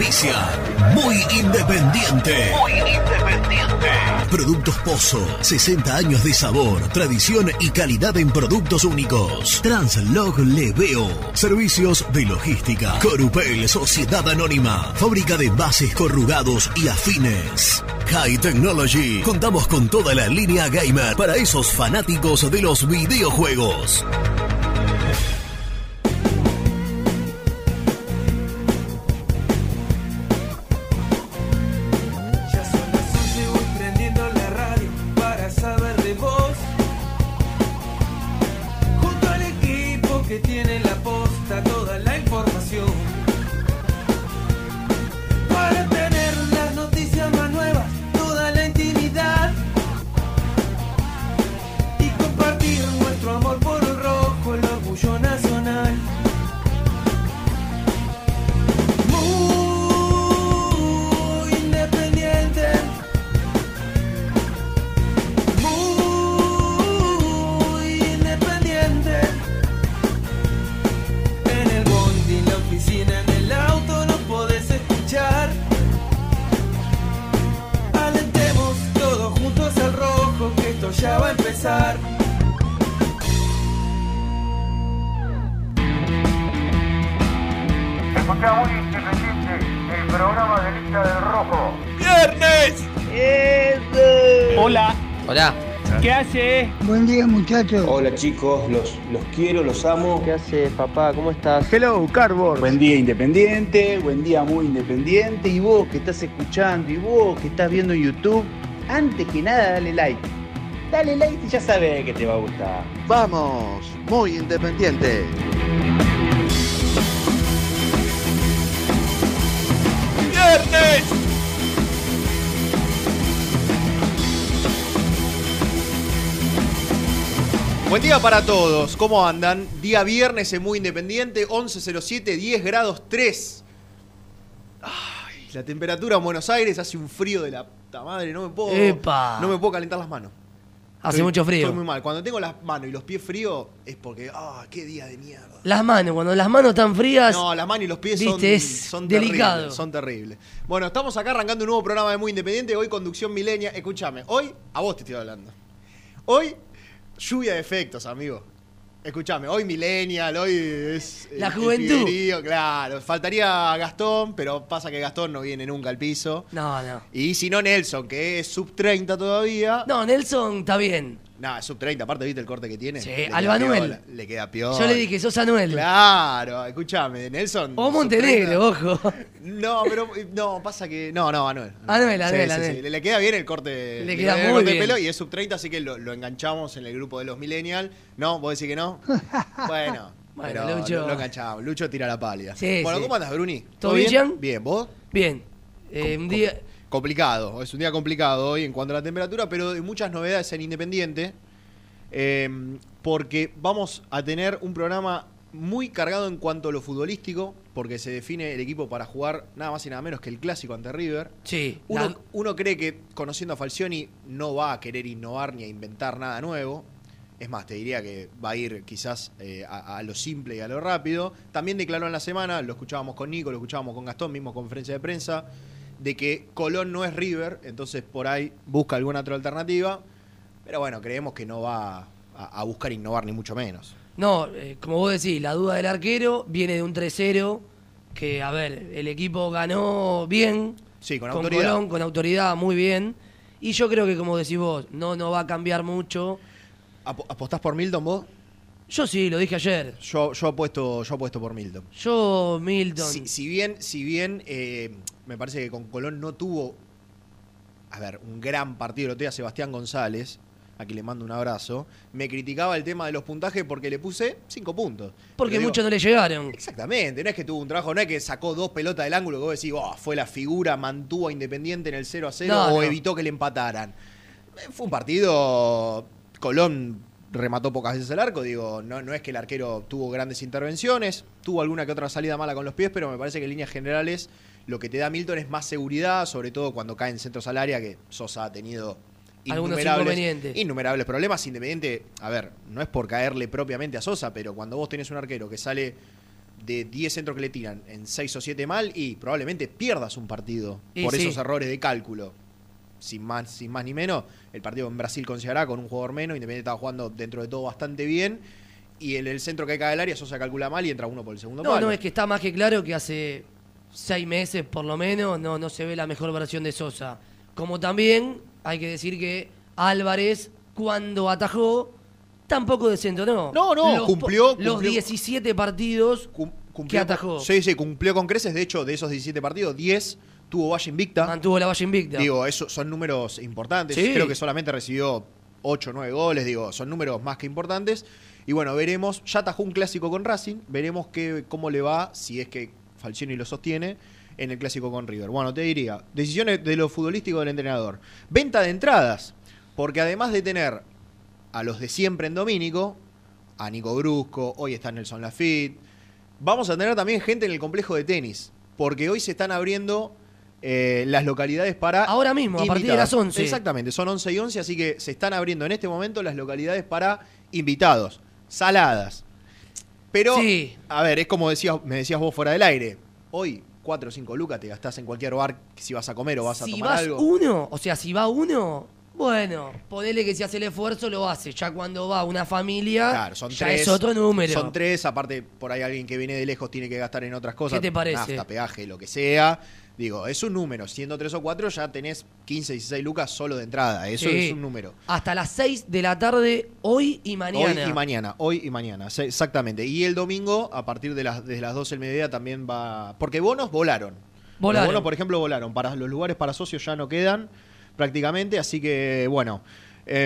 Auspicia Muy Independiente. Muy Independiente. Productos Pozo. 60 años de sabor, tradición y calidad en productos únicos. Translog Leveo. Servicios de logística. Corupel, Sociedad Anónima. Fábrica de envases corrugados y afines. High Technology. Contamos con toda la línea gamer para esos fanáticos de los videojuegos. Muchachos. Hola chicos, los quiero, los amo. ¿Qué haces, papá? ¿Cómo estás? Hello, Cardboard. Buen día Independiente, buen día Muy Independiente. Y vos que estás escuchando y vos que estás viendo en YouTube, antes que nada dale like. Dale like y ya sabés que te va a gustar. ¡Vamos! Muy Independiente. ¡Viernes! Buen día para todos, ¿cómo andan? Día viernes en Muy Independiente, 11.07, 10 grados 3. Ay, la temperatura en Buenos Aires hace un frío de la puta madre, no me puedo calentar las manos. Hace mucho frío. Estoy muy mal, cuando tengo las manos y los pies fríos es porque, ah, qué día de mierda. Las manos, cuando las manos están frías. No, las manos y los pies son delicados. Son terribles. Bueno, estamos acá arrancando un nuevo programa de Muy Independiente, hoy conducción milenia. Escúchame, hoy a vos te estoy hablando. Hoy... lluvia de efectos, amigo. Escuchame, hoy millennial, hoy es... la juventud. Claro, faltaría Gastón, pero pasa que Gastón no viene nunca al piso. No, no. Y si no Nelson, que es sub 30 todavía. No, Nelson está bien. Nah, sub 30, aparte viste el corte que tiene. Sí, Alba Anuel. Le queda peor. Yo le dije, sos Anuel. Claro, escuchame, Nelson. O Montenegro, ojo. No, pero no, pasa que... No, Anuel. Anuel. Sí. Le queda bien el corte. Le queda muy bien. Pelo y es sub 30, así que lo enganchamos en el grupo de los millennials. No, vos decís que no. Bueno, pero Lucho. Lo enganchamos. Lucho tira la palla. Sí, bueno, sí. ¿Cómo andás, Bruni? ¿Todo bien? Bien, ¿vos? Bien. Un día... complicado, es un día complicado hoy en cuanto a la temperatura, pero de muchas novedades en Independiente, porque vamos a tener un programa muy cargado en cuanto a lo futbolístico, porque se define el equipo para jugar nada más y nada menos que el clásico ante River. Sí. Uno cree que, conociendo a Falcioni, no va a querer innovar ni a inventar nada nuevo. Es más, te diría que va a ir quizás a lo simple y a lo rápido. También declaró en la semana, lo escuchábamos con Nico, lo escuchábamos con Gastón, mismo conferencia de prensa, de que Colón no es River, entonces por ahí busca alguna otra alternativa, pero bueno, creemos que no va a buscar innovar ni mucho menos. No, como vos decís, la duda del arquero viene de un 3-0, que a ver, el equipo ganó bien, sí, con autoridad. Colón, con autoridad, muy bien, y yo creo que como decís vos, no va a cambiar mucho. ¿Apostás por Milton vos? Yo sí, lo dije ayer. Yo apuesto por Milton. Yo, Milton. Si bien me parece que con Colón no tuvo, a ver, un gran partido. El otro día Sebastián González, a quien le mando un abrazo, me criticaba el tema de los puntajes porque le puse 5 puntos. Porque digo, muchos no le llegaron. Exactamente. No es que tuvo un trabajo, no es que sacó 2 pelotas del ángulo que vos decís, oh, fue la figura, mantuvo a Independiente en el 0-0 o evitó que le empataran. Fue un partido... Colón... remató pocas veces el arco, digo, no es que el arquero tuvo grandes intervenciones, tuvo alguna que otra salida mala con los pies, pero me parece que en líneas generales lo que te da Milton es más seguridad, sobre todo cuando cae en centros al área, que Sosa ha tenido innumerables problemas. Independiente, a ver, no es por caerle propiamente a Sosa, pero cuando vos tenés un arquero que sale de 10 centros que le tiran en 6 o 7 mal y probablemente pierdas un partido por esos errores de cálculo. Sin más ni menos, el partido en Brasil con Ceará, con un jugador menos, Independiente estaba jugando dentro de todo bastante bien, y en el centro que cae del área Sosa calcula mal y entra uno por el segundo palo. No, es que está más que claro que hace 6 meses por lo menos no se ve la mejor versión de Sosa. Como también hay que decir que Álvarez, cuando atajó, tampoco descentonó. Cumplió los 17 partidos que atajó. Sí, cumplió con creces. De hecho, de esos 17 partidos, 10... tuvo valla invicta. Mantuvo la valla invicta. Digo, esos son números importantes. Sí. Creo que solamente recibió 8 o 9 goles. Digo, son números más que importantes. Y bueno, veremos. Ya atajó un clásico con Racing. Veremos cómo le va, si es que Falcioni lo sostiene, en el clásico con River. Bueno, te diría, decisiones de lo futbolístico del entrenador. Venta de entradas. Porque además de tener a los de siempre en Domínico, a Nico Brusco, hoy está Nelson Lafitte, vamos a tener también gente en el complejo de tenis. Porque hoy se están abriendo... las localidades para... Ahora mismo, invitados. A partir de las 11. Exactamente, son 11 y 11, así que se están abriendo en este momento las localidades para invitados, saladas. Pero, a ver, es como me decías vos fuera del aire. Hoy, 4 o 5 lucas te gastás en cualquier bar si vas a comer o vas a tomar algo. Si va uno, bueno, ponele que si hace el esfuerzo lo hace. Ya cuando va una familia, claro, es otro número. Son 3, aparte por ahí alguien que viene de lejos tiene que gastar en otras cosas. ¿Qué te parece? Hasta peaje, lo que sea... Digo, es un número. Siendo 3 o 4 ya tenés 15, 16 lucas solo de entrada. Eso es un número. Hasta las 6 de la tarde, hoy y mañana. Hoy y mañana. Exactamente. Y el domingo, a partir de las 12 del mediodía, también va... Porque bonos volaron. Los bonos, por ejemplo, volaron. Para los lugares para socios ya no quedan prácticamente. Así que, bueno. Es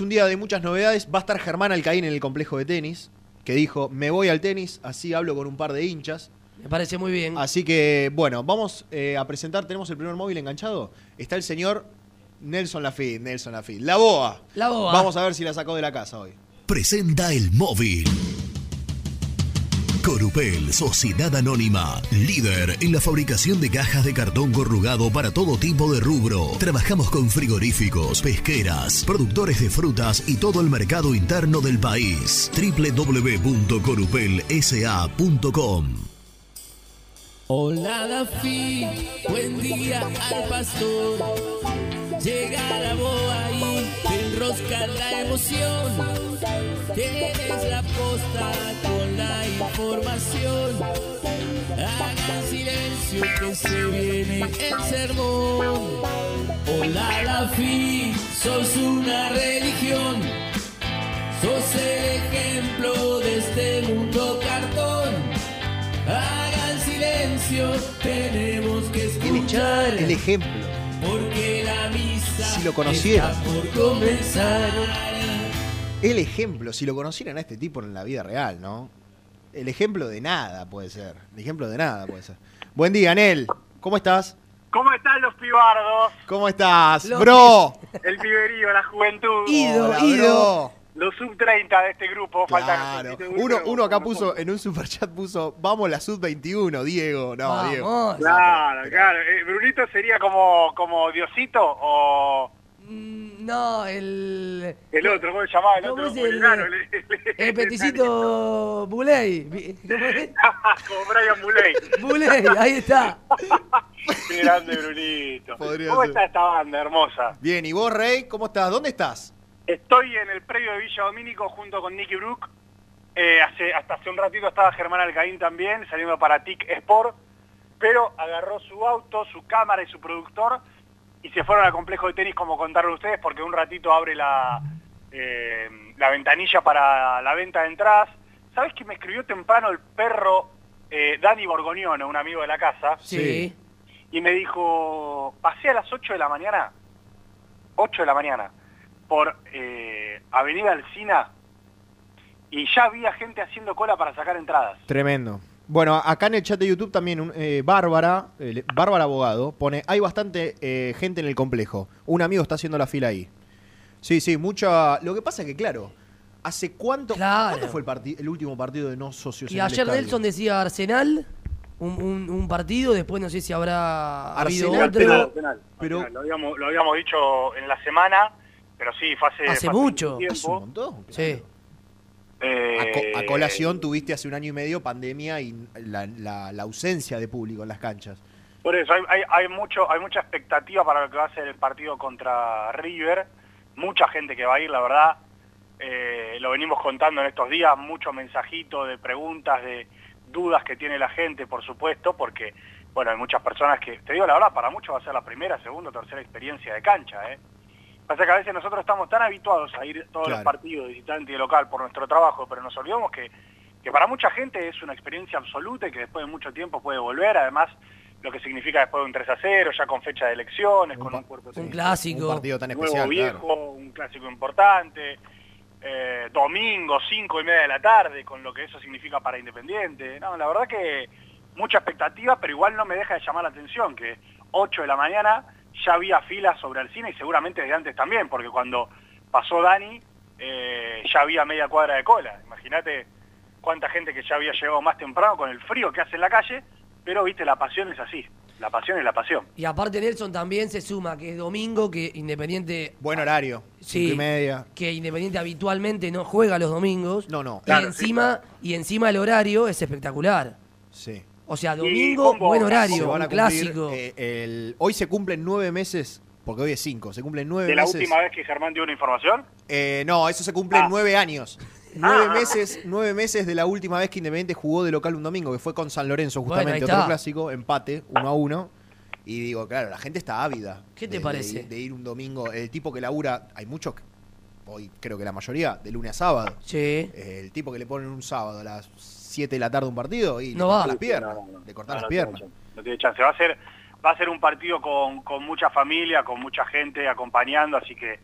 un día de muchas novedades. Va a estar Germán Alcaín en el complejo de tenis, que dijo, me voy al tenis, así hablo con un par de hinchas. Me parece muy bien. Así que, bueno, vamos a presentar. Tenemos el primer móvil enganchado. Está el señor Nelson Lafitte. La boa. Vamos a ver si la sacó de la casa hoy. Presenta el móvil. Corupel, Sociedad Anónima, líder en la fabricación de cajas de cartón corrugado para todo tipo de rubro. Trabajamos con frigoríficos, pesqueras, productores de frutas y todo el mercado interno del país. www.corupelsa.com. Hola Lafitte, buen día al pastor. Llega la boa y te enrosca la emoción. Tienes la posta con la información. Hagan silencio que se viene el sermón. Hola Lafitte, sos una religión. Sos el ejemplo de este mundo cartón. Hagan silencio, tenemos que escuchar el ejemplo. Porque la misa, si lo conocieran, por comenzar. El ejemplo, si lo conocieran a este tipo en la vida real, ¿no? El ejemplo de nada puede ser. Buen día, Nel. ¿Cómo estás? ¿Cómo están los pibardos? ¿Cómo estás, bro? El piberío, la juventud. Ido. Los sub-30 de este grupo, claro. Faltan. Uno acá puso, en un superchat puso, vamos la sub-21, Diego. No, vamos, Diego. Claro. ¿Brunito sería como Diosito o...? No, el otro, ¿cómo se llamaba? El otro, el peticito Buley. Como Brian Buley. Ahí está. Qué grande, Brunito. ¿Cómo está esta banda hermosa? Bien, ¿y vos, Ray? ¿Cómo estás? ¿Dónde estás? Estoy en el predio de Villa Domínico junto con Nicky Brook. Hasta hace un ratito estaba Germán Alcaín también, saliendo para TIC Sport. Pero agarró su auto, su cámara y su productor y se fueron al complejo de tenis, como contaron ustedes, porque un ratito abre la ventanilla para la venta de entradas. ¿Sabés que me escribió temprano el perro Dani Borgoñono, un amigo de la casa? Sí. Y me dijo, pasé a las 8 de la mañana. 8 de la mañana. Por Avenida Alsina y ya había gente haciendo cola para sacar entradas. Tremendo. Bueno, acá en el chat de YouTube también Bárbara Abogado pone, hay bastante gente en el complejo. Un amigo está haciendo la fila ahí. Sí, mucha... Lo que pasa es que, claro, ¿hace cuánto... Claro. ¿Cuándo fue el último partido de no socios? Y ayer Nelson decía Arsenal... Un partido, después no sé si habrá Arsenal, habido otro. Pero... Lo habíamos dicho en la semana... Pero sí, fue hace mucho tiempo. Hace un montón. Claro. Sí. A colación tuviste hace un año y medio pandemia y la ausencia de público en las canchas. Por eso, hay mucha expectativa para lo que va a ser el partido contra River. Mucha gente que va a ir, la verdad. Lo venimos contando en estos días, muchos mensajitos de preguntas, de dudas que tiene la gente, por supuesto, porque, bueno, hay muchas personas que, te digo la verdad, para muchos va a ser la primera, segunda, tercera experiencia de cancha, ¿eh? Pasa que a veces nosotros estamos tan habituados a ir todos los partidos, visitante y local, por nuestro trabajo, pero nos olvidamos que para mucha gente es una experiencia absoluta y que después de mucho tiempo puede volver, además lo que significa después de un 3-0, ya con fecha de elecciones, con un cuerpo... Un clásico. Un partido tan especial, viejo, claro. Un clásico importante... domingo, 5:30 de la tarde, con lo que eso significa para Independiente. No, la verdad que mucha expectativa, pero igual no me deja de llamar la atención que 8 de la mañana ya había filas sobre el cine y seguramente desde antes también, porque cuando pasó Dani ya había media cuadra de cola. Imagínate cuánta gente que ya había llegado más temprano con el frío que hace en la calle, pero viste, la pasión es así. La pasión es la pasión. Y aparte Nelson también se suma, que es domingo, que Independiente... Buen horario, 5:30. Que Independiente habitualmente no juega los domingos. No. Claro, y encima el horario es espectacular. Sí. O sea, domingo, buen horario, un clásico. Hoy se cumplen 9 meses, porque hoy es 5, se cumplen 9 meses. ¿De la última vez que Germán dio una información? No, eso se cumple 9 años. 9 meses de la última vez que Independiente jugó de local un domingo, que fue con San Lorenzo, justamente, otro clásico, empate, 1-1. Y digo, claro, la gente está ávida. ¿Qué te parece? De ir un domingo, el tipo que labura, hay muchos, hoy creo que la mayoría, de lunes a sábado. Sí. El tipo que le ponen un sábado a las 7 de la tarde un partido y no le cortan las piernas. Le cortan las piernas. No tiene chance. Va a ser un partido con mucha familia, con mucha gente acompañando, así que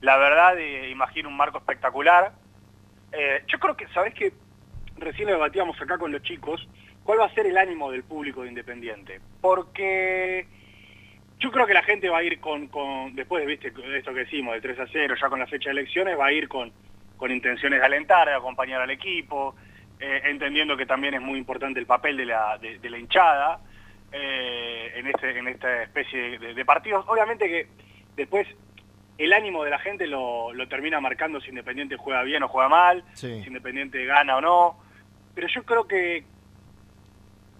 la verdad, imagino un marco espectacular. Yo creo que, ¿sabés qué? Recién lo debatíamos acá con los chicos, ¿cuál va a ser el ánimo del público de Independiente? Porque yo creo que la gente va a ir con después de esto que decimos, de 3-0, ya con la fecha de elecciones, va a ir con intenciones de alentar, de acompañar al equipo, entendiendo que también es muy importante el papel de la hinchada en esta especie de partidos. Obviamente que después... El ánimo de la gente lo termina marcando si Independiente juega bien o juega mal, sí. Si Independiente gana o no. Pero yo creo que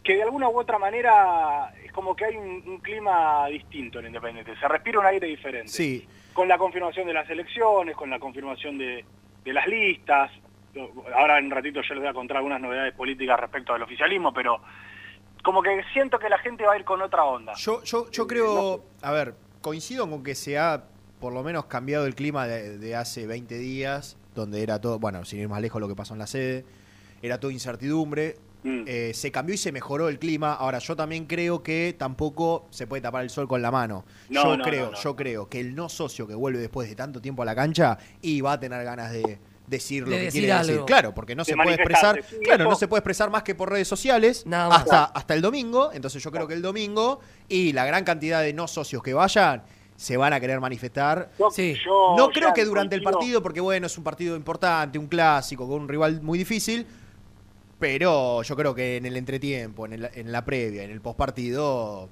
de alguna u otra manera es como que hay un clima distinto en Independiente. Se respira un aire diferente. Sí. Con la confirmación de las elecciones, con la confirmación de las listas. Ahora en un ratito yo les voy a contar algunas novedades políticas respecto al oficialismo, pero como que siento que la gente va a ir con otra onda. Yo creo... A ver, coincido con que se ha... por lo menos cambiado el clima de hace 20 días, donde era todo, bueno, sin ir más lejos lo que pasó en la sede, era todo incertidumbre, se cambió y se mejoró el clima. Ahora, yo también creo que tampoco se puede tapar el sol con la mano. Yo creo que el no socio que vuelve después de tanto tiempo a la cancha y va a tener ganas de decir lo que quiere decir. Claro, porque no se puede expresar, no se puede expresar más que por redes sociales hasta el domingo. Entonces yo creo que el domingo y la gran cantidad de no socios que vayan, se van a querer manifestar. No creo que durante el partido, porque bueno, es un partido importante, un clásico, con un rival muy difícil, pero yo creo que en el entretiempo, en la previa, en el postpartido,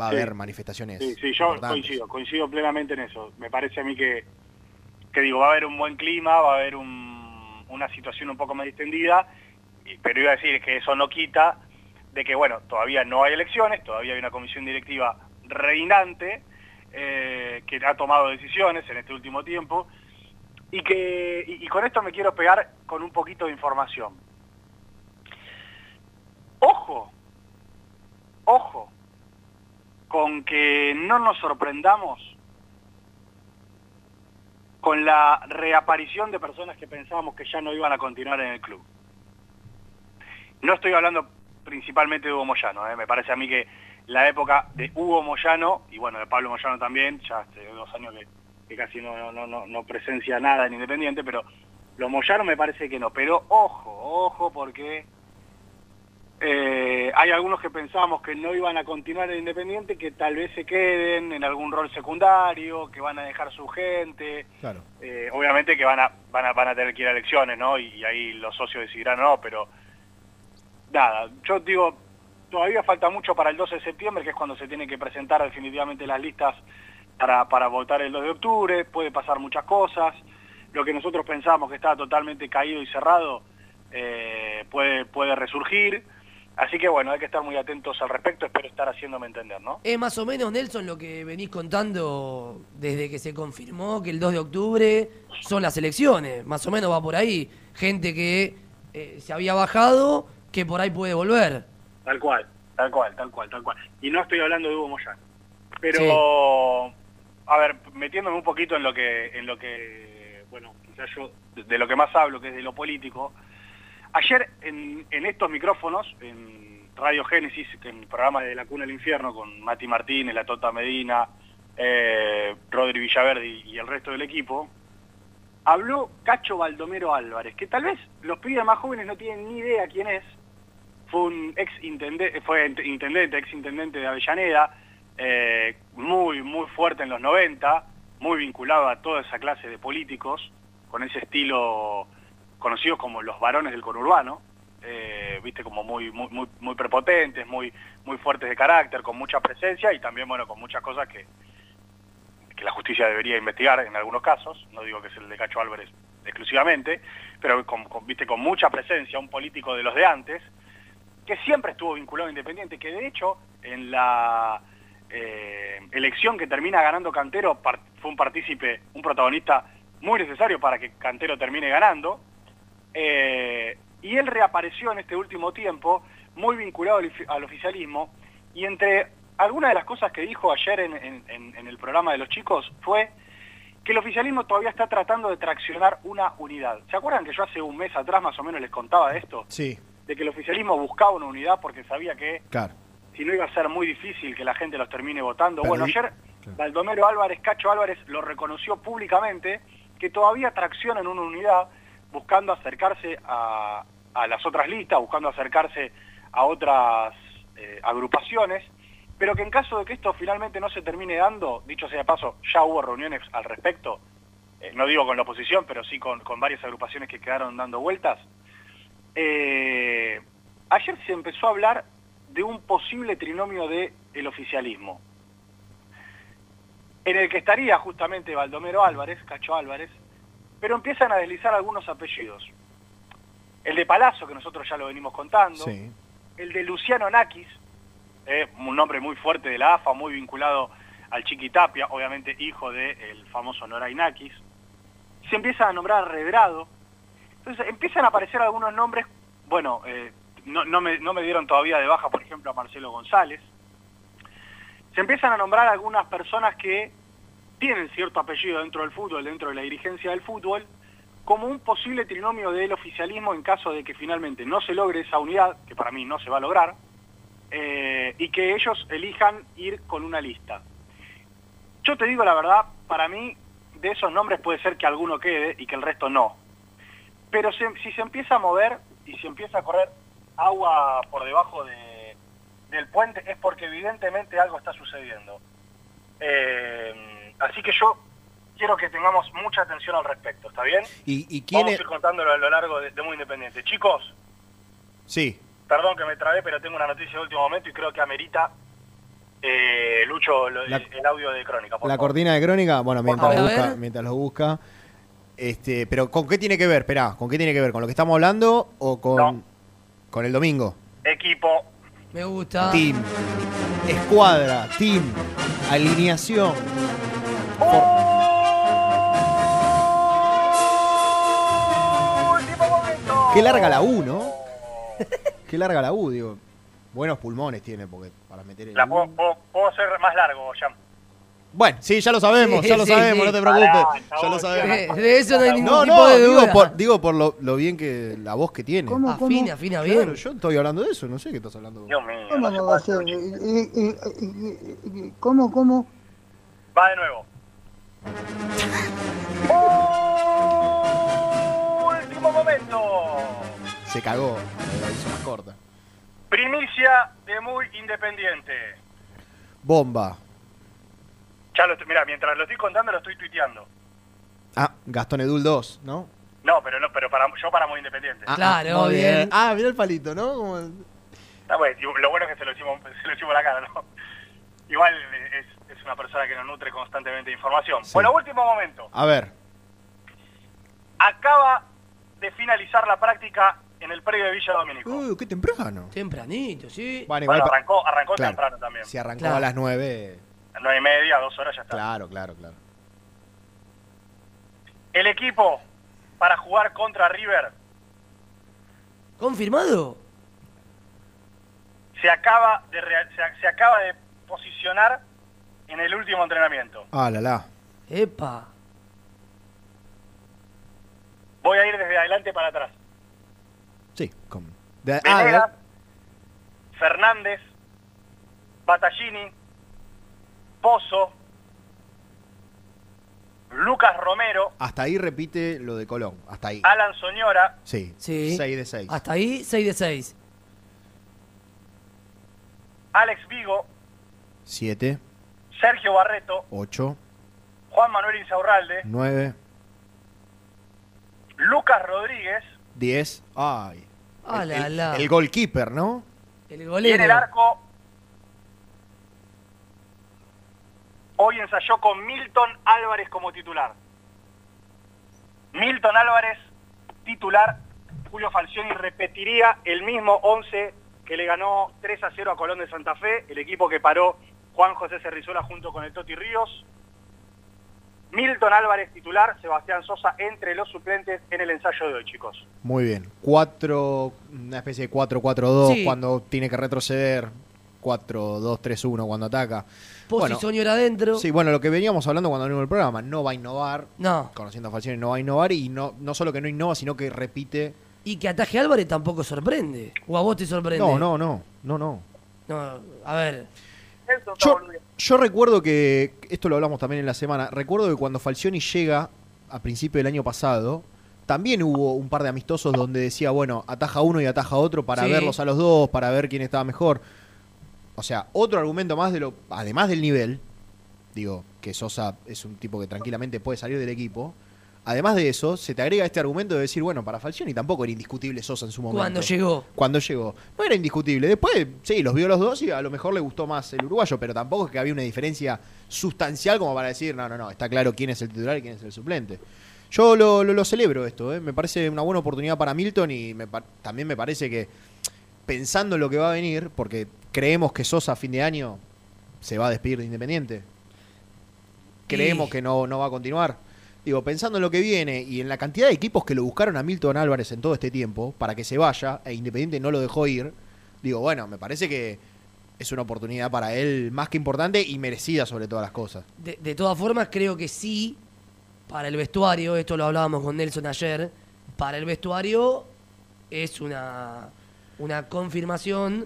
va a haber manifestaciones. Sí, yo coincido plenamente en eso. Me parece a mí que digo, va a haber un buen clima, va a haber una situación un poco más distendida, pero iba a decir que eso no quita de que, bueno, todavía no hay elecciones, todavía hay una comisión directiva reinante, que ha tomado decisiones en este último tiempo y con esto me quiero pegar con un poquito de información. Ojo con que no nos sorprendamos con la reaparición de personas que pensábamos que ya no iban a continuar en el club. No estoy hablando principalmente de Hugo Moyano, me parece a mí que la época de Hugo Moyano, y bueno, de Pablo Moyano también, ya hace 2 años que casi no presencia nada en Independiente, pero los Moyano me parece que no. Pero ojo, porque hay algunos que pensábamos que no iban a continuar en Independiente, que tal vez se queden en algún rol secundario, que van a dejar su gente. Claro. Obviamente que van a tener que ir a elecciones, ¿no? Y ahí los socios decidirán no, pero nada, yo digo... Todavía falta mucho para el 12 de septiembre, que es cuando se tienen que presentar definitivamente las listas para votar el 2 de octubre. Puede pasar muchas cosas. lo que nosotros pensamos que estaba totalmente caído y cerrado puede resurgir. Así que bueno, hay que estar muy atentos al respecto, espero estar haciéndome entender, ¿no? Es más o menos, Nelson, lo que venís contando desde que se confirmó que el 2 de octubre son las elecciones, más o menos va por ahí, gente que se había bajado, que por ahí puede volver. Tal cual, tal cual, tal cual, tal cual. Y no estoy hablando de Hugo Moyano, pero, sí. A ver, metiéndome un poquito en lo que bueno, quizás yo de lo que más hablo, que es de lo político. Ayer en estos micrófonos, en Radio Génesis, en programas de La Cuna al Infierno, con Mati Martínez, La Tota Medina, Rodri Villaverdi y el resto del equipo, habló Cacho Baldomero Álvarez, que tal vez los pibes más jóvenes no tienen ni idea quién es. Fue un ex intendente de Avellaneda, muy, muy fuerte en los 90, muy vinculado a toda esa clase de políticos, con ese estilo conocidos como los varones del conurbano, viste, como muy prepotentes, muy fuertes de carácter, con mucha presencia y también, bueno, con muchas cosas que la justicia debería investigar en algunos casos, no digo que es el de Cacho Álvarez exclusivamente, pero viste, con mucha presencia, un político de los de antes, que siempre estuvo vinculado a Independiente, que de hecho en la elección que termina ganando Cantero fue un partícipe, un protagonista muy necesario para que Cantero termine ganando. Y él reapareció en este último tiempo muy vinculado al oficialismo, y entre algunas de las cosas que dijo ayer en el programa de los chicos fue que el oficialismo todavía está tratando de traccionar una unidad. ¿Se acuerdan que yo hace un mes atrás más o menos les contaba de esto? Sí. De que el oficialismo buscaba una unidad porque sabía que, claro, si no iba a ser muy difícil que la gente los termine votando. Pero bueno, ayer Baldomero Álvarez, Cacho Álvarez, lo reconoció públicamente, que todavía traccionan una unidad, buscando acercarse a las otras listas, buscando acercarse a otras agrupaciones, pero que en caso de que esto finalmente no se termine dando, dicho sea de paso, ya hubo reuniones al respecto, no digo con la oposición, pero sí con varias agrupaciones que quedaron dando vueltas. Ayer se empezó a hablar de un posible trinomio del oficialismo, en el que estaría justamente Baldomero Álvarez, Cacho Álvarez, pero empiezan a deslizar algunos apellidos. El de Palazzo, que nosotros ya lo venimos contando, sí. El de Luciano Nakis, un nombre muy fuerte de la AFA, muy vinculado al Chiqui Tapia, obviamente hijo del famoso Noray Nakis. Se empieza a nombrar a Redrado. Entonces empiezan a aparecer algunos nombres, bueno, no me dieron todavía de baja, por ejemplo, a Marcelo González. Se empiezan a nombrar algunas personas que tienen cierto apellido dentro del fútbol, dentro de la dirigencia del fútbol, como un posible trinomio del oficialismo en caso de que finalmente no se logre esa unidad, que para mí no se va a lograr, y que ellos elijan ir con una lista. Yo te digo la verdad, para mí, de esos nombres puede ser que alguno quede y que el resto no. Pero si se empieza a mover y si empieza a correr agua por debajo del puente, es porque evidentemente algo está sucediendo. Así que yo quiero que tengamos mucha atención al respecto, ¿está bien? ¿Y quién vamos a ir contándolo a lo largo de Muy Independiente. Chicos, sí. Perdón que me trabé, pero tengo una noticia de último momento y creo que amerita, Lucho, el audio de Crónica. ¿La favor. Cortina de Crónica? Bueno, mientras lo busca. Pero ¿con qué tiene que ver? Esperá, ¿con qué tiene que ver? ¿Con lo que estamos hablando o con el domingo? Equipo. Me gusta. Team. Escuadra. Team. Alineación. Qué larga la U, ¿no? Qué larga la U, digo. Buenos pulmones tiene, porque para meter el la U... puedo ser más largo, Jean. Bueno, sí, ya lo sabemos, no te preocupes. Ya lo sabemos. De eso no hay ningún tipo de duda. Digo por lo bien que la voz que tiene. Afina bien. Claro, yo estoy hablando de eso, no sé qué estás hablando. Dios mío. ¿Cómo? Va de nuevo. Último momento. Se cagó, la hizo más corta. Primicia de Muy Independiente. Bomba. Ya lo estoy, mirá, mientras lo estoy contando lo estoy tuiteando. Ah, Gastón Edul 2, ¿no? No, pero para Muy Independiente. Ah, claro, muy bien. Ah, mirá el palito, ¿no? Como... pues, lo bueno es que se lo hicimos la cara, ¿no? Igual es una persona que nos nutre constantemente de información. Sí. Bueno, último momento. A ver. acaba de finalizar la práctica en el predio de Villa Domínico. Uy, qué temprano. Tempranito, sí. Bueno arrancó claro, temprano también. Si arrancó claro, a las 9. A 9:30, 2 horas ya está. Claro, claro, claro. El equipo para jugar contra River. ¿Confirmado? Se acaba de posicionar en el último entrenamiento. Ah, la la. Epa. Voy a ir desde adelante para atrás. Sí, como. Venegas, Fernández, Battaglini, Pozo, Lucas Romero. Hasta ahí repite lo de Colón. Hasta ahí. Alan Soñora. Sí, sí. 6 de 6. Hasta ahí, 6 de 6. Alex Vigo. 7. Sergio Barreto. 8. Juan Manuel Insaurralde. 9. Lucas Rodríguez. 10. Ay. Ah, el goalkeeper, ¿no? El golero. Y en el arco, hoy ensayó con Milton Álvarez como titular. Milton Álvarez, titular. Julio Falcioni repetiría el mismo 11 que le ganó 3-0 a Colón de Santa Fe, el equipo que paró Juan José Cerrizuela junto con el Toti Ríos. Milton Álvarez titular, Sebastián Sosa entre los suplentes en el ensayo de hoy, chicos. Muy bien. Una especie de 4-4-2 sí, cuando tiene que retroceder. 4-2-3-1 cuando ataca. Posición era adentro. Sí, bueno, lo que veníamos hablando cuando venimos el programa, no va a innovar. No. Conociendo a Falcioni, no va a innovar. Y no solo que no innova, sino que repite. Y que ataje Álvarez tampoco sorprende. ¿O a vos te sorprende? No. A ver. Yo recuerdo que, esto lo hablamos también en la semana, recuerdo que cuando Falcioni llega a principio del año pasado, también hubo un par de amistosos donde decía, bueno, ataja uno y ataja otro para sí, verlos a los dos, para ver quién estaba mejor. O sea, otro argumento más de lo, además del nivel, digo, que Sosa es un tipo que tranquilamente puede salir del equipo. Además de eso, se te agrega este argumento de decir, bueno, para Falcioni tampoco era indiscutible Sosa en su momento. Cuando llegó. No era indiscutible. Después, sí, los vio los dos y a lo mejor le gustó más el uruguayo, pero tampoco es que había una diferencia sustancial como para decir, no, está claro quién es el titular y quién es el suplente. Yo lo celebro esto, me parece una buena oportunidad para Milton y también me parece que, pensando en lo que va a venir, porque creemos que Sosa a fin de año se va a despedir de Independiente. Creemos que no va a continuar. Digo, pensando en lo que viene y en la cantidad de equipos que lo buscaron a Milton Álvarez en todo este tiempo para que se vaya, e Independiente no lo dejó ir, digo, bueno, me parece que es una oportunidad para él más que importante y merecida sobre todas las cosas. De todas formas, creo que sí, para el vestuario, esto lo hablábamos con Nelson ayer, para el vestuario es una confirmación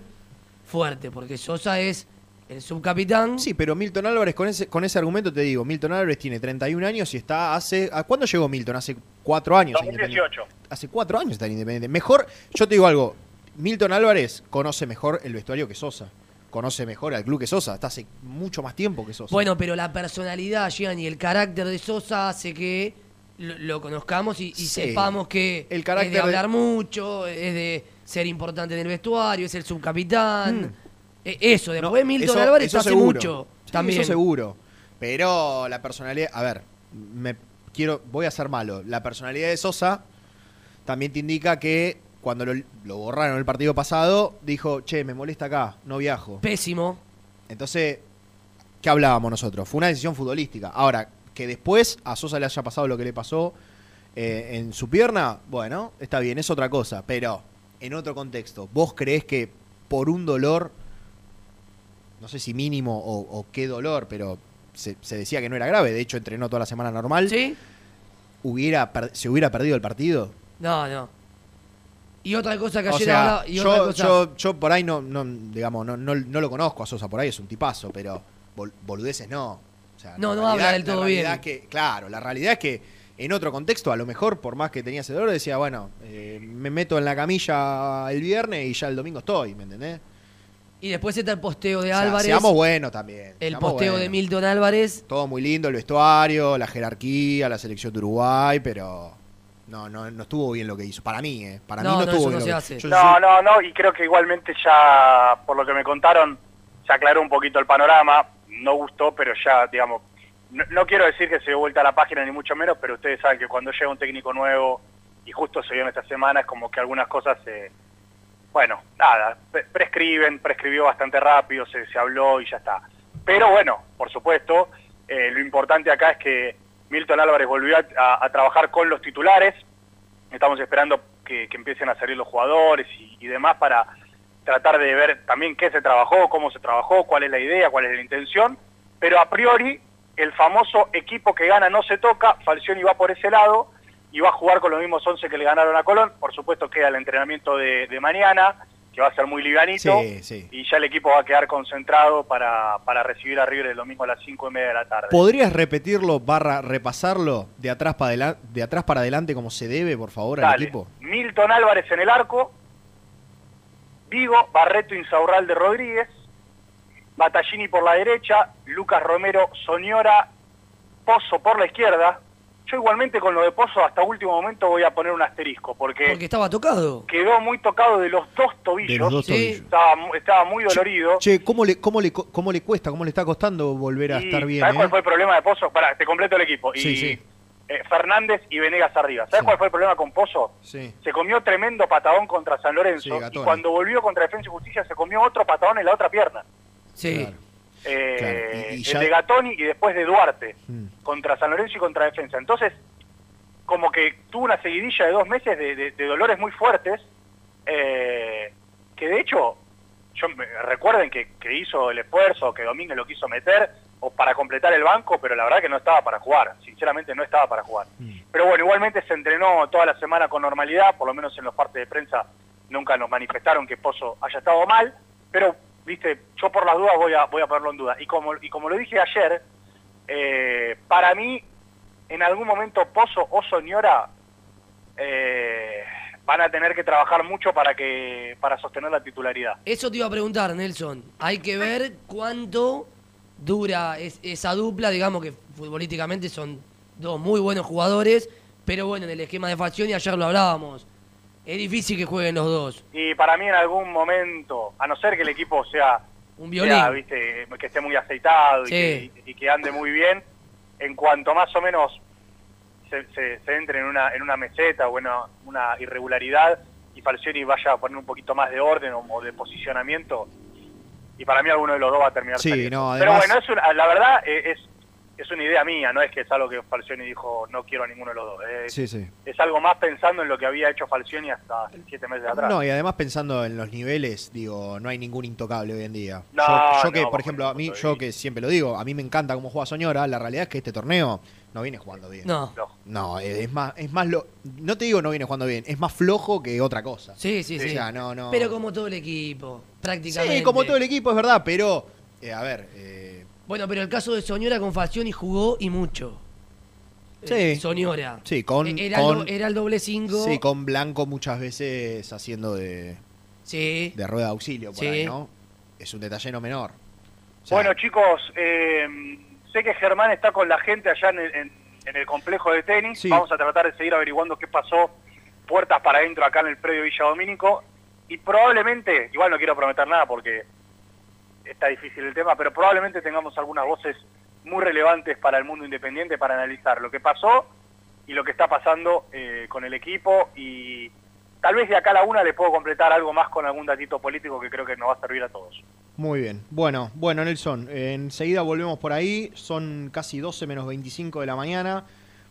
fuerte, porque Sosa es el subcapitán. Sí, pero Milton Álvarez, con ese argumento te digo, Milton Álvarez tiene 31 años y está hace... ¿Cuándo llegó Milton? Hace 4 años. 2018. Hace 4 años está en Independiente. Mejor, yo te digo algo, Milton Álvarez conoce mejor el vestuario que Sosa, conoce mejor al club que Sosa, está hace mucho más tiempo que Sosa. Bueno, pero la personalidad, Jean, y el carácter de Sosa hace que lo conozcamos y sí, sepamos que el carácter es de hablar mucho, es de ser importante en el vestuario, es el subcapitán. Eso, después Milton Álvarez está hace mucho. Sí, también. Eso seguro. Pero la personalidad, a ver, voy a ser malo. La personalidad de Sosa también te indica que cuando lo borraron el partido pasado, dijo, che, me molesta acá, no viajo. Pésimo. Entonces, ¿qué hablábamos nosotros? Fue una decisión futbolística. Ahora, que después a Sosa le haya pasado lo que le pasó en su pierna, bueno, está bien, es otra cosa. Pero, en otro contexto, ¿vos creés que por un dolor, no sé si mínimo o qué dolor, pero se decía que no era grave, de hecho entrenó toda la semana normal, ¿sí?, se hubiera perdido el partido? No. Y otra cosa que ayer hablaba... Yo por ahí no lo conozco a Sosa, por ahí es un tipazo, pero boludeces no. O sea, no habla del todo bien. La realidad es que... En otro contexto, a lo mejor, por más que tenía ese dolor, decía, bueno, me meto en la camilla el viernes y ya el domingo estoy, ¿me entendés? Y después está el posteo de Álvarez. Seamos buenos también. El posteo de Milton Álvarez. Todo muy lindo, el vestuario, la jerarquía, la selección de Uruguay, pero no estuvo bien lo que hizo. Para mí, Para mí no estuvo bien. Y creo que igualmente ya, por lo que me contaron, se aclaró un poquito el panorama. No gustó, pero ya, digamos... No quiero decir que se dio vuelta a la página, ni mucho menos, pero ustedes saben que cuando llega un técnico nuevo, y justo se dio en esta semana, es como que algunas cosas se... bueno, nada, prescribió bastante rápido, se habló y ya está. Pero bueno, por supuesto, lo importante acá es que Milton Álvarez volvió a trabajar con los titulares. Estamos esperando que empiecen a salir los jugadores y demás para tratar de ver también qué se trabajó, cómo se trabajó, cuál es la idea, cuál es la intención. Pero a priori, el famoso equipo que gana no se toca, Falcioni va por ese lado y va a jugar con los mismos 11 que le ganaron a Colón. Por supuesto queda el entrenamiento de mañana, que va a ser muy livianito, sí. Y ya el equipo va a quedar concentrado para recibir a River el domingo a las 5:30 de la tarde. ¿Podrías repetirlo, repasarlo de atrás para adelante como se debe, por favor, al equipo? Milton Álvarez en el arco, Vigo, Barreto, Insaurralde, Rodríguez, Battaglini por la derecha, Lucas Romero, Soñora, Pozo por la izquierda. Yo igualmente con lo de Pozo hasta último momento voy a poner un asterisco, porque estaba tocado. Quedó muy tocado de los dos tobillos. De los dos tobillos. Sí. Estaba muy dolorido. Che, ¿cómo le cuesta? ¿Cómo le está costando volver a estar bien? ¿Sabés cuál fue el problema de Pozo? Pará, te completo el equipo. Sí. Fernández y Venegas arriba. ¿Sabés cuál fue el problema con Pozo? Sí. Se comió tremendo patadón contra San Lorenzo, y cuando volvió contra Defensa y Justicia se comió otro patadón en la otra pierna. Sí. Claro. El de Gatoni y después de Duarte contra San Lorenzo y contra Defensa. Entonces, como que tuvo una seguidilla de 2 meses de dolores muy fuertes, que de hecho, recuerden que hizo el esfuerzo, que Domínguez lo quiso meter o para completar el banco, pero la verdad que no estaba para jugar, sinceramente no estaba para jugar. Pero bueno, igualmente se entrenó toda la semana con normalidad, por lo menos en los partes de prensa nunca nos manifestaron que Pozo haya estado mal, pero viste, yo por las dudas voy a ponerlo en duda. Y como lo dije ayer, para mí, en algún momento Pozo o Soñora van a tener que trabajar mucho para sostener la titularidad. Eso te iba a preguntar, Nelson. Hay que ver cuánto dura esa dupla, digamos que futbolísticamente son dos muy buenos jugadores, pero bueno, en el esquema de Falcioni ayer lo hablábamos. Es difícil que jueguen los dos. Y para mí en algún momento, a no ser que el equipo sea... un violín. Sea, ¿viste? Que esté muy aceitado, sí. y que ande muy bien, en cuanto más o menos se entre en una meseta o en una irregularidad, y Falcioni vaya a poner un poquito más de orden o de posicionamiento, y para mí alguno de los dos va a terminar saliendo. No, además... Pero bueno, la verdad es una idea mía, no es que es algo que Falcioni dijo no quiero a ninguno de los dos, es algo más pensando en lo que había hecho Falcioni hasta 7 meses atrás. No, y además pensando en los niveles, digo, no hay ningún intocable hoy en día. No, yo que, por ejemplo, a mí, yo que siempre lo digo, a mí me encanta cómo juega Soñora, la realidad es que este torneo no viene jugando bien. No, es más no te digo no viene jugando bien, es más flojo que otra cosa. Sí. O sea, no. Pero como todo el equipo, prácticamente. Sí, como todo el equipo, es verdad, pero, a ver... Bueno, pero el caso de Soñora con Falcioni jugó y mucho. Sí. Soñora. Sí, era el doble 5. Sí, con Blanco muchas veces haciendo de rueda de auxilio por ahí, ¿no? Es un detalle no menor. O sea, bueno, chicos, sé que Germán está con la gente allá en el complejo de tenis. Sí. Vamos a tratar de seguir averiguando qué pasó puertas para adentro acá en el predio Villa Domínico. Y probablemente, igual no quiero prometer nada porque... está difícil el tema, pero probablemente tengamos algunas voces muy relevantes para el mundo independiente para analizar lo que pasó y lo que está pasando con el equipo, y tal vez de acá a la una le puedo completar algo más con algún datito político que creo que nos va a servir a todos. Muy bien. Bueno, Nelson, enseguida volvemos por ahí, son casi 12:25 de la mañana,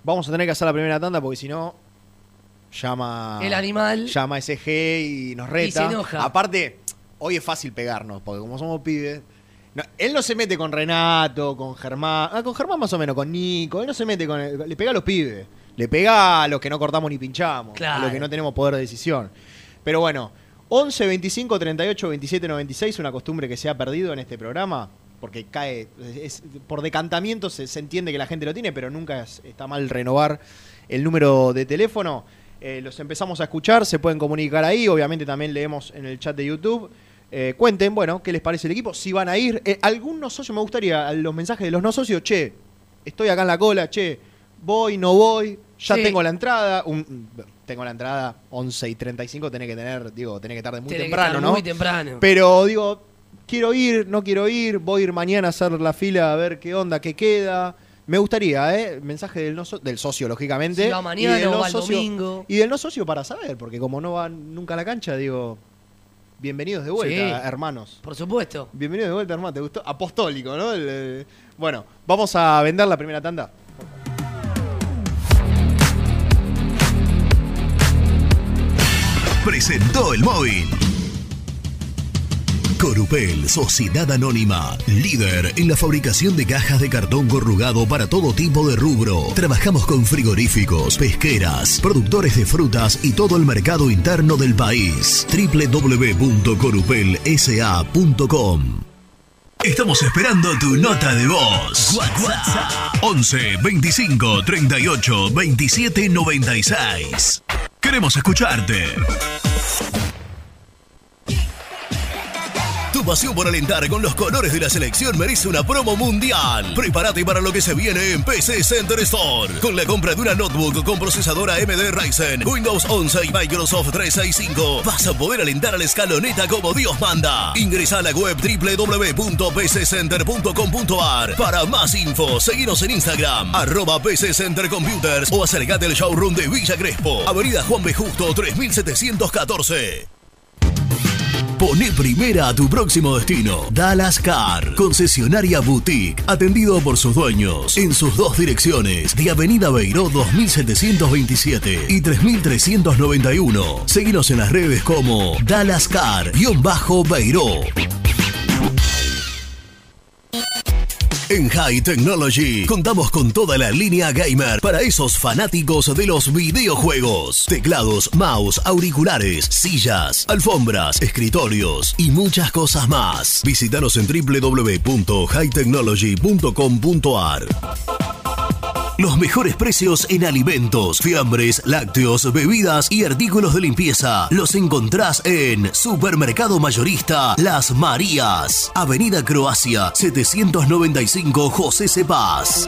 vamos a tener que hacer la primera tanda porque si no llama... el animal. Llama SG y nos reta. Y se enoja. Aparte... hoy es fácil pegarnos, porque como somos pibes... no, él no se mete con Renato, con Germán... ah, con Germán más o menos, con Nico... él no se mete con... le pega a los pibes. Le pega a los que no cortamos ni pinchamos. Claro. A los que no tenemos poder de decisión. Pero bueno, 11, 25, 38, 27, 96... una costumbre que se ha perdido en este programa... porque cae... por decantamiento se entiende que la gente lo tiene... pero nunca está mal renovar el número de teléfono. Los empezamos a escuchar, se pueden comunicar ahí... obviamente también leemos en el chat de YouTube... cuenten, bueno, qué les parece el equipo, si van a ir, algún no socio, me gustaría los mensajes de los no socios, che, estoy acá en la cola, che, voy, no voy, ya tengo la entrada, tengo la entrada 11:35, tenés que estar de muy temprano, ¿no? Muy temprano. Pero digo, quiero ir, no quiero ir, voy a ir mañana a hacer la fila a ver qué onda, qué queda, Me gustaría, mensaje del, del socio, lógicamente. Si va mañana, y del no socio, domingo. Y del no socio para saber, porque como no van nunca a la cancha, digo, bienvenidos de vuelta, sí, hermanos. Por supuesto. Bienvenidos de vuelta, hermano. ¿Te gustó? Apostólico, ¿no? Bueno, vamos a vender la primera tanda. Presentó el móvil. Corupel, sociedad anónima, líder en la fabricación de cajas de cartón corrugado para todo tipo de rubro. Trabajamos con frigoríficos, pesqueras, productores de frutas y todo el mercado interno del país. www.corupelsa.com. Estamos esperando tu nota de voz. WhatsApp 11 25 38 27 96. Queremos escucharte. Tu pasión por alentar con los colores de la selección merece una promo mundial. Prepárate para lo que se viene en PC Center Store. Con la compra de una notebook con procesadora AMD Ryzen, Windows 11 y Microsoft 365, vas a poder alentar a la escaloneta como Dios manda. Ingresa a la web www.pccenter.com.ar. Para más info, seguinos en Instagram, @PCCenterComputers, o acercate al showroom de Villa Crespo, Avenida Juan B. Justo 3714. Poné primera a tu próximo destino. Dallas Car, concesionaria boutique, atendido por sus dueños en sus dos direcciones, de Avenida Beiró 2727 y 3391. Seguinos en las redes como Dallas Car_Beiró. En High Technology contamos con toda la línea gamer para esos fanáticos de los videojuegos. Teclados, mouse, auriculares, sillas, alfombras, escritorios y muchas cosas más. Visítanos en www.hightechnology.com.ar. Los mejores precios en alimentos, fiambres, lácteos, bebidas y artículos de limpieza los encontrás en Supermercado Mayorista Las Marías, Avenida Croacia 795, José C. Paz.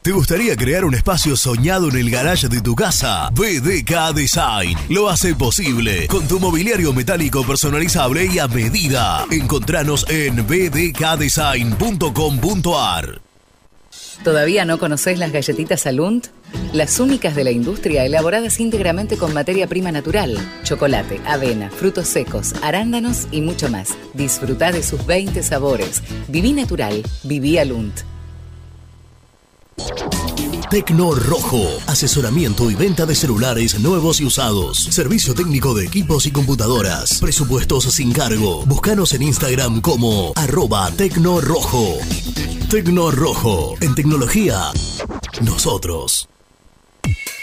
¿Te gustaría crear un espacio soñado en el garage de tu casa? BDK Design lo hace posible con tu mobiliario metálico personalizable y a medida. Encontranos en bdkdesign.com.ar. ¿Todavía no conocés las galletitas Alunt? Las únicas de la industria elaboradas íntegramente con materia prima natural. Chocolate, avena, frutos secos, arándanos y mucho más. Disfrutá de sus 20 sabores. Viví natural, viví Alunt. Tecno Rojo, asesoramiento y venta de celulares nuevos y usados, servicio técnico de equipos y computadoras, presupuestos sin cargo. Búscanos en Instagram como @tecnorrojo. Tecno Rojo, en tecnología, nosotros.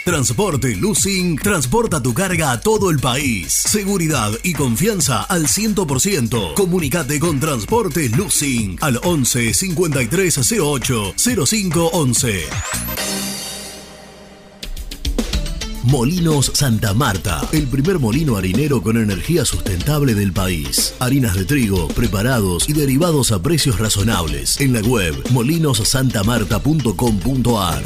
Transporte Lucing transporta tu carga a todo el país. Seguridad y confianza al 100%. Comunicate con Transporte Lucing al 11 53 08 05 11. Molinos Santa Marta, el primer molino harinero con energía sustentable del país. Harinas de trigo, preparados y derivados a precios razonables. En la web molinosantamarta.com.ar.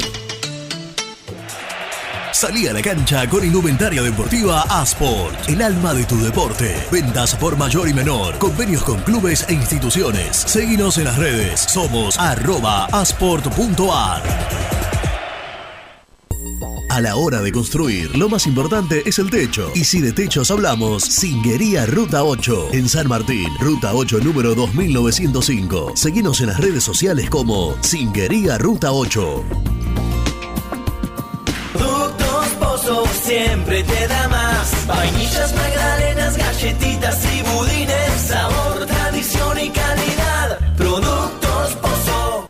Salí a la cancha con indumentaria deportiva Asport, el alma de tu deporte. Ventas por mayor y menor, convenios con clubes e instituciones. Seguinos en las redes, somos @asport.ar. A la hora de construir, lo más importante es el techo. Y si de techos hablamos, Zinguería Ruta 8, en San Martín, Ruta 8, número 2905. Seguinos en las redes sociales como Zinguería Ruta 8. Productos Pozo siempre te da más. Vainillas, magdalenas, galletitas y budines. Sabor, tradición y calidad. Productos Pozo.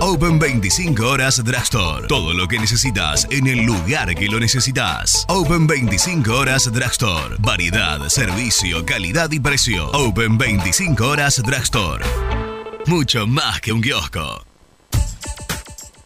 Open 25 horas Drugstore. Todo lo que necesitas en el lugar que lo necesitas. Open 25 horas Drugstore. Variedad, servicio, calidad y precio. Open 25 horas Drugstore. Mucho más que un kiosco.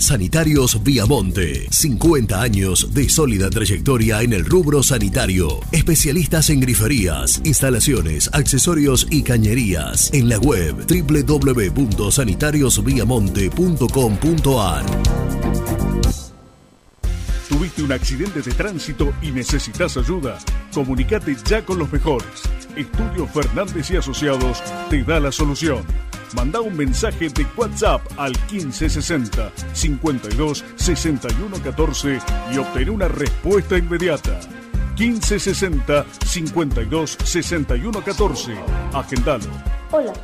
Sanitarios Viamonte, 50 años de sólida trayectoria en el rubro sanitario. Especialistas en griferías, instalaciones, accesorios y cañerías. En la web www.sanitariosviamonte.com.ar. ¿Tuviste un accidente de tránsito y necesitas ayuda? Comunícate ya con los mejores. Estudio Fernández y Asociados te da la solución. Manda un mensaje de WhatsApp al 1560 52 61 14 y obtén una respuesta inmediata. 1560 52 61 14. Agendalo. Hola,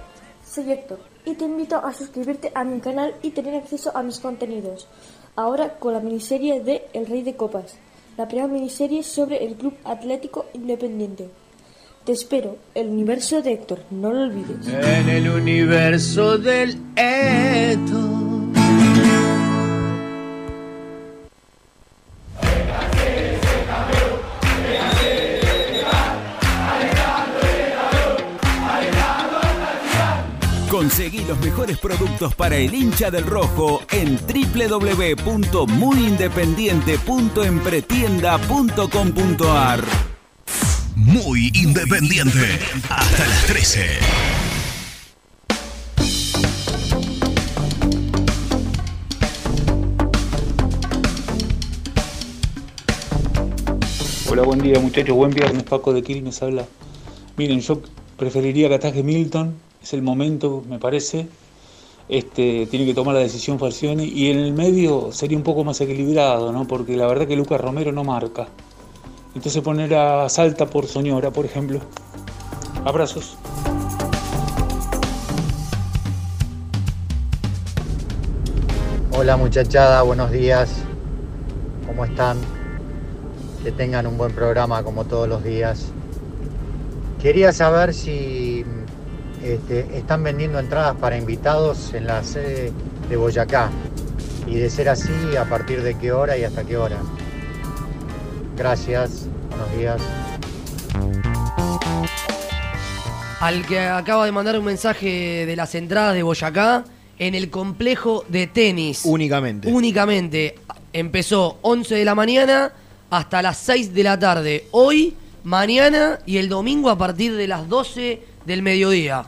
soy Héctor y te invito a suscribirte a mi canal y tener acceso a mis contenidos. Ahora con la miniserie de El Rey de Copas, la primera miniserie sobre el Club Atlético Independiente. Te espero, el universo de Héctor, no lo olvides. En el universo del Héctor. Conseguí los mejores productos para el hincha del rojo en www.muyindependiente.empretienda.com.ar. Muy Independiente, hasta las 13. Hola, buen día muchachos, buen viernes, Paco de Quilmes habla. Miren, yo preferiría que ataje Milton, es el momento, me parece. Tiene que tomar la decisión Falcioni y en el medio sería un poco más equilibrado, ¿no? Porque la verdad que Lucas Romero no marca. Entonces poner a Salta por Soñora, por ejemplo. Abrazos. Hola muchachada, buenos días. ¿Cómo están? Que tengan un buen programa como todos los días. Quería saber si están vendiendo entradas para invitados en la sede de Boyacá. Y de ser así, ¿a partir de qué hora y hasta qué hora? Gracias, buenos días. Al que acaba de mandar un mensaje de las entradas de Boyacá, en el complejo de tenis. Únicamente. Empezó 11 de la mañana hasta las 6 de la tarde. Hoy, mañana y el domingo a partir de las 12 del mediodía.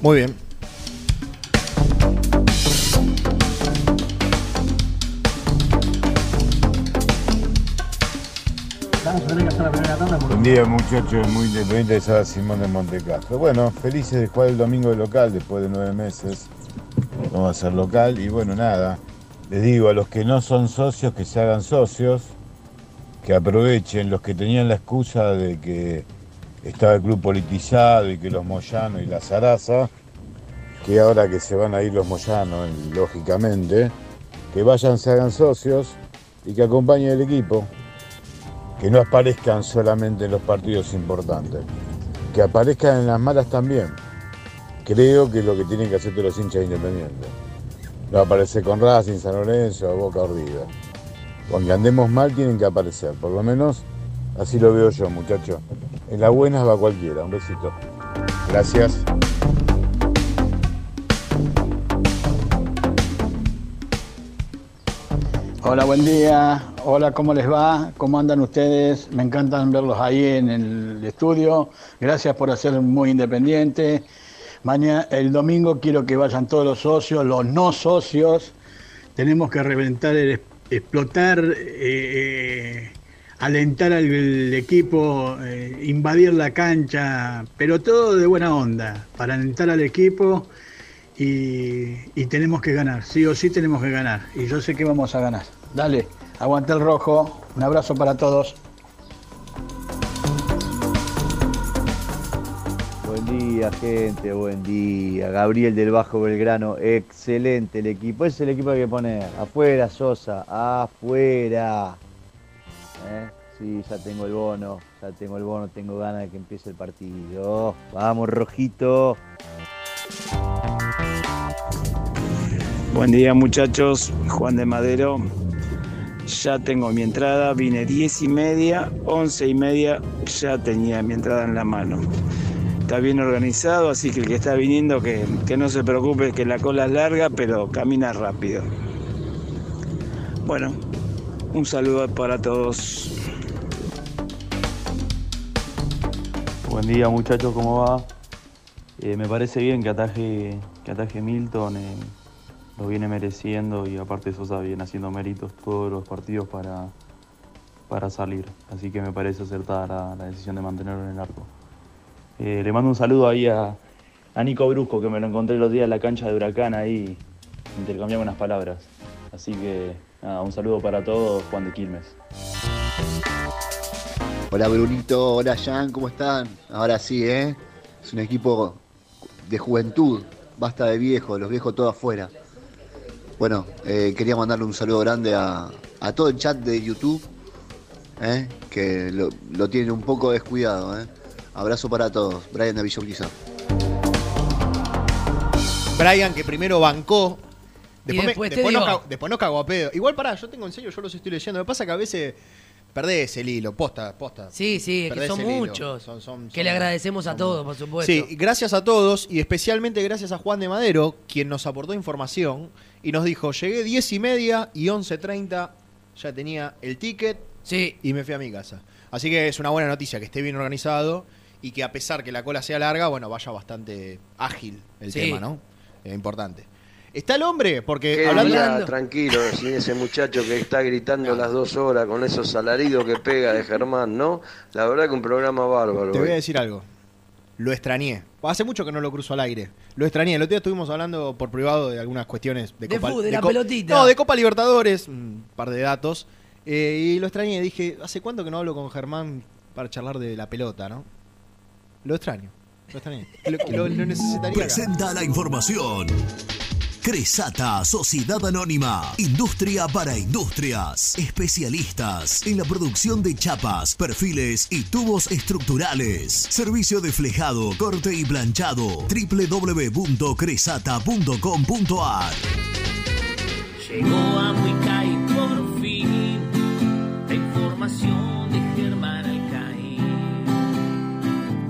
Muy bien. Buen día muchachos, muy independientes a Simón de Montecastro. Bueno, felices de jugar el domingo de local después de 9 meses. Vamos a ser local y bueno, nada. Les digo a los que no son socios que se hagan socios, que aprovechen. Los que tenían la excusa de que estaba el club politizado y que los Moyano y la Zaraza, que ahora que se van a ir los Moyano, lógicamente, que vayan, se hagan socios y que acompañen el equipo. Que no aparezcan solamente en los partidos importantes, que aparezcan en las malas también. Creo que es lo que tienen que hacer todos los hinchas independientes. No aparecer con Racing, San Lorenzo, Boca o River. Aunque andemos mal, tienen que aparecer. Por lo menos así lo veo yo, muchachos. En las buenas va cualquiera. Un besito. Gracias. Hola, buen día. Hola, ¿cómo les va? ¿Cómo andan ustedes? Me encantan verlos ahí en el estudio. Gracias por hacer muy independiente. Mañana, el domingo quiero que vayan todos los socios, los no socios. Tenemos que reventar, explotar, alentar al equipo, invadir la cancha, pero todo de buena onda, para alentar al equipo y tenemos que ganar, sí o sí tenemos que ganar. Y yo sé que vamos a ganar. Dale, aguanta el rojo. Un abrazo para todos. Gente, buen día. Gabriel del Bajo Belgrano, excelente el equipo. Ese es el equipo que hay que poner. Afuera, Sosa, afuera. Sí, ya tengo el bono, tengo ganas de que empiece el partido. Vamos, Rojito. Buen día, muchachos. Juan de Madero. Ya tengo mi entrada, vine 10:30, 11:30, ya tenía mi entrada en la mano. Está bien organizado, así que el que está viniendo que no se preocupe, que la cola es larga, pero camina rápido. Bueno, un saludo para todos. Buen día muchachos, ¿cómo va? Me parece bien que ataje Milton, lo viene mereciendo y aparte Sosa viene haciendo méritos todos los partidos para salir. Así que me parece acertada la decisión de mantenerlo en el arco. Le mando un saludo ahí a Nico Brusco, que me lo encontré los días en la cancha de Huracán, ahí intercambiamos unas palabras. Así que nada, un saludo para todos, Juan de Quilmes. Hola Brunito, hola Jean, ¿cómo están? Ahora sí, es un equipo de juventud, basta de viejos, los viejos todos afuera. Bueno, quería mandarle un saludo grande a todo el chat de YouTube, que lo tienen un poco descuidado, Abrazo para todos. Brian de Villauquiza. Brian que primero bancó. Después nos cagó a pedo. Igual pará, yo tengo en serio, yo los estoy leyendo. Me pasa que a veces perdés el hilo, posta. Sí, es que son muchos. Que le agradecemos a todos, por supuesto. Sí, gracias a todos y especialmente gracias a Juan de Madero, quien nos aportó información y nos dijo, llegué 10:30 y 11:30 ya tenía el ticket y me fui a mi casa. Así que es una buena noticia que esté bien organizado. Y que a pesar que la cola sea larga, bueno, vaya bastante ágil el tema, ¿no? Es importante. Está el hombre, porque hablando... Tranquilo, sin ese muchacho que está gritando las 2 horas con esos alaridos que pega de Germán, ¿no? La verdad que un programa bárbaro. Te voy a decir algo. Lo extrañé. Hace mucho que no lo cruzo al aire. Lo extrañé. El otro día estuvimos hablando por privado de algunas cuestiones de Copa Libertadores, un par de datos. Y lo extrañé, dije, ¿hace cuánto que no hablo con Germán para charlar de la pelota, no? Lo extraño, lo extrañé. Lo necesitaría. Presenta acá la información. Cresata, Sociedad Anónima, industria para industrias, especialistas en la producción de chapas, perfiles y tubos estructurales, servicio de flejado, corte y planchado, www.cresata.com.ar. Llegó a Muicay por fin la información de Germán Alcaín,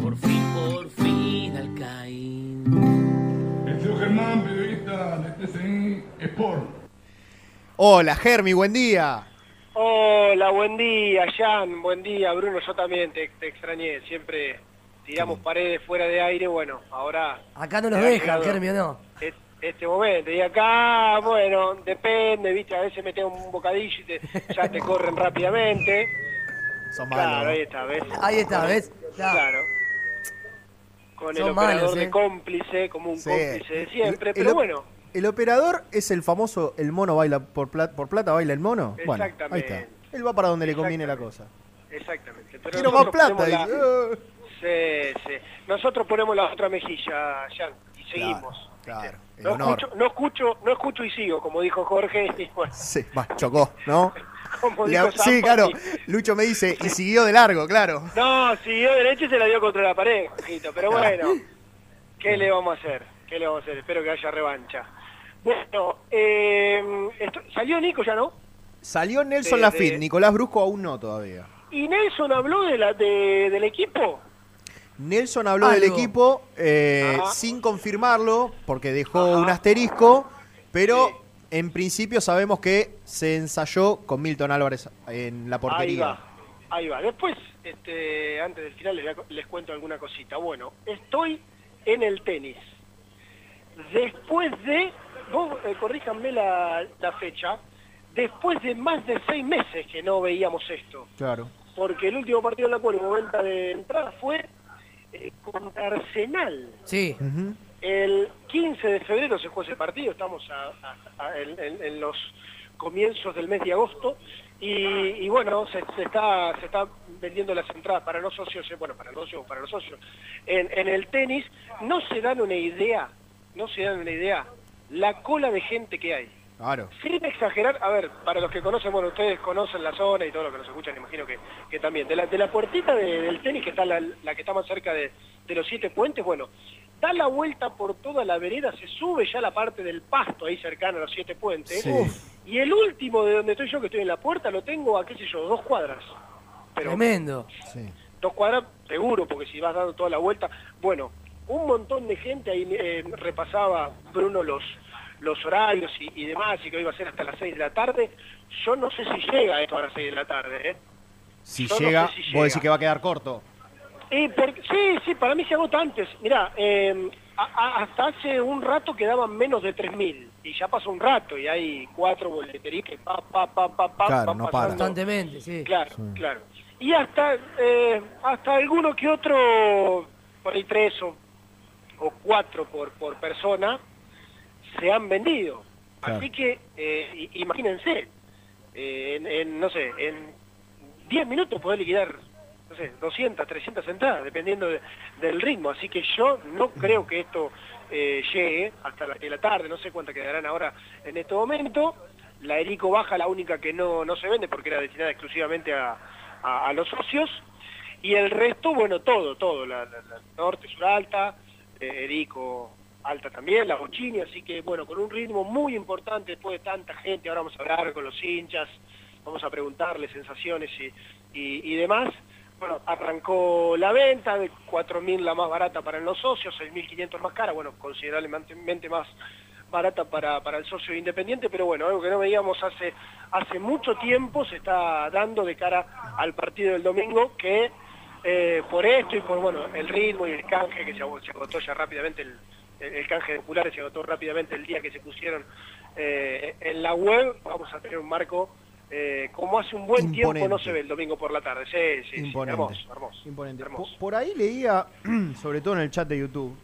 por fin Alcaín. El señor Germán, periodista de TCI Sport. Hola Germi, buen día. Hola, buen día Jean, buen día Bruno, yo también te extrañé, siempre tiramos paredes fuera de aire, bueno, ahora... Acá no los dejan, Germi, ¿no? Este momento, y acá, bueno, depende, viste, a veces metes un bocadillo y ya te corren rápidamente. Son malos. Claro, ahí está, ¿ves? Ahí está, ¿ves? Claro. Con el operador de cómplice, como un cómplice de siempre, pero bueno. El operador es el famoso, el mono baila por plata, baila el mono. Exactamente. Bueno, ahí está. Él va para donde le conviene la cosa. Exactamente. Pero quiero más plata. Sí. Nosotros ponemos la otra mejilla, Jean, y seguimos. Claro. No escucho y sigo, como dijo Jorge. Y bueno. Sí, bah, chocó, ¿no? Sí, claro. Lucho me dice, y siguió de largo, claro. No, siguió derecho y se la dio contra la pared, Jorgito. Pero bueno, ¿qué le vamos a hacer? Espero que haya revancha. Bueno, ¿salió Nico ya, no? Salió Nelson Lafitte, Nicolás Brusco aún no todavía. ¿Y Nelson habló del equipo? Nelson habló del equipo sin confirmarlo, porque dejó un asterisco, pero en principio sabemos que se ensayó con Milton Álvarez en la portería. Ahí va. Después, antes del final, les cuento alguna cosita. Bueno, estoy en el tenis. Después de, corríjanme la fecha, después de más de 6 meses que no veíamos esto. Claro. Porque el último partido en la cual hubo venta de entrada fue... contra Arsenal. Sí. Uh-huh. El 15 de febrero se jugó ese partido, estamos en los comienzos del mes de agosto y bueno, se está vendiendo las entradas para los socios, para los socios. En el tenis no se dan una idea la cola de gente que hay. Claro. Sin exagerar, a ver, para los que conocen, bueno, ustedes conocen la zona y todo lo que nos escuchan, imagino que también. De la puertita del tenis, que está la que está más cerca de los 7 puentes, bueno, da la vuelta por toda la vereda, se sube ya la parte del pasto ahí cercana a los 7 puentes. Sí. Y el último de donde estoy yo, que estoy en la puerta, lo tengo a, qué sé yo, 2 cuadras. Pero, tremendo. Sí. 2 cuadras seguro, porque si vas dando toda la vuelta. Bueno, un montón de gente ahí repasaba Bruno los horarios y demás, y que hoy va a ser hasta las 6 de la tarde, yo no sé si llega esto a las 6 de la tarde, ¿eh? Si llega, no sé si vos decís que va a quedar corto. Sí, para mí se agota antes. Mirá, hasta hace un rato quedaban menos de 3.000, y ya pasó un rato, y hay 4 boleterías que claro, no para. Constantemente, sí. Claro. Y hasta alguno que otro, por ahí 3 o 4 por persona, se han vendido. Claro. Así que imagínense, en 10 minutos podés liquidar, no sé, 200, 300 entradas, dependiendo del ritmo. Así que yo no creo que esto llegue hasta la tarde, no sé cuántas quedarán ahora en este momento. La Erico Baja, la única que no se vende porque era destinada exclusivamente a los socios. Y el resto, bueno, todo, la Norte, Sur Alta, Erico Alta también, la Bochini, así que bueno, con un ritmo muy importante después de tanta gente. Ahora vamos a hablar con los hinchas, vamos a preguntarles sensaciones y demás. Bueno, arrancó la venta, de 4.000 la más barata para los socios, 6.500 más cara, bueno, considerablemente más barata para el socio independiente, pero bueno, algo que no veíamos hace mucho tiempo se está dando de cara al partido del domingo, que por esto y por bueno, el ritmo y el canje que se agotó ya rápidamente el canje de oculares se agotó rápidamente el día que se pusieron en la web. Vamos a tener un marco como hace un buen imponente tiempo no se ve el domingo por la tarde. Sí, hermoso. Por ahí leía, sobre todo en el chat de YouTube,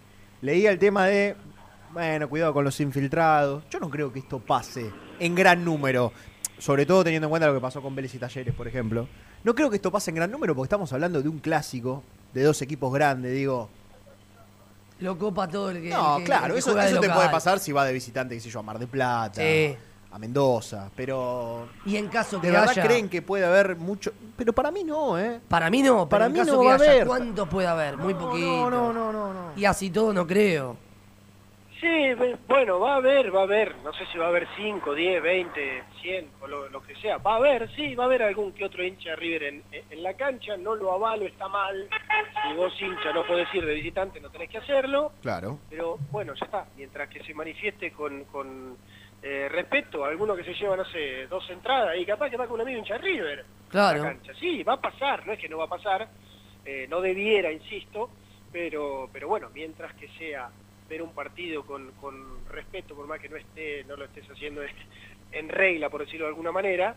leía el tema de, bueno, cuidado con los infiltrados. Yo no creo que esto pase en gran número. sobre todo teniendo en cuenta lo que pasó con Vélez y Talleres, por ejemplo. No creo que esto pase en gran número porque estamos hablando de un clásico, de dos equipos grandes, digo. Lo copa todo el que... No, el que, claro, el que eso te puede pasar si va de visitante, qué sé yo, a Mar del Plata, a Mendoza, pero... Y en caso que de verdad haya... creen que puede haber mucho... Pero para mí no, ¿eh? Para mí no, para mí no va a haber. ¿Cuánto puede haber? Muy poquito. No. Y así todo no creo. Sí, bueno, va a haber, no sé si va a haber 5, 10, 20, 100, o lo que sea, va a haber, sí, va a haber algún que otro hincha de River en la cancha, no lo avalo, está mal, si vos hincha no podés ir de visitante no tenés que hacerlo, claro, pero bueno, ya está, mientras que se manifieste con respeto, alguno que se lleva, no sé, 2 entradas, y capaz que va con un amigo hincha de River, claro, en la cancha, sí, va a pasar, no es que no va a pasar, no debiera, insisto, pero bueno, mientras que sea... ver un partido con respeto, por más que no lo estés haciendo en regla, por decirlo de alguna manera,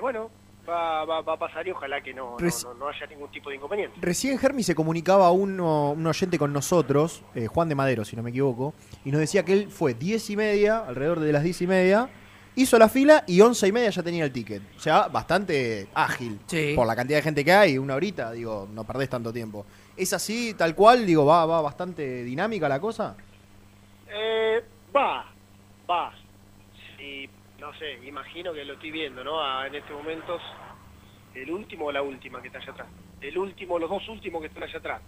bueno, va a pasar y ojalá que no haya ningún tipo de inconveniente. Recién, Germi, se comunicaba un oyente con nosotros, Juan de Madero, si no me equivoco, y nos decía que él fue 10:30, alrededor de las 10:30, hizo la fila y 11:30 ya tenía el ticket. O sea, bastante ágil. Sí. Por la cantidad de gente que hay, una horita, digo, no perdés tanto tiempo. ¿Es así, tal cual? Digo, ¿va bastante dinámica la cosa? Va. Sí, no sé, imagino que lo estoy viendo, ¿no? En este momento, el último o la última que está allá atrás. El último, los dos últimos que están allá atrás.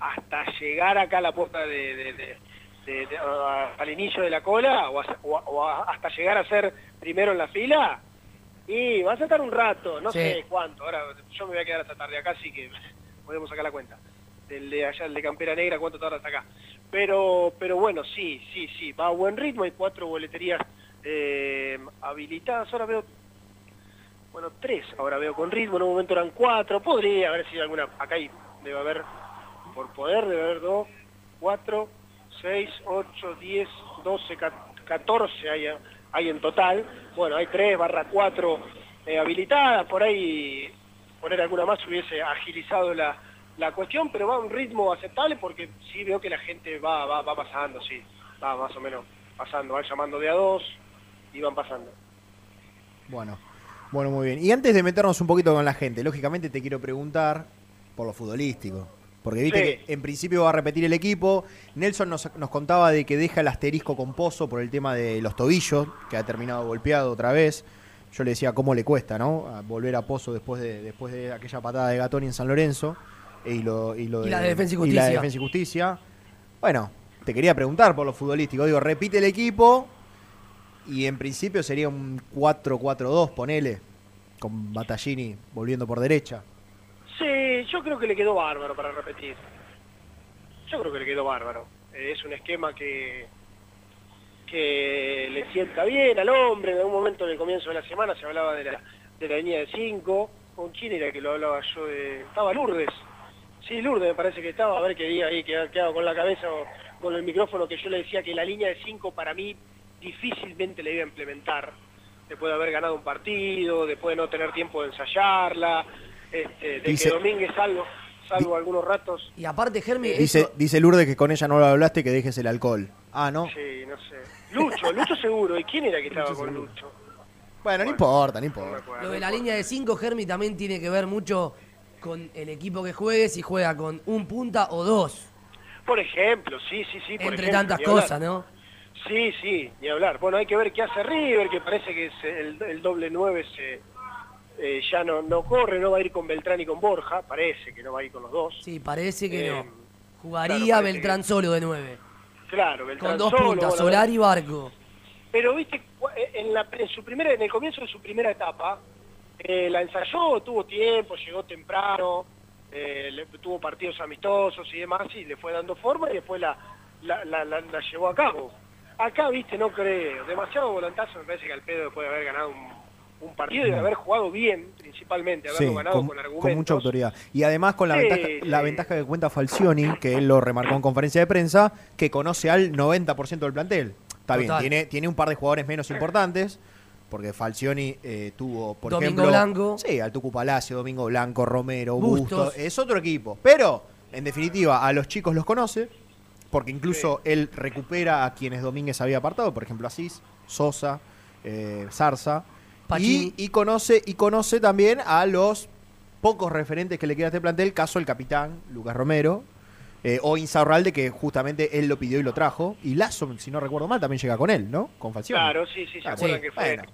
Hasta llegar acá a la puerta al inicio de la cola, o hasta llegar a ser primero en la fila, y va a estar un rato, no sé cuánto. Ahora, yo me voy a quedar hasta tarde acá, así que... podemos sacar la cuenta, del de allá, el de Campera Negra, cuánto tarda hasta acá. Pero bueno, sí, va a buen ritmo, hay 4 boleterías habilitadas, ahora veo, bueno, 3 ahora veo con ritmo, en un momento eran 4, podría haber sido alguna, acá debe haber, por poder, debe haber 2, 4, 6, 8, 10, 12, 14 hay en total, bueno, hay 3/4 habilitadas, por ahí... poner alguna más hubiese agilizado la cuestión, pero va a un ritmo aceptable porque sí veo que la gente va pasando, sí, va más o menos pasando, van llamando de a 2 y van pasando. Bueno, muy bien. Y antes de meternos un poquito con la gente, lógicamente te quiero preguntar por lo futbolístico, porque viste que en principio va a repetir el equipo. Nelson nos contaba de que deja el asterisco con Pozo por el tema de los tobillos, que ha terminado golpeado otra vez. Yo le decía cómo le cuesta, ¿no? A volver a Pozo después de aquella patada de Gattoni en San Lorenzo y la de Defensa y Justicia. Bueno, te quería preguntar por lo futbolístico. Digo, repite el equipo y en principio sería un 4-4-2, ponele, con Battaglini volviendo por derecha. Sí, yo creo que le quedó bárbaro para repetir. Es un esquema que le sienta bien al hombre. En algún momento en el comienzo de la semana se hablaba de la línea de 5, con quién era que lo hablaba yo, estaba Lourdes, sí, Lourdes me parece que estaba, a ver qué día ahí que hago con la cabeza o con el micrófono, que yo le decía que la línea de 5 para mí difícilmente le iba a implementar, después de haber ganado un partido, después de no tener tiempo de ensayarla, que Domínguez salvo algunos ratos. Y aparte, Germi... Dice Lourdes que con ella no lo hablaste, que dejes el alcohol. Ah, ¿no? Sí, no sé. Lucho seguro. ¿Y quién era que estaba con Lucho? Bueno, no importa. Lo de la línea de 5, Germi, también tiene que ver mucho con el equipo que juegue, si juega con un punta o 2. Por ejemplo, sí. Entre tantas cosas, ¿no? Sí, ni hablar. Bueno, hay que ver qué hace River, que parece que el doble 9 ya no corre, no va a ir con Beltrán y con Borja, parece que no va a ir con los 2. Sí, parece que no. Jugaría claro, Beltrán solo de 9. Claro, Beltrán con 2 solo, puntas, Solar y Barco. Pero viste, en el comienzo de su primera etapa, la ensayó, tuvo tiempo, llegó temprano, tuvo partidos amistosos y demás, y le fue dando forma y después la llevó a cabo. Acá, viste, no creo. Demasiado volantazo, me parece que al pedo después de haber ganado un partido y de haber jugado bien, principalmente, haberlo ganado con argumentos. Con mucha autoridad. Y además con la ventaja que cuenta Falcioni, que él lo remarcó en conferencia de prensa, que conoce al 90% del plantel. Está bien, tiene un par de jugadores menos importantes, porque Falcioni tuvo, por ejemplo... Blanco. Sí, al Tucu Palacio, Domingo Blanco, Romero, Bustos. Es otro equipo. Pero, en definitiva, a los chicos los conoce, porque incluso él recupera a quienes Domínguez había apartado, por ejemplo, Asís, Sosa, Zarza... Y conoce también a los pocos referentes que le queda a este plantel, caso el capitán, Lucas Romero, o Insaurralde, que justamente él lo pidió y lo trajo, y Lazo, si no recuerdo mal, también llega con él, ¿no? Con Falcioni. Claro, sí, se acuerdan que fue... Bueno.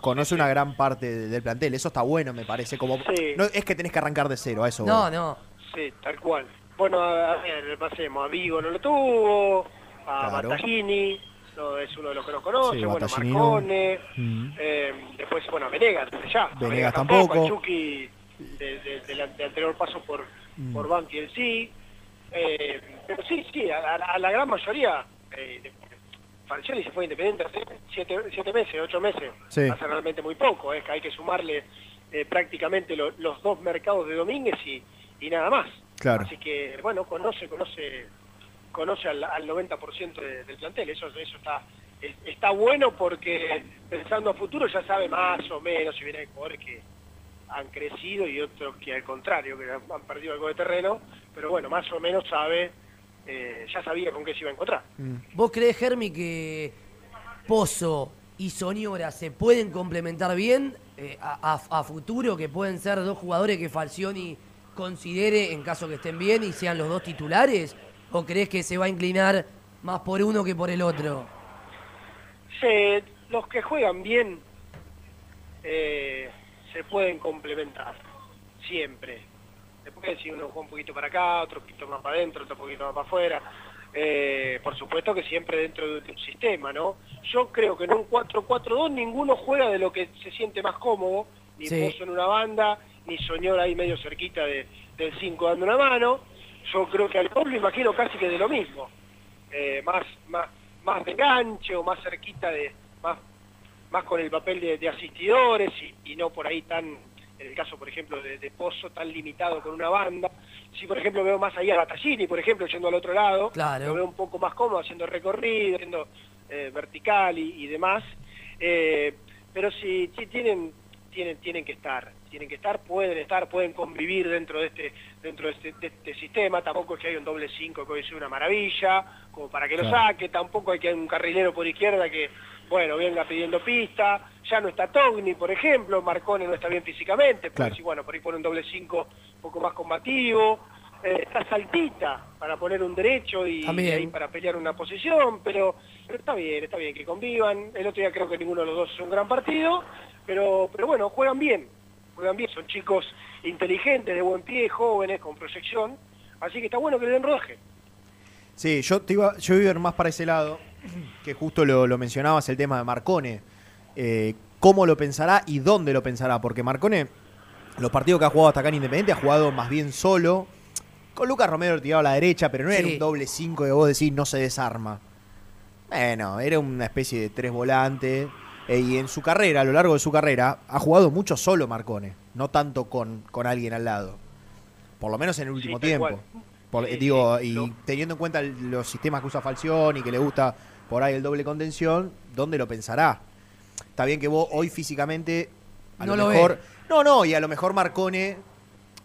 Conoce una gran parte del plantel, eso está bueno, me parece. Como sí. No es que tenés que arrancar de cero, a eso. No. Sí, tal cual. Bueno, a ver, repasemos. A Vigo no lo tuvo, a Battaglini, no, es uno de los que nos conoce, sí, bueno, Marcone, después, bueno, a Venegas, ya. Venegas tampoco. A Chucky, de anterior paso por Banfield en sí. Pero sí, a la gran mayoría... Falcioni se fue Independiente hace 8 meses, sí. Hace realmente muy poco, es que hay que sumarle prácticamente los 2 mercados de Domínguez y nada más. Claro. Así que, bueno, conoce al 90% del plantel, eso está bueno porque pensando a futuro ya sabe más o menos si viene de jugadores que han crecido y otros que al contrario, que han perdido algo de terreno, pero bueno, más o menos sabe... ya sabía con qué se iba a encontrar. ¿Vos crees, Germi, que Pozo y Soñora se pueden complementar bien a futuro, que pueden ser 2 jugadores que Falcioni considere en caso que estén bien y sean los 2 titulares? ¿O crees que se va a inclinar más por uno que por el otro? Los que juegan bien se pueden complementar siempre. Después si uno juega un poquito para acá, otro poquito más para adentro, otro poquito más para afuera. Por supuesto que siempre dentro de un sistema, ¿no? Yo creo que en un 4-4-2 ninguno juega de lo que se siente más cómodo, ni Pozo en una banda, ni Soñora ahí medio cerquita del 5 dando una mano. Yo creo que al gol lo imagino casi que de lo mismo. Más de ganche o más cerquita, más con el papel de asistidores y no por ahí tan... En el caso, por ejemplo, de Pozo, tan limitado con una banda. Si, por ejemplo, veo más ahí a Battaglini, por ejemplo, yendo al otro lado, claro. Lo veo un poco más cómodo, haciendo recorrido, haciendo vertical y demás. Pero sí tienen que estar, pueden convivir dentro de este sistema. Tampoco es que hay un doble 5 que hoy sea una maravilla, como para que lo saque. Tampoco hay que hay un carrilero por izquierda que... Bueno, venga pidiendo pista, ya no está Togni, por ejemplo, Marcone no está bien físicamente, claro. Sí, bueno, por ahí pone un doble 5 un poco más combativo, está Saltita para poner un derecho y ahí para pelear una posición, pero está bien que convivan. El otro día creo que ninguno de los 2 es un gran partido, pero bueno, juegan bien, son chicos inteligentes, de buen pie, jóvenes, con proyección, así que está bueno que le den rodaje. Sí, yo iba más para ese lado, que justo lo mencionabas, el tema de Marcone. ¿Cómo lo pensará y dónde lo pensará? Porque Marcone, los partidos que ha jugado hasta acá en Independiente, ha jugado más bien solo. Con Lucas Romero tirado a la derecha, pero no era un doble 5 que vos decís no se desarma. Bueno, era una especie de 3 volantes. Y en su carrera, a lo largo de su carrera, ha jugado mucho solo Marcone. No tanto con alguien al lado. Por lo menos en el último tiempo. Igual. Y teniendo en cuenta los sistemas que usa Falcioni y que le gusta por ahí el doble contención, ¿dónde lo pensará? Está bien que vos hoy físicamente y a lo mejor Marcone,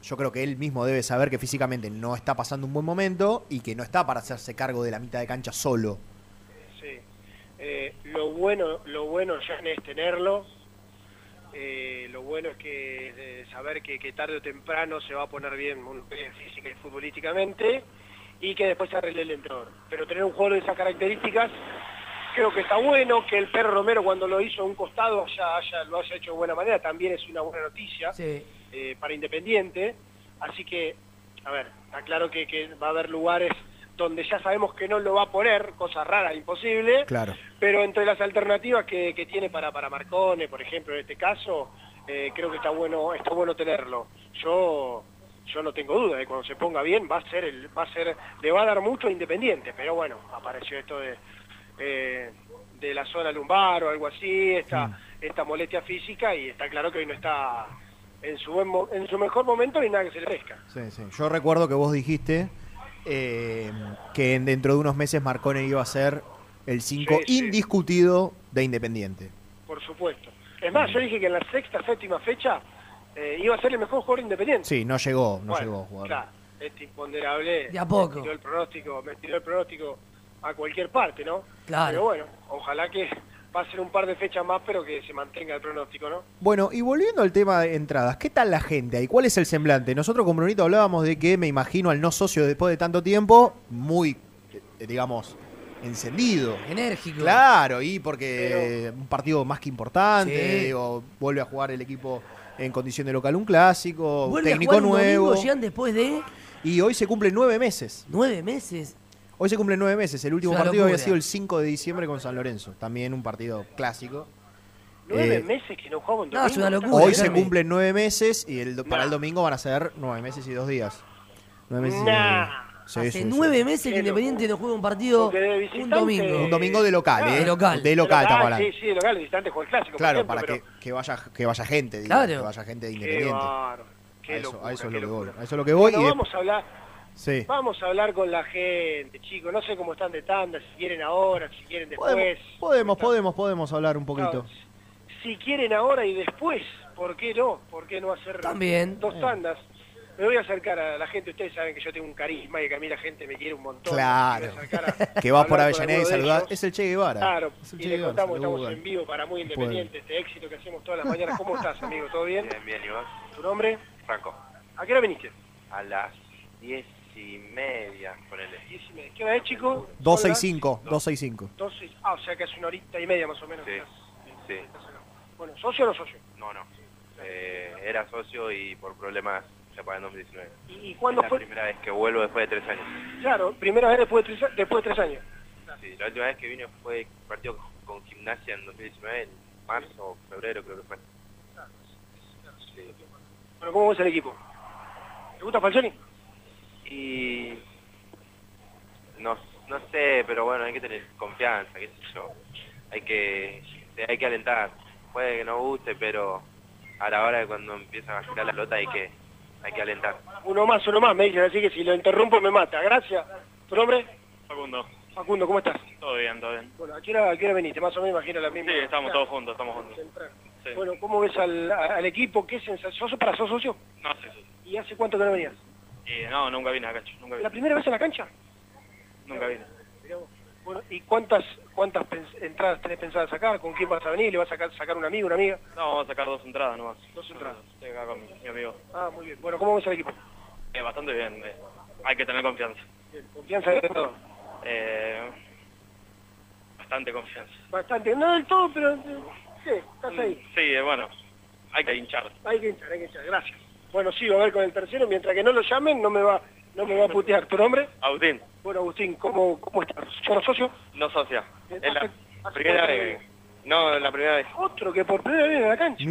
yo creo que él mismo debe saber que físicamente no está pasando un buen momento y que no está para hacerse cargo de la mitad de cancha solo. Lo bueno ya es tenerlo. Lo bueno es que saber que tarde o temprano se va a poner bien física y futbolísticamente y que después se arregle el entrenador. Pero tener un jugador de esas características creo que está bueno, que el Perro Romero cuando lo hizo a un costado lo haya hecho de buena manera, también es una buena noticia para Independiente. Así que, a ver, está claro que va a haber lugares donde ya sabemos que no lo va a poner, cosa rara, imposible, claro. Pero entre las alternativas que tiene para Marcone, por ejemplo, en este caso, creo que está bueno tenerlo. Yo no tengo duda de que cuando se ponga bien le va a dar mucho Independiente, pero bueno, apareció esto de la zona lumbar o algo así, esta molestia física, y está claro que hoy no está en su mejor momento ni nada que se le pesca. Sí. Yo recuerdo que vos dijiste... que dentro de unos meses Marcone iba a ser el 5 indiscutido de Independiente. Por supuesto. Es más, yo dije que en la 6ª, 7ª fecha iba a ser el mejor jugador Independiente. Sí, no llegó a jugar. Claro, este imponderable. De a poco. Me tiró el pronóstico a cualquier parte, ¿no? Claro. Pero bueno, ojalá que va a ser un par de fechas más, pero que se mantenga el pronóstico, ¿no? Bueno, y volviendo al tema de entradas, ¿qué tal la gente ahí? ¿Cuál es el semblante? Nosotros con Brunito hablábamos de que, me imagino, al no socio después de tanto tiempo, muy, digamos, encendido. Enérgico. Claro, y porque pero... un partido más que importante, sí. O vuelve a jugar el equipo en condición de local un clásico, vuelve técnico a jugar un nuevo. Domingo, Jean, después de... Y hoy se cumplen 9 meses. ¿9 meses? Hoy se cumplen 9 meses. El último partido había sido el 5 de diciembre con San Lorenzo. También un partido clásico. 9 meses que no jugamos. No, es una locura. Hoy se cumplen 9 meses y para el domingo van a ser 9 meses y 2 días. 9 meses y 2 días. Sí, hace 9 meses que Independiente no juega un partido un domingo. Un domingo de local, ¿eh? De local estamos hablando. Sí, sí, de local, de visitante juega el clásico. Claro, por ejemplo, para que vaya gente, digamos, claro. Que vaya gente de Independiente. A eso es lo que voy. Bueno, vamos a hablar con la gente, chicos. No sé cómo están de tanda, si quieren ahora, si quieren después. Podemos hablar un poquito. Claro, si quieren ahora y después, ¿por qué no? ¿Por qué no hacer también dos tandas? Me voy a acercar a la gente. Ustedes saben que yo tengo un carisma y que a mí la gente me quiere un montón. Claro. Que vas por Avellaneda y saludás. Es el Che Guevara. Claro. Y le contamos, estamos en vivo para Muy Independiente, este éxito que hacemos todas las mañanas. ¿Cómo estás, amigo? ¿Todo bien? Bien, bien, Iván. ¿Tu nombre? Franco. ¿A qué hora viniste? A las 10:30, ponele. 10:30. ¿Qué hora es, chico? 2:65. Ah, o sea que hace una horita y media más o menos. Sí. Sí. Bueno, ¿socio o no socio? No. Era socio y por problemas... ya para el 2019. ¿Y cuándo fue? La primera vez que vuelvo después de 3 años. Claro, primera vez después de tres años. Sí, la última vez que vine fue el partido con Gimnasia en 2019, en marzo o febrero creo que fue. Claro. Sí. Bueno, ¿cómo ves el equipo? ¿Te gusta Falcioni? Y... No sé, pero bueno, hay que tener confianza, qué sé yo. Hay que alentar. Puede que no guste, pero a la hora de cuando empiezan a girar la pelota hay que alentar. Uno más, me dicen, así que si lo interrumpo me mata. Gracias. ¿Tu nombre? Facundo. Facundo, ¿cómo estás? Todo bien. Bueno, ¿a qué hora veniste? Más o menos imagino la misma. Sí, estamos todos juntos. Sí. Bueno, ¿cómo ves al equipo? ¿Qué sensación? ¿Sos socio? No, sí, socio. ¿Y hace cuánto que no venías? No, nunca vine a la cancha. ¿La primera vez en la cancha? Nunca vine. Bueno, ¿y cuántas entradas tenés pensada sacar? ¿Con quién vas a venir? ¿Le vas a sacar un amigo, una amiga? No, vamos a sacar 2 entradas nomás. 2 entradas. Estoy acá con mi amigo. Ah, muy bien. Bueno, ¿cómo ves al equipo? Bastante bien. Hay que tener confianza. Bien. ¿Confianza de todo? Bastante confianza. Bastante. No del todo, pero... sí, estás ahí. Sí, bueno. Hay que hinchar. Gracias. Bueno, sigo a ver con el tercero. Mientras que no lo llamen, no me va a putear. ¿Tu nombre? Agustín. Bueno, Agustín, ¿cómo estás? ¿Yo no socio? No socia. Es la primera vez. No, la primera vez. Otro que por primera vez en la cancha.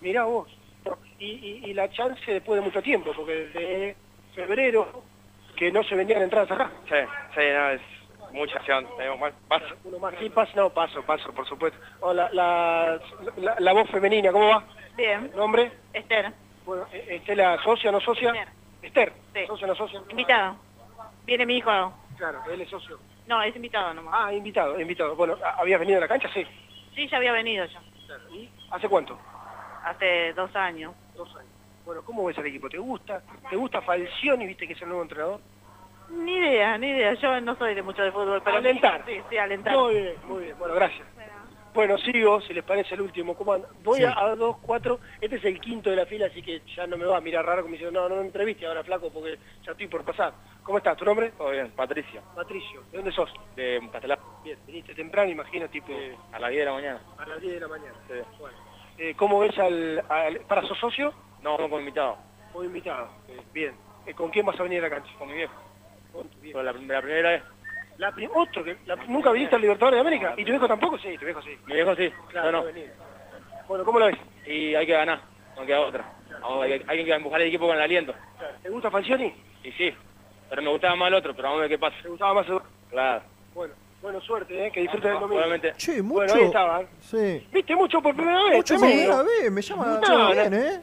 Mirá vos. Y la chance después de mucho tiempo, porque desde febrero que no se vendían entradas acá. Sí, no, es mucha acción. Tenemos más. ¿Paso? Uno más. Sí, paso. No, paso, por supuesto. Hola, la voz femenina, ¿cómo va? Bien. ¿Nombre? Esther. Bueno, Estela, ¿socia o no socia? Esther. Esther, sí. ¿Socio o no socio? Invitado. Viene mi hijo. Claro, él es socio. No, es invitado nomás. Ah, invitado. Bueno, ¿habías venido a la cancha? Sí. Sí, ya había venido yo. Claro. ¿Y hace cuánto? Hace 2 años. 2 años. Bueno, ¿cómo ves al equipo? ¿Te gusta? ¿Te gusta Falcioni, viste que es el nuevo entrenador? Ni idea. Yo no soy de mucho de fútbol. Pero alentar. Sí, alentar. Muy bien. Bueno, gracias. Bueno, sigo, si les parece el último. ¿Cómo anda? Voy sí. A 2, 4. Este es el quinto de la fila, así que ya no me va a mirar raro. Como diciendo, no me entreviste ahora, flaco, porque ya estoy por pasar. ¿Cómo estás? ¿Tu nombre? Todo bien, Patricio. ¿De dónde sos? De Castelar. Bien, viniste temprano, imagino, tipo... a las 10 de la mañana. A las 10 de la mañana. Sí. Bueno. ¿Cómo ves ¿Para sos socio? No, como invitado. Como invitado. Bien. ¿Con quién vas a venir a la cancha? Con mi viejo. Con tu viejo. La primera vez. ¿Nunca viniste al Libertadores de América? No, ¿y tu viejo tampoco? Sí, tu viejo sí. Mi viejo sí, claro, no. Bueno, ¿cómo lo ves? Y hay que ganar, no queda otra. Claro. Hay que empujar el equipo con el aliento. Claro. ¿Te gusta Falcioni? Y sí, pero me gustaba más el otro, pero vamos a ver qué pasa. ¿Te gustaba más el otro? Claro. Bueno, suerte, que disfrutes del domingo. Obviamente. Che, mucho. Bueno, ahí estaban. Sí. ¿Viste? Mucho por primera vez. Mucho por primera vez, me llama bien,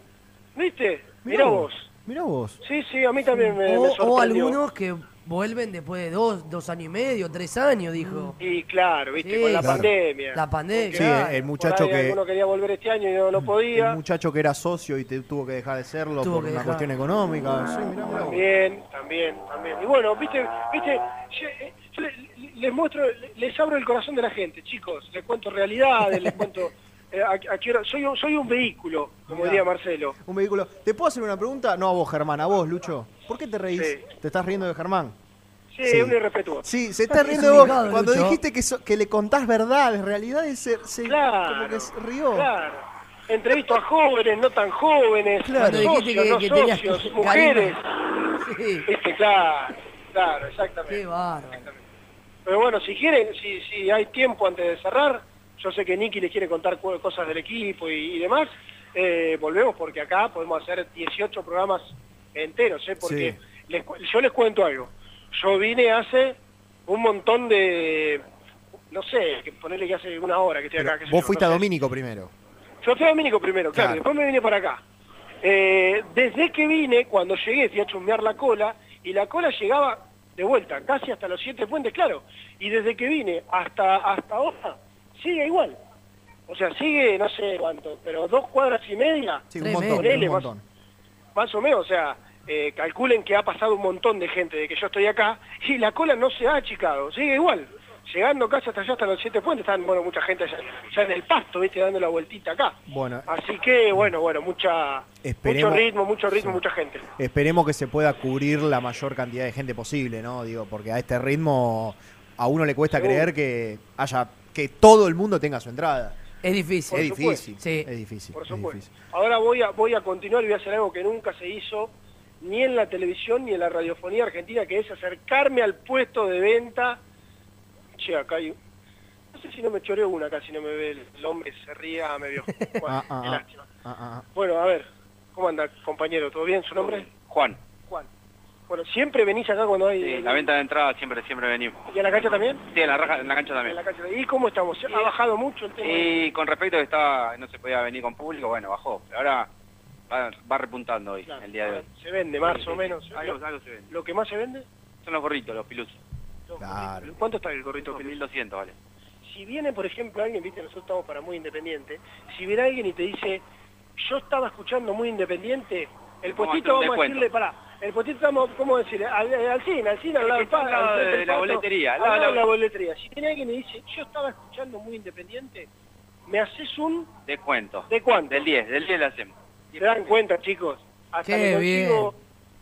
¿viste? Mirá vos. Sí, a mí también me sorprendió. O algunos que... vuelven después de 2 años y medio, 3 años, dijo. Y claro, viste, sí, con la pandemia. La pandemia. Sí, el muchacho que... alguno quería volver este año y no podía. El muchacho que era socio y tuvo que dejar de serlo por una cuestión económica. Sí, mirá. También. Y bueno, viste, yo les muestro, les abro el corazón de la gente, chicos. Les cuento realidades, les cuento... soy un vehículo, como diría Marcelo. Un vehículo. ¿Te puedo hacer una pregunta? No a vos, Germán, a vos, Lucho. ¿Por qué te reís? Sí. ¿Te estás riendo de Germán? Sí, sí. Un irrespetuoso. Sí, se está riendo de vos. Cuando Lucho dijiste que le contás verdades, realidades, claro, como que se rió. Claro. Entrevisto a jóvenes, no tan jóvenes, claro, socios, que no socios, que mujeres. Sí. Claro, exactamente. Qué bárbaro. Exactamente. Pero bueno, si quieren, si hay tiempo antes de cerrar, yo sé que Nicky les quiere contar cosas del equipo y demás, volvemos porque acá podemos hacer 18 programas enteros, porque sí. Yo les cuento algo. Yo vine hace un montón de... no sé, ponerle que hace una hora que estoy acá. Vos fuiste a Domínico primero. Yo fui a Domínico primero, claro. Después me vine para acá. Desde que vine, cuando llegué, fui a chumbear la cola, y la cola llegaba de vuelta, casi hasta los 7 puentes, claro. Y desde que vine hasta ahora, sigue igual. O sea, sigue, no sé cuánto, pero 2 cuadras y media. Sí, un montón, un montón. Más o menos, o sea, calculen que ha pasado un montón de gente de que yo estoy acá, y la cola no se ha achicado, sigue igual. Llegando casi hasta allá, hasta los 7 puentes, están, bueno, mucha gente ya en el pasto, viste, dando la vueltita acá. Bueno, así que, bueno, mucho ritmo, sí. Mucha gente. Esperemos que se pueda cubrir la mayor cantidad de gente posible, ¿no? Digo, porque a este ritmo a uno le cuesta creer que todo el mundo tenga su entrada. Es difícil. Es difícil. Por supuesto. Ahora voy a continuar y voy a hacer algo que nunca se hizo ni en la televisión ni en la radiofonía argentina, que es acercarme al puesto de venta. Che, acá hay... No sé si no me choreo una acá, si no me ve el hombre, se ría, me vio. Bueno, qué lástima. Bueno, a ver, ¿cómo anda, compañero? ¿Todo bien? ¿Su nombre? Juan. Juan. Bueno, ¿siempre venís acá cuando hay...? Sí, la venta de entrada siempre venimos. ¿Y en la cancha también? Sí, en la cancha también. ¿Y cómo estamos? ¿Ha bajado mucho el tema? Y con respecto a que no se podía venir con público, bueno, bajó. Pero ahora va repuntando hoy, claro, el día de hoy. Se vende más o menos. Algo se vende. ¿Lo que más se vende? Son los gorritos, los pilus. Claro. ¿Cuánto está el gorrito? 1.200, vale. Si viene, por ejemplo, alguien, viste, nosotros estamos para Muy Independiente, si viene alguien y te dice, yo estaba escuchando Muy Independiente, el puestito vamos a decirle, pará, el puestito vamos, ¿cómo decirle? Al cine, al lado del de la boletería. Al lado de la boletería. Si viene alguien y dice, yo estaba escuchando Muy Independiente, me haces un... Descuento. ¿De cuánto? Del 10 le hacemos. ¿Se dan cuenta, chicos? Hasta que contigo...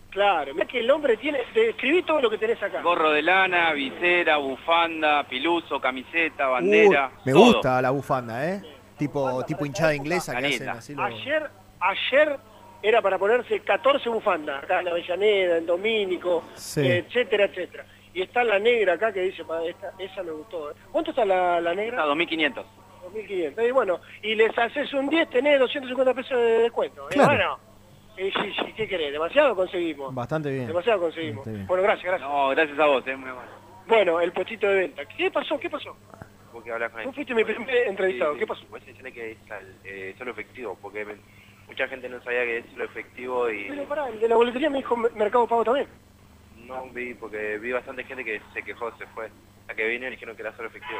Claro, mirá que el hombre tiene... Describí todo lo que tenés acá. Gorro de lana, visera, bufanda, piluso, camiseta, bandera. Me todo. Gusta la bufanda, ¿eh? Sí, tipo hinchada inglesa que hacen así. Ayer era para ponerse 14 bufandas. Acá en la Avellaneda, en Domínico, sí, etcétera, etcétera. Y está la negra acá que dice, esa me gustó. ¿Cuánto está la negra? Está 2.500. 2.500. Y bueno, y les haces un 10, tenés 250 pesos de descuento. Claro. Bueno, sí, ¿qué querés? Demasiado conseguimos. Bastante bien. Demasiado conseguimos. Bien. Bueno, gracias. No, gracias a vos, muy bueno. Bueno, el puestito de venta. ¿Qué pasó? Vos que hablás con él. Vos fuiste mi primer entrevistado. Sí. ¿Qué pasó? Vos tenés que es solo efectivo, porque mucha gente no sabía que es solo efectivo y... Pero pará, el de la boletería me dijo Mercado Pago también. No vi, porque vi bastante gente que se quejó, se fue. La que vino y dijeron que era solo efectivo.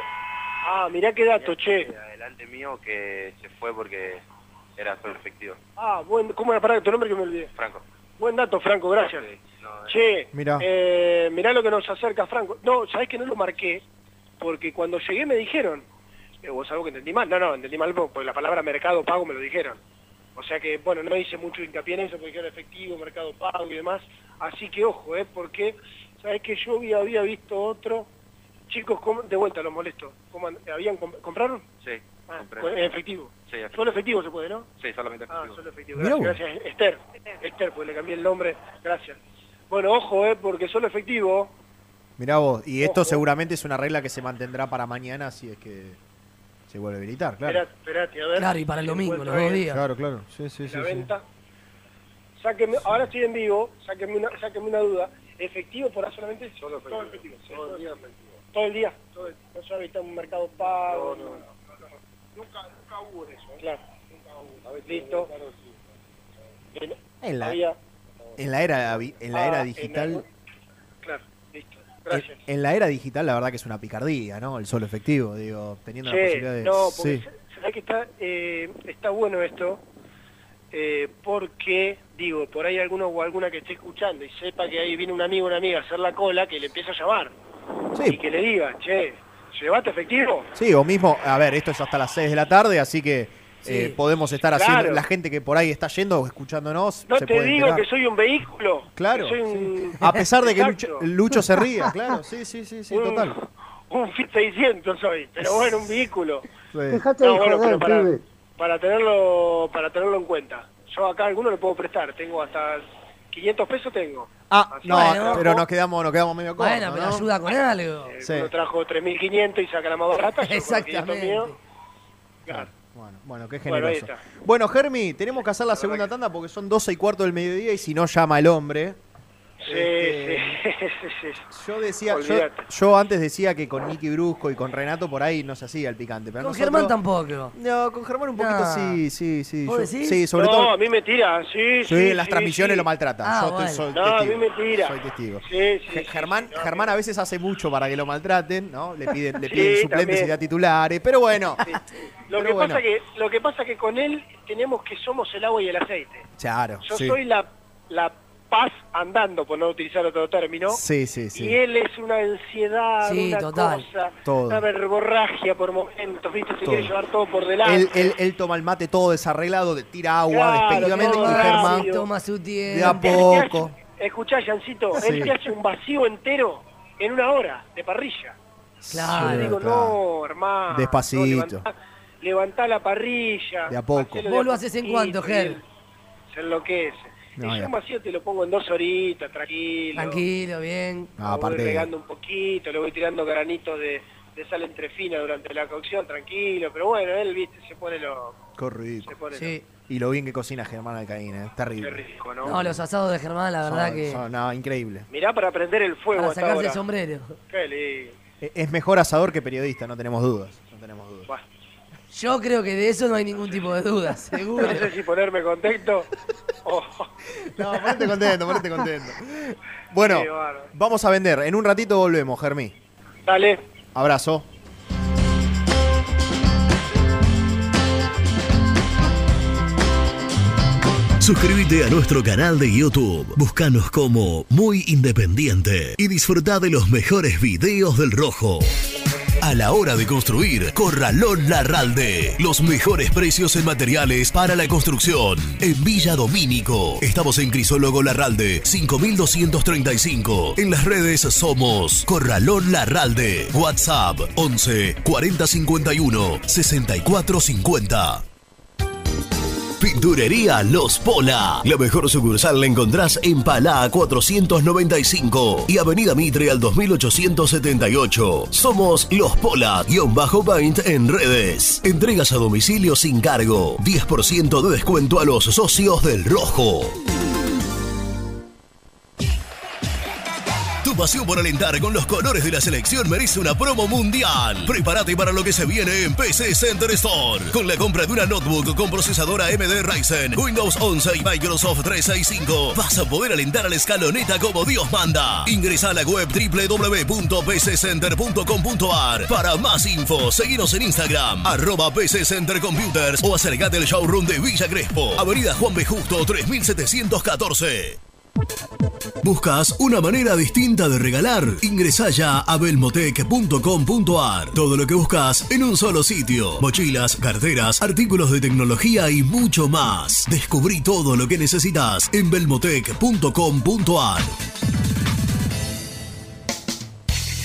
Ah, mirá qué dato, che. Adelante mío que se fue porque... Era solo efectivo. Ah, ¿cómo era? Pará, tu nombre que me olvidé. Franco. Buen dato, Franco, gracias. Sí, che, mirá lo que nos acerca, Franco. No, sabés que no lo marqué, porque cuando llegué me dijeron, vos algo que entendí mal. No, entendí mal porque la palabra mercado pago me lo dijeron. O sea que, bueno, no hice mucho hincapié en eso porque era efectivo, mercado pago y demás. Así que ojo, porque sabés que yo había visto otro. Chicos, de vuelta los molesto. ¿Compraron? Sí. Ah, en efectivo. Sí, solo efectivo se puede, ¿no? Sí, solamente efectivo. Ah, solo efectivo. Gracias. Esther, pues le cambié el nombre. Gracias. Bueno, ojo, porque solo efectivo... Mirá vos, y esto seguramente es una regla que se mantendrá para mañana si es que se vuelve a habilitar, claro. Esperate, a ver. Claro, y para el domingo, los 2 días. Claro. Sí. Venta. Sáquenme, sí. Ahora estoy en vivo, sáquenme una duda. ¿Efectivo por ahora solamente? Solo efectivo. Todo efectivo. Todo el día. No se habita un mercado pago. No. Nunca hubo eso. Claro. Nunca hubo. A ver, listo. En la era digital... Claro, listo. Gracias. En la era digital la verdad que es una picardía, ¿no? El solo efectivo, digo, teniendo la posibilidad de... No, porque sabés que está bueno esto, porque, digo, por ahí alguno o alguna que esté escuchando y sepa que ahí viene un amigo o una amiga a hacer la cola, que le empieza a llamar. sí, y que le digan, che, ¿llevaste efectivo? Sí, o mismo, a ver, esto es hasta las 6 de la tarde, así que sí, podemos estar haciendo, la gente que por ahí está yendo, escuchándonos. No se te puede digo enterar. Que soy un vehículo. Claro, soy un... a pesar de que Lucho se ría, claro, sí, total. Un Fiat 600 soy, pero bueno, un vehículo. Sí. Dejate de joder, pero para tenerlo en cuenta. Yo acá a alguno le puedo prestar, tengo hasta... 500 pesos tengo. Ah, no, bueno, pero nos quedamos medio cortos. Bueno, pero ¿no? Ayuda con algo. Uno trajo 3.500 y saca la más barata. Exactamente. Mío. Claro. Bueno, qué generoso. Bueno, Germi, tenemos que hacer la segunda tanda porque son 12:15 del mediodía y si no llama el hombre. Sí, sí. Yo antes decía que con Nicky Brusco y con Renato por ahí no se hacía el picante. Pero con nosotros, Germán tampoco. No, con Germán un poquito sí. ¿Vos decís? Sí, sobre todo. No, a mí me tira, sí. Sí, en las transmisiones lo maltratan. Soy testigo. A mí me tira. Soy testigo. Sí, Germán a veces hace mucho para que lo maltraten, ¿no? Le piden suplentes también. Y da titulares, pero bueno. Sí. Lo que pasa es que con él tenemos que somos el agua y el aceite. Claro. Yo soy la paz andando, por no utilizar otro término. Sí. Y él es una ansiedad, una cosa, una verborragia por momentos, ¿viste? Se quiere llevar todo por delante. Él toma el mate todo desarreglado, tira agua, despectivamente, y Germán toma su tiempo. De a poco. Escuchá, Jancito, él te hace un vacío entero en una hora de parrilla. Claro. Yo digo, no, hermano. Despacito. No, levantá la parrilla. De a poco. ¿Vos lo haces en cuánto, Ger? Se enloquece. Y yo un vacío te lo pongo en 2 horitas, tranquilo, bien. Voy pegando un poquito, le voy tirando granitos de sal entrefina durante la cocción, tranquilo. Pero bueno, él, viste, se pone loco. Corrido. Y lo bien que cocina Germán Alcaín, ¿eh? Terrible. Qué rico, ¿no? No, los asados de Germán, la verdad increíble. Mirá para prender el fuego. Para sacarse el sombrero. Qué lindo. Es mejor asador que periodista, no tenemos dudas. Bah. Yo creo que de eso no hay ningún tipo de duda, seguro. No sé si ponerme contento. No, ponete contento. Bueno, vamos a vender. En un ratito volvemos, Germí. Dale. Abrazo. Suscríbete a nuestro canal de YouTube. Búscanos como Muy Independiente y disfruta de los mejores videos del Rojo. A la hora de construir, Corralón Larralde. Los mejores precios en materiales para la construcción. En Villa Domínico. Estamos en Crisólogo Larralde, 5235. En las redes somos Corralón Larralde. WhatsApp 11 4051 6450. Pinturería Los Pola. La mejor sucursal la encontrás en Palá 495 y Avenida Mitre al 2878. Somos Los Pola _paint en redes. Entregas a domicilio sin cargo. 10% de descuento a los socios del Rojo. Tu pasión por alentar con los colores de la selección merece una promo mundial. Prepárate para lo que se viene en PC Center Store. Con la compra de una notebook con procesadora AMD Ryzen, Windows 11 y Microsoft 365, vas a poder alentar a la escaloneta como Dios manda. Ingresá a la web www.pccenter.com.ar. Para más info, seguinos en Instagram, @PCCenterComputers o acercate al showroom de Villa Crespo, Avenida Juan B. Justo 3714. ¿Buscas una manera distinta de regalar? Ingresá ya a belmotec.com.ar. Todo lo que buscas en un solo sitio. Mochilas, carteras, artículos de tecnología y mucho más. Descubrí todo lo que necesitas en belmotec.com.ar.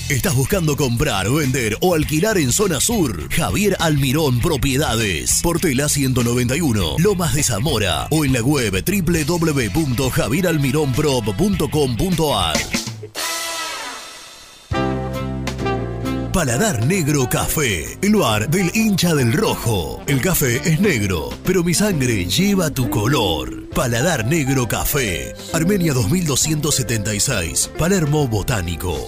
¿Estás buscando comprar, vender o alquilar en Zona Sur? Javier Almirón Propiedades, Portela 191, Lomas de Zamora o en la web www.javieralmironprop.com.ar. Paladar Negro Café, el bar del hincha del Rojo. El café es negro, pero mi sangre lleva tu color. Paladar Negro Café, Armenia 2276, Palermo Botánico.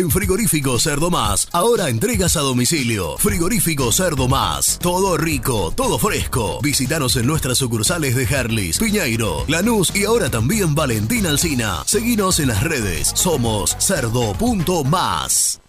en Frigorífico Cerdo Más. Ahora entregas a domicilio. Frigorífico Cerdo Más. Todo rico, todo fresco. Visítanos en nuestras sucursales de Herlis, Piñeiro, Lanús y ahora también Valentín Alsina. Seguinos en las redes. Somos cerdo.más.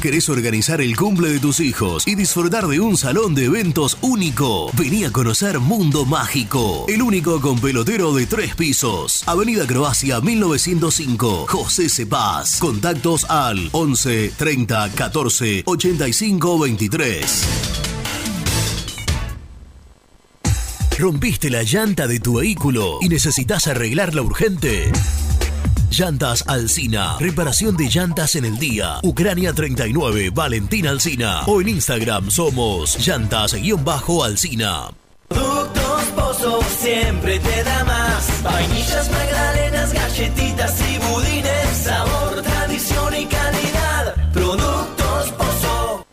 ¿Querés organizar el cumple de tus hijos y disfrutar de un salón de eventos único? Vení a conocer Mundo Mágico, el único con pelotero de 3 pisos. Avenida Croacia 1905, José Cepaz. Contactos al 11 30 14 85 23. ¿Rompiste la llanta de tu vehículo y necesitas arreglarla urgente? Llantas Alsina, reparación de llantas en el día. Ucrania 39, Valentín Alsina. O en Instagram somos llantas-alsina. Productos Pozo siempre te da más. Vainillas, magdalenas, galletitas y budines. Sabor, tradición y calidad. Productos Pozo.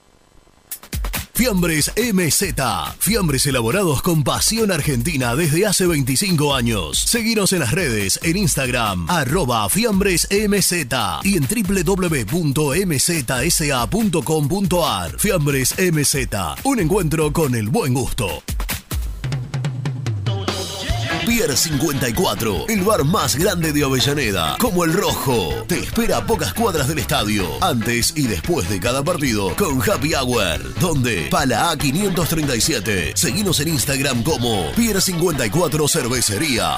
Fiambres MZ, fiambres elaborados con pasión argentina desde hace 25 años. Seguinos en las redes, en Instagram, @fiambresmz y en www.mzsa.com.ar. Fiambres MZ, un encuentro con el buen gusto. Pier 54, el bar más grande de Avellaneda, como El Rojo. Te espera a pocas cuadras del estadio, antes y después de cada partido, con Happy Hour, donde Pala A537. Seguinos en Instagram como Pier 54 Cervecería.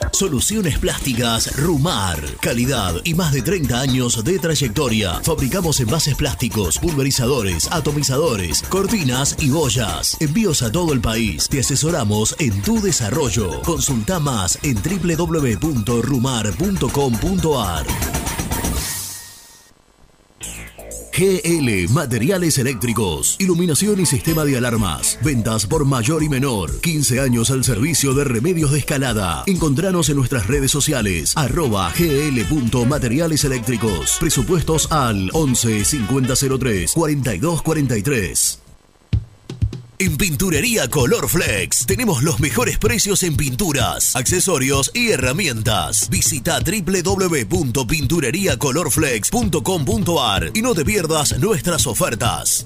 Soluciones plásticas Rumar. Calidad y más de 30 años de trayectoria. Fabricamos envases plásticos, pulverizadores, atomizadores, cortinas y boyas. Envíos a todo el país. Te asesoramos en tu desarrollo. Consulta más en www.rumar.com.ar. GL, materiales eléctricos, iluminación y sistema de alarmas. Ventas por mayor y menor. 15 años al servicio de Remedios de Escalada. Encontranos en nuestras redes sociales, @gl.materialeseléctricos. Presupuestos al 11 5003 4243. En Pinturería Color Flex tenemos los mejores precios en pinturas, accesorios y herramientas. Visita www.pintureriacolorflex.com.ar y no te pierdas nuestras ofertas.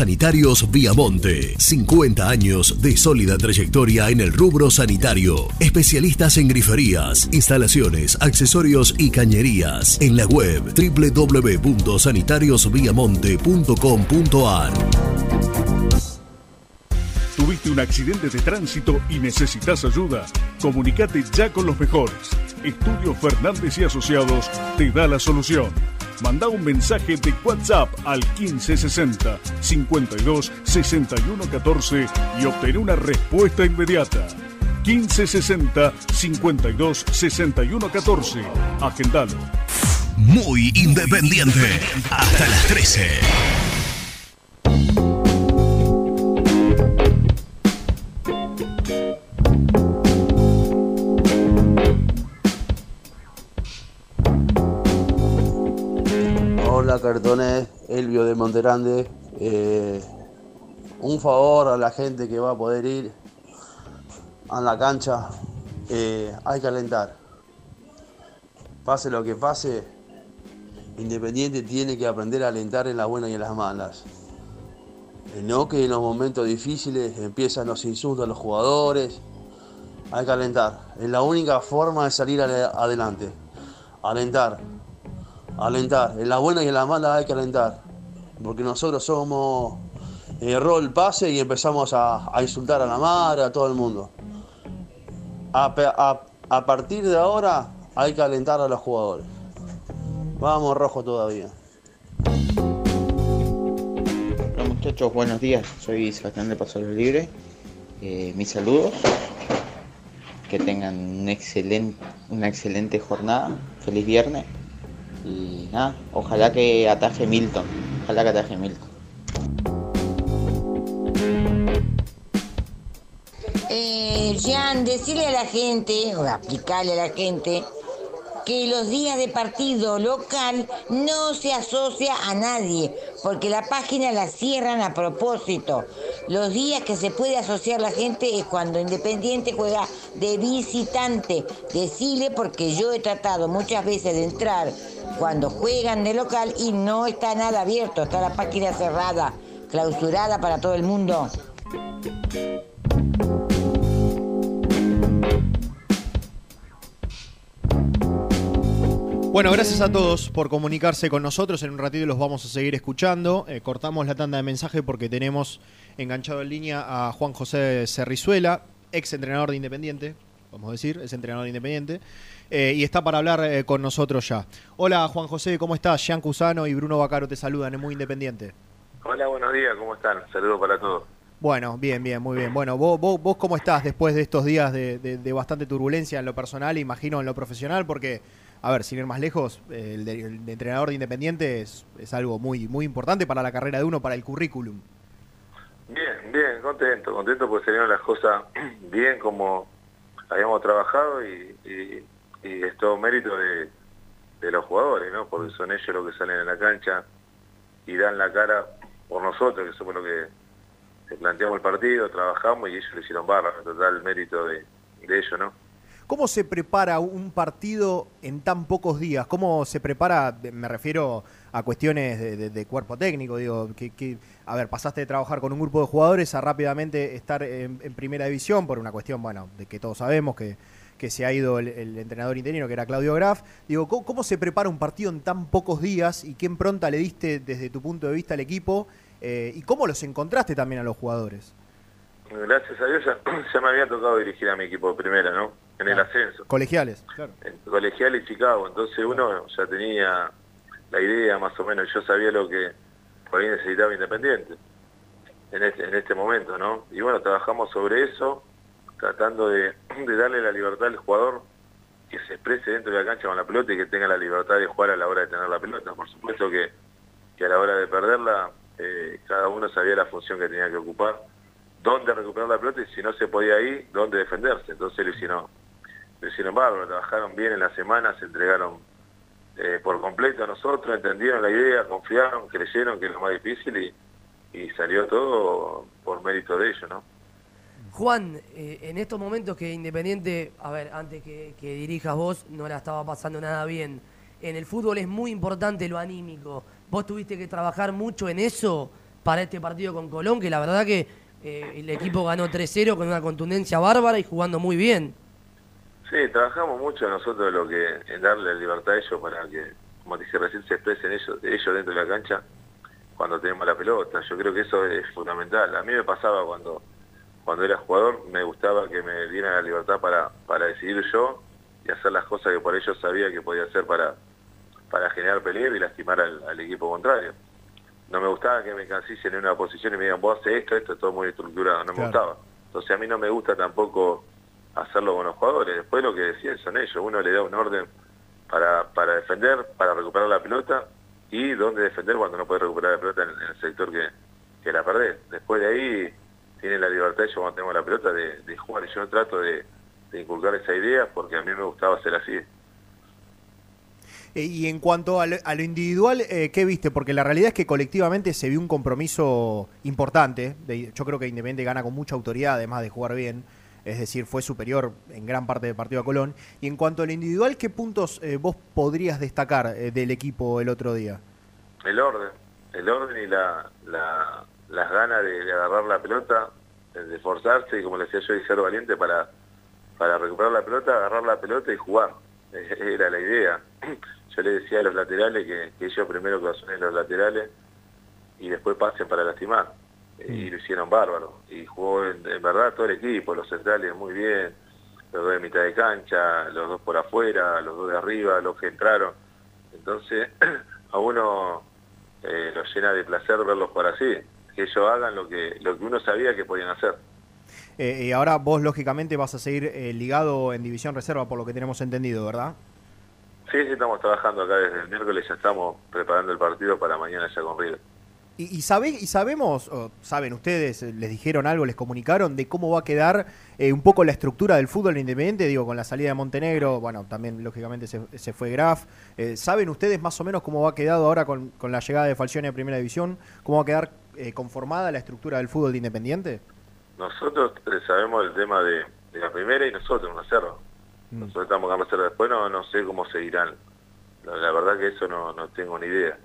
Sanitarios Viamonte. 50 años de sólida trayectoria en el rubro sanitario. Especialistas en griferías, instalaciones, accesorios y cañerías. En la web www.sanitariosviamonte.com.ar. ¿Tuviste un accidente de tránsito y necesitas ayuda? Comunícate ya con los mejores. Estudio Fernández y Asociados te da la solución. Manda un mensaje de WhatsApp al 1560 52 61 14 y obtén una respuesta inmediata. 1560 52 61 14. Agendalo. Muy independiente. Hasta las 13. Hola Cartones, Elvio de Monterande. Un favor a la gente que va a poder ir a la cancha, hay que alentar. Pase lo que pase, Independiente tiene que aprender a alentar en las buenas y en las malas. No que en los momentos difíciles empiezan los insultos a los jugadores. Hay que alentar, es la única forma de salir adelante. Alentar, en las buenas y en las malas hay que alentar, porque nosotros somos rol pase y empezamos a insultar a la madre, a todo el mundo. A partir de ahora hay que alentar a los jugadores. Vamos rojo todavía. Hola muchachos, buenos días, soy Sebastián de Paso Libre, mis saludos, que tengan una excelente jornada, feliz viernes. Y nada, ojalá que ataje Milton. Jean, decirle a la gente, o aplicarle a la gente, que los días de partido local no se asocia a nadie, porque la página la cierran a propósito. Los días que se puede asociar la gente es cuando Independiente juega de visitante. Decile, porque yo he tratado muchas veces de entrar cuando juegan de local y no está nada abierto, está la página cerrada, clausurada para todo el mundo. Bueno, gracias a todos por comunicarse con nosotros. En un ratito los vamos a seguir escuchando. Cortamos la tanda de mensaje porque tenemos enganchado en línea a Juan José Cerrizuela, ex entrenador de Independiente, vamos a decir, es entrenador de Independiente, y está para hablar con nosotros ya. Hola Juan José, ¿cómo estás? Jean Cusano y Bruno Bacaro te saludan, es muy Independiente. Hola, buenos días, ¿cómo están? Saludos para todos. Bueno, bien, muy bien. Bueno, ¿vos cómo estás después de estos días de bastante turbulencia en lo personal, imagino en lo profesional? Porque, a ver, sin ir más lejos, el de entrenador de Independiente es algo muy, muy importante para la carrera de uno, para el currículum. Bien, contento porque se dieron las cosas bien como habíamos trabajado y es todo mérito de los jugadores, ¿no? Porque son ellos los que salen a la cancha y dan la cara por nosotros, que somos los que planteamos el partido, trabajamos y ellos lo hicieron barra, total mérito de ellos, ¿no? ¿Cómo se prepara un partido en tan pocos días? ¿Cómo se prepara? Me refiero a cuestiones de cuerpo técnico. Digo, a ver, pasaste de trabajar con un grupo de jugadores a rápidamente estar en primera división por una cuestión, bueno, de que todos sabemos que se ha ido el entrenador interino, que era Claudio Graf. Digo, ¿cómo se prepara un partido en tan pocos días y qué impronta le diste desde tu punto de vista al equipo? ¿Y cómo los encontraste también a los jugadores? Gracias a Dios ya me había tocado dirigir a mi equipo de primera, ¿no? En el ascenso. Colegiales, claro. Colegial y Chicago, entonces uno ya tenía la idea más o menos, yo sabía lo que por ahí necesitaba Independiente en este momento, ¿no? Y bueno, trabajamos sobre eso, tratando de darle la libertad al jugador que se exprese dentro de la cancha con la pelota y que tenga la libertad de jugar a la hora de tener la pelota. Por supuesto que a la hora de perderla, cada uno sabía la función que tenía que ocupar, dónde recuperar la pelota y si no se podía ir, dónde defenderse. Entonces lo hicieron bárbaro, trabajaron bien en la semana, se entregaron por completo a nosotros, entendieron la idea, confiaron, creyeron que es lo más difícil y salió todo por mérito de ellos, ¿no? Juan, en estos momentos que Independiente, a ver, antes que dirijas vos, no la estaba pasando nada bien. En el fútbol es muy importante lo anímico. ¿Vos tuviste que trabajar mucho en eso? para este partido con Colón, que la verdad que el equipo ganó 3-0 con una contundencia bárbara y jugando muy bien. Sí, trabajamos mucho nosotros lo que en darle libertad a ellos para que, como dije recién, se expresen ellos dentro de la cancha cuando tenemos la pelota. Yo creo que eso es fundamental. A mí me pasaba cuando era jugador, me gustaba que me dieran la libertad para decidir yo y hacer las cosas que por ellos sabía que podía hacer para generar peligro y lastimar al equipo contrario. No me gustaba que me cancillen en una posición y me digan, vos haces esto, todo muy estructurado, no me gustaba. Entonces a mí no me gusta tampoco hacerlo con los jugadores. Después lo que decían son ellos, uno le da un orden para defender, para recuperar la pelota y dónde defender cuando no puede recuperar la pelota en el sector que la perdés. Después de ahí tienen la libertad ellos cuando tenemos la pelota de jugar, y yo trato de inculcar esa idea porque a mí me gustaba hacer así. Y en cuanto a lo individual, ¿qué viste? Porque la realidad es que colectivamente se vio un compromiso importante. Yo creo que Independiente gana con mucha autoridad, además de jugar bien. Es decir, fue superior en gran parte del partido a Colón. Y en cuanto a lo individual, ¿qué puntos vos podrías destacar del equipo el otro día? El orden y las ganas de agarrar la pelota, de forzarse, y como le decía yo, de ser valiente para recuperar la pelota, agarrar la pelota y jugar. Era la idea. Yo le decía a los laterales que ellos primero cruzasen los laterales y después pasen para lastimar. Y lo hicieron bárbaro. Y jugó en verdad todo el equipo, los centrales muy bien, los dos de mitad de cancha, los dos por afuera, los dos de arriba, los que entraron. Entonces a uno lo llena de placer verlos por así, que ellos hagan lo que uno sabía que podían hacer. Y ahora vos lógicamente vas a seguir ligado en División Reserva, por lo que tenemos entendido, ¿verdad? Sí, estamos trabajando acá desde el miércoles, ya estamos preparando el partido para mañana ya con River. ¿Saben ustedes, les dijeron algo, les comunicaron de cómo va a quedar un poco la estructura del fútbol independiente? Digo, con la salida de Montenegro, bueno, también lógicamente se fue Graf. ¿Saben ustedes más o menos cómo va a quedar ahora con la llegada de Falcioni a Primera División? ¿Cómo va a quedar conformada la estructura del fútbol de Independiente? Nosotros sabemos el tema de la primera y nosotros en Reserva. Nosotros estamos en Reserva. Después no sé cómo seguirán. La verdad que eso no tengo ni idea.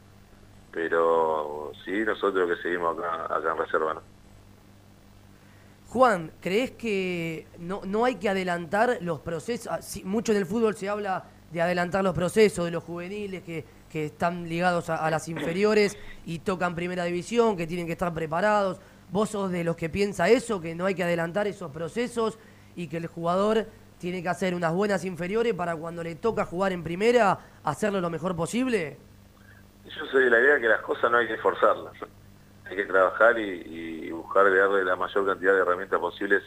Pero sí, nosotros que seguimos acá en Reserva. ¿No? Juan, ¿crees que no hay que adelantar los procesos? Mucho en el fútbol se habla de adelantar los procesos de los juveniles que están ligados a las inferiores y tocan Primera División, que tienen que estar preparados. ¿Vos sos de los que piensa eso, que no hay que adelantar esos procesos y que el jugador tiene que hacer unas buenas inferiores para cuando le toca jugar en primera, hacerlo lo mejor posible? Yo soy de la idea que las cosas no hay que forzarlas. Hay que trabajar y buscar de darle la mayor cantidad de herramientas posibles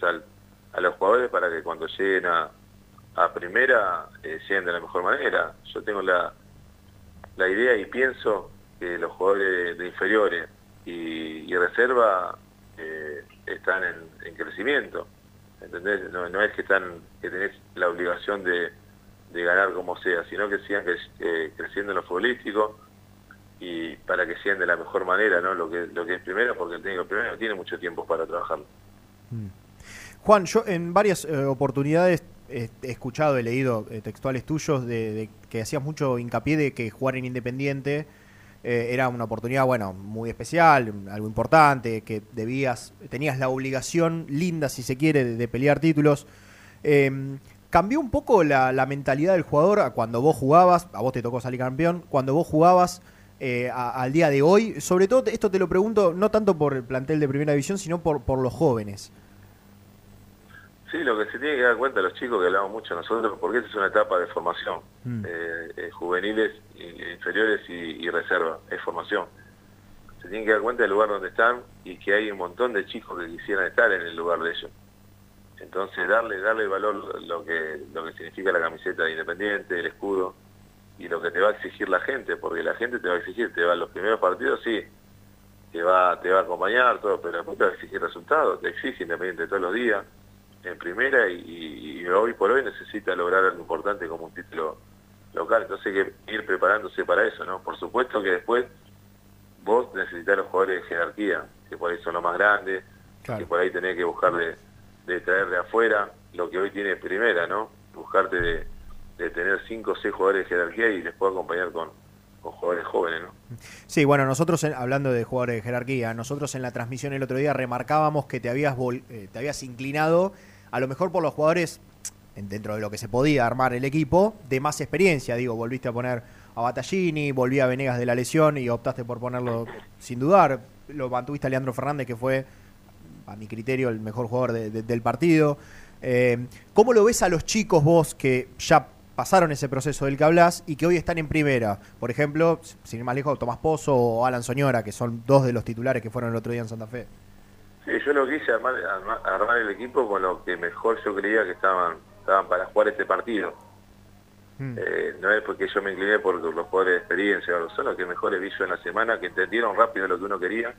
a los jugadores para que cuando lleguen a primera lleguen de la mejor manera. Yo tengo la idea y pienso que los jugadores de inferiores y reserva están en crecimiento, ¿entendés? No es que tenés la obligación de ganar como sea, sino que sigan creciendo en lo futbolístico y para que sigan de la mejor manera, ¿no? Lo que es primero, porque el técnico primero no tiene mucho tiempo para trabajarlo. Juan, yo en varias oportunidades he escuchado, he leído textuales tuyos de que hacías mucho hincapié de que jugar en Independiente era una oportunidad, bueno, muy especial, algo importante, que tenías la obligación linda, si se quiere, de pelear títulos. ¿Cambió un poco la mentalidad del jugador a cuando vos jugabas? A vos te tocó salir campeón. Cuando vos jugabas al día de hoy, sobre todo esto te lo pregunto no tanto por el plantel de Primera División, sino por los jóvenes. Sí, lo que se tiene que dar cuenta los chicos, que hablamos mucho nosotros, porque esta es una etapa de formación. Juveniles, inferiores y reserva, es formación. Se tienen que dar cuenta del lugar donde están y que hay un montón de chicos que quisieran estar en el lugar de ellos. Entonces darle valor lo que significa la camiseta de Independiente, el escudo, y lo que te va a exigir la gente, porque la gente te va a exigir, te va en los primeros partidos, sí, te va a acompañar, todo, pero después te va a exigir resultados, te exige Independiente todos los días en primera y hoy por hoy necesita lograr algo importante como un título local. Entonces hay que ir preparándose para eso, ¿no? Por supuesto que después vos necesitás los jugadores de jerarquía, que por ahí son los más grandes, claro, que por ahí tenés que buscar de traer de afuera lo que hoy tiene primera, ¿no? Buscarte de tener 5 o 6 jugadores de jerarquía y les puedo acompañar con con jugadores jóvenes, ¿no? Sí, bueno, nosotros, hablando de jugadores de jerarquía, nosotros en la transmisión el otro día remarcábamos que te habías inclinado, a lo mejor por los jugadores, dentro de lo que se podía armar el equipo, de más experiencia. Digo, volviste a poner a Battaglini, volví a Venegas de la lesión y optaste por ponerlo sin dudar. Lo mantuviste a Leandro Fernández, que fue, a mi criterio, el mejor jugador del partido. ¿Cómo lo ves a los chicos vos que ya pasaron ese proceso del que hablás y que hoy están en primera? Por ejemplo, sin ir más lejos, Tomás Pozo o Alan Soñora, que son dos de los titulares que fueron el otro día en Santa Fe. Sí, yo lo quise armar el equipo con lo que mejor yo creía que estaban para jugar este partido. No es porque yo me incliné por los jugadores de experiencia, son los que mejores vi yo en la semana, que entendieron rápido lo que uno quería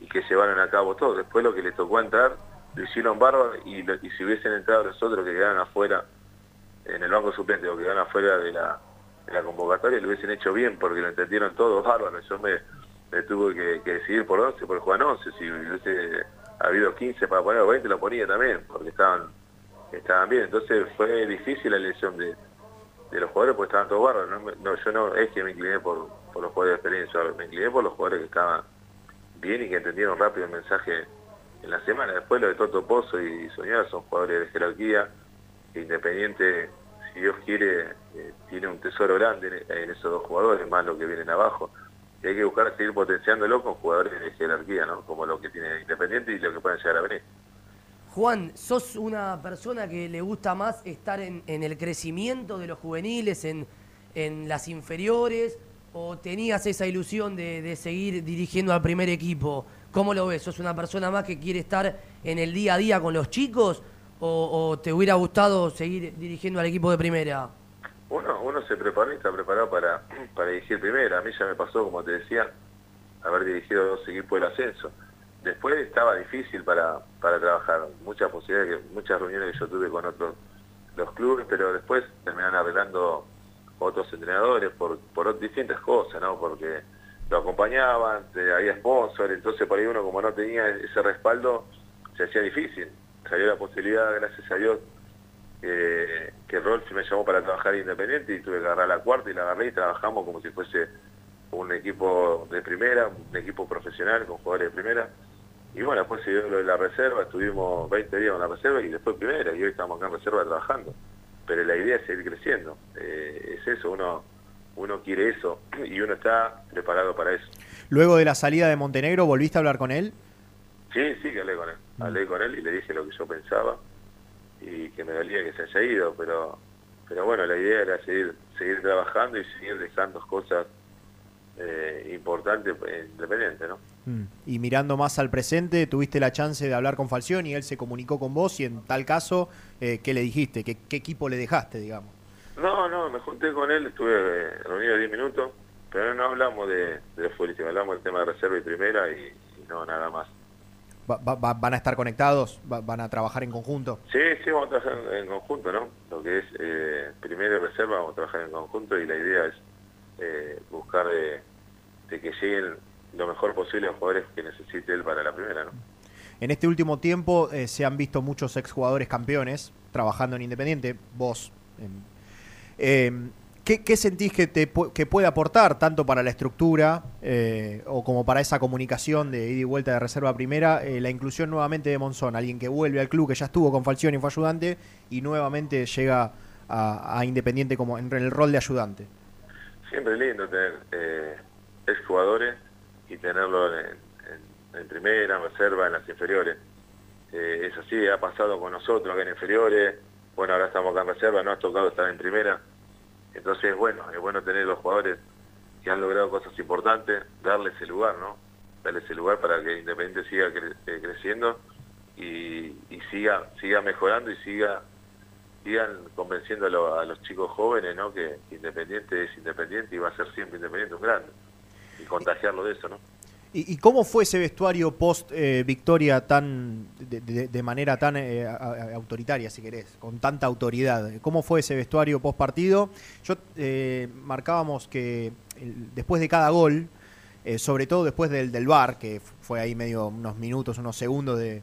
y que llevaron a cabo todo. Después lo que les tocó entrar, lo hicieron bárbaro, y si hubiesen entrado los otros que quedaron afuera en el banco suplente o que quedaron afuera de la convocatoria, lo hubiesen hecho bien porque lo entendieron todos bárbaro. Yo me tuve que decidir por 11, por jugar 11, si hubiese habido 15 para poner 20 lo ponía también, porque estaban bien. Entonces fue difícil la elección de los jugadores porque estaban todos bárbaros. Yo no es que me incliné por los jugadores de experiencia, me incliné por los jugadores que estaban bien y que entendieron rápido el mensaje en la semana. Después lo de Toto Pozo y Soñar son jugadores de jerarquía. Independiente, si Dios quiere, tiene un tesoro grande en esos dos jugadores, más los que vienen abajo. Y hay que buscar seguir potenciándolo con jugadores de jerarquía, ¿no? Como lo que tiene Independiente y lo que pueden llegar a venir. Juan, sos una persona que le gusta más estar en el crecimiento de los juveniles, en las inferiores, o tenías esa ilusión de seguir dirigiendo al primer equipo. ¿Cómo lo ves? ¿Sos una persona más que quiere estar en el día a día con los chicos o te hubiera gustado seguir dirigiendo al equipo de primera? Uno se prepara y está preparado para dirigir primera. A mí ya me pasó, como te decía, haber dirigido dos equipos del ascenso. Después estaba difícil para trabajar, muchas posibilidades, muchas reuniones que yo tuve con los clubes, pero después terminaron arreglando otros entrenadores por distintas cosas, ¿no? Porque lo acompañaban, había sponsor, entonces por ahí uno, como no tenía ese respaldo, se hacía difícil. Salió la posibilidad, gracias a Dios, que Rolf me llamó para trabajar Independiente y tuve que agarrar la cuarta y la agarré y trabajamos como si fuese un equipo de primera, un equipo profesional con jugadores de primera. Y bueno, después se dio lo de la reserva, estuvimos 20 días en la reserva y después primera, y hoy estamos acá en reserva trabajando. Pero la idea es seguir creciendo, es eso, uno quiere eso y uno está preparado para eso. Luego de la salida de Montenegro, ¿volviste a hablar con él? Sí, que hablé con él. Hablé con él y le dije lo que yo pensaba y que me dolía que se haya ido, pero bueno, la idea era seguir trabajando y seguir dejando cosas importante, Independiente, ¿no? Y mirando más al presente, tuviste la chance de hablar con Falcioni y él se comunicó con vos, y en tal caso, ¿qué le dijiste? ¿Qué equipo le dejaste, digamos? No, me junté con él, estuve reunido 10 minutos, pero no hablamos de los futbolistas, hablamos del tema de reserva y primera y no, nada más. ¿Van a estar conectados? ¿Van a trabajar en conjunto? Sí, vamos a trabajar en conjunto, ¿no? Lo que es primera y reserva vamos a trabajar en conjunto y la idea es buscar de que lleguen lo mejor posible a los jugadores que necesite él para la primera, ¿no? En este último tiempo se han visto muchos exjugadores campeones trabajando en Independiente. Vos, ¿qué sentís que puede aportar tanto para la estructura o como para esa comunicación de ida y vuelta de reserva primera, la inclusión nuevamente de Monzón, alguien que vuelve al club, que ya estuvo con Falcioni y fue ayudante y nuevamente llega a Independiente como en el rol de ayudante? Siempre es lindo tener exjugadores y tenerlo en primera, en reserva, en las inferiores. Eso sí, ha pasado con nosotros acá en inferiores. Bueno, ahora estamos acá en reserva, nos ha tocado estar en primera. Entonces, es bueno tener los jugadores que han logrado cosas importantes, darles el lugar, ¿no? Darles el lugar para que Independiente siga creciendo y siga mejorando y sigan convenciendo a los chicos jóvenes, ¿no? Que Independiente es Independiente y va a ser siempre Independiente, un grande, y contagiarlo de eso, ¿no? ¿Y cómo fue ese vestuario post victoria tan de manera tan autoritaria, si querés, con tanta autoridad? ¿Cómo fue ese vestuario post partido? Yo marcábamos que después de cada gol, sobre todo después del VAR, que fue ahí medio unos minutos, unos segundos de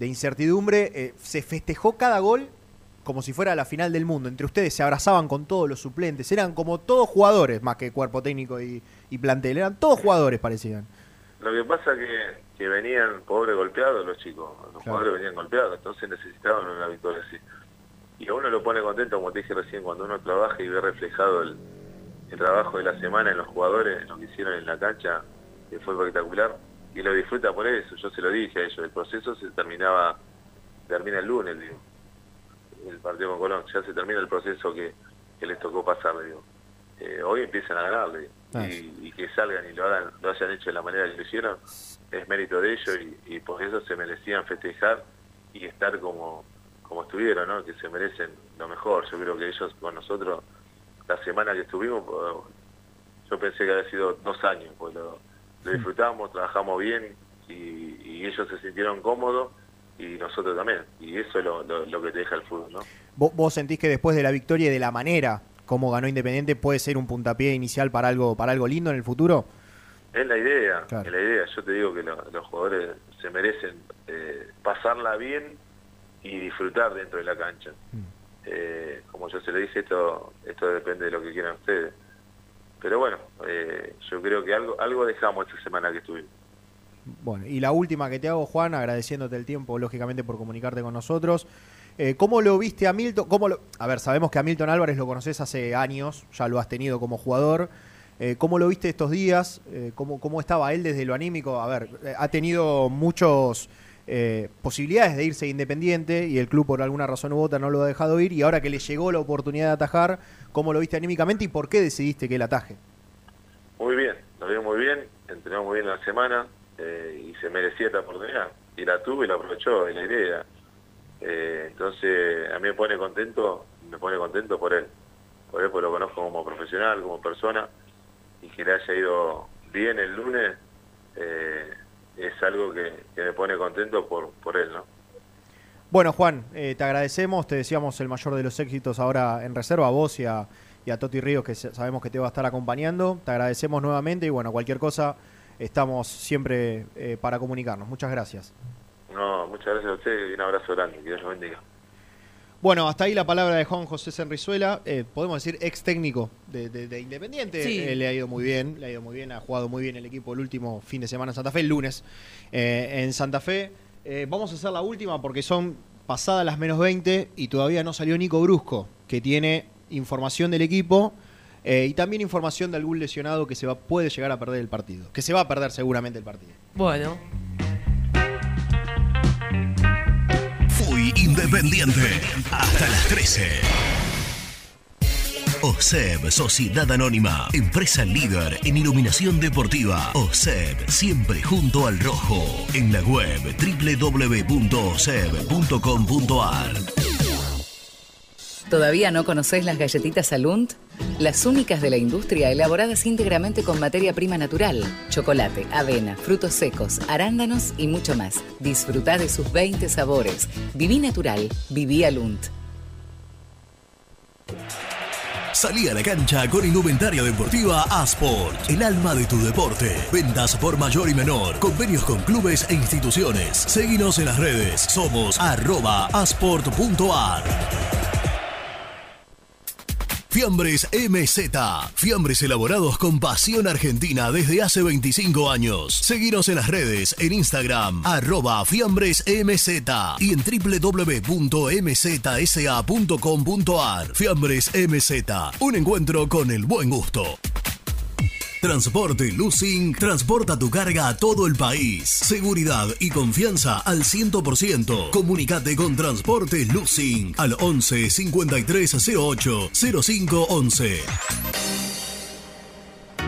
incertidumbre, se festejó cada gol como si fuera la final del mundo. Entre ustedes se abrazaban con todos los suplentes. Eran como todos jugadores, más que cuerpo técnico y plantel. Eran todos jugadores, parecían. Lo que pasa es que venían pobres golpeados los chicos. Los jugadores venían golpeados, entonces necesitaban una victoria así. Y a uno lo pone contento, como te dije recién, cuando uno trabaja y ve reflejado el trabajo de la semana en los jugadores, en lo que hicieron en la cancha, que fue espectacular. Y lo disfruta por eso. Yo se lo dije a ellos. El proceso se termina el lunes, digo. El partido con Colón, ya se termina el proceso que les tocó pasar, digo. Hoy empiezan a ganarle, y que salgan y lo hagan, lo hayan hecho de la manera que lo hicieron, es mérito de ellos, y por eso se merecían festejar y estar como estuvieron, ¿no? Que se merecen lo mejor. Yo creo que ellos con nosotros, la semana que estuvimos, yo pensé que había sido 2 años, pues lo disfrutamos, trabajamos bien, y ellos se sintieron cómodos, y nosotros también, y eso es lo que te deja el fútbol, ¿no? ¿Vos sentís que después de la victoria y de la manera como ganó Independiente puede ser un puntapié inicial para algo lindo en el futuro? Es la idea, claro. Es la idea. Yo te digo que los jugadores se merecen pasarla bien y disfrutar dentro de la cancha. Como yo se lo dije, esto depende de lo que quieran ustedes. Pero bueno, yo creo que algo dejamos esta semana que estuvimos. Bueno, y la última que te hago, Juan, agradeciéndote el tiempo, lógicamente, por comunicarte con nosotros. ¿Cómo lo viste a Milton? A ver, sabemos que a Milton Álvarez lo conocés hace años, ya lo has tenido como jugador. ¿Cómo lo viste estos días? ¿Cómo estaba él desde lo anímico? A ver, ha tenido muchas posibilidades de irse Independiente y el club por alguna razón u otra no lo ha dejado ir, y ahora que le llegó la oportunidad de atajar, ¿cómo lo viste anímicamente y por qué decidiste que él ataje? Muy bien, lo vi muy bien, entrenó muy bien la semana. Y se merecía esta oportunidad, y la tuve y la aprovechó, es la idea. Entonces a mí me pone contento por él, porque lo conozco como profesional, como persona, y que le haya ido bien el lunes es algo que me pone contento por él, ¿no? Bueno, Juan, te agradecemos, te deseamos el mayor de los éxitos ahora en reserva, a vos y a Toti Ríos, que sabemos que te va a estar acompañando. Te agradecemos nuevamente, y bueno, cualquier cosa estamos siempre para comunicarnos. Muchas gracias. No, muchas gracias a usted y un abrazo grande. Que Dios lo bendiga. Bueno, hasta ahí la palabra de Juan José Cerrizuela, podemos decir ex técnico de Independiente. Sí. Le ha ido muy bien, ha jugado muy bien el equipo el último fin de semana en Santa Fe, el lunes en Santa Fe. Vamos a hacer la última porque son pasadas las menos 20 y todavía no salió Nico Brusco, que tiene información del equipo. Y también información de algún lesionado que puede llegar a perder el partido. Que se va a perder seguramente el partido. Bueno. Fui Independiente hasta las 13. OSEB, Sociedad Anónima, empresa líder en iluminación deportiva. OSEB, siempre junto al rojo. En la web www.oseb.com.ar. ¿Todavía no conocés las galletitas Alunt? Las únicas de la industria elaboradas íntegramente con materia prima natural, chocolate, avena, frutos secos, arándanos y mucho más. Disfrutá de sus 20 sabores. Viví natural, viví Alunt. Salí a la cancha con indumentaria deportiva Asport, el alma de tu deporte. Ventas por mayor y menor, convenios con clubes e instituciones. Seguinos en las redes, somos @asport.ar. Fiambres MZ, fiambres elaborados con pasión argentina desde hace 25 años. Seguinos en las redes, en Instagram, @fiambresmz y en www.mzsa.com.ar. Fiambres MZ, un encuentro con el buen gusto. Transporte Lucing transporta tu carga a todo el país. Seguridad y confianza al 100%. Comunicate con Transporte Lucing al 11 5308 0511.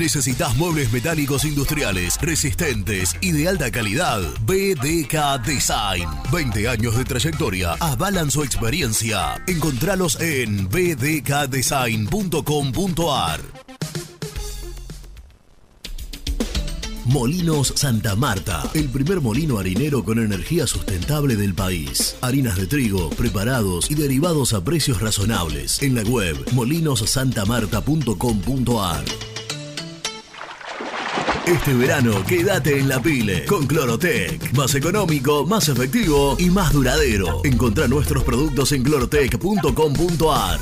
Necesitas muebles metálicos industriales, resistentes y de alta calidad. BDK Design. 20 años de trayectoria avalan su experiencia. Encontralos en bdkdesign.com.ar. Molinos Santa Marta, el primer molino harinero con energía sustentable del país. Harinas de trigo, preparados y derivados a precios razonables. En la web molinosantamarta.com.ar. Este verano quédate en la pile con Clorotec. Más económico, más efectivo y más duradero. Encontrá nuestros productos en clorotec.com.ar.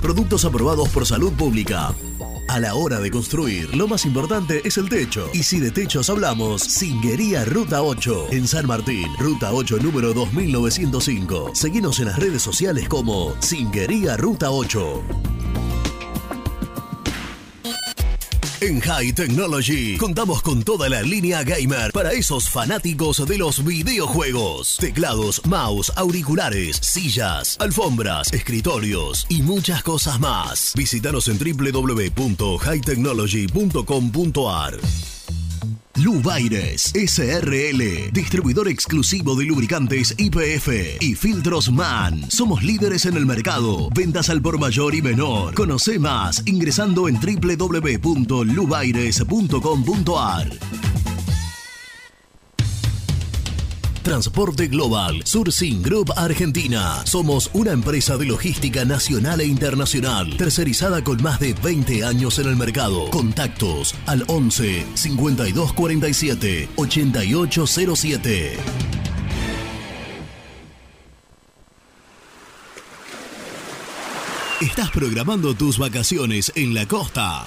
Productos aprobados por Salud Pública. A la hora de construir, lo más importante es el techo. Y si de techos hablamos, Zinguería Ruta 8, en San Martín. Ruta 8, número 2905. Seguinos en las redes sociales como Zinguería Ruta 8. En High Technology contamos con toda la línea gamer para esos fanáticos de los videojuegos. Teclados, mouse, auriculares, sillas, alfombras, escritorios y muchas cosas más. Visítanos en www.hightechnology.com.ar. Lubaires SRL, distribuidor exclusivo de lubricantes YPF y filtros MAN. Somos líderes en el mercado. Ventas al por mayor y menor. Conoce más ingresando en www.lubaires.com.ar. Transporte Global, Sourcing Group Argentina. Somos una empresa de logística nacional e internacional, tercerizada con más de 20 años en el mercado. Contactos al 11 52 47 88 07. ¿Estás programando tus vacaciones en la costa?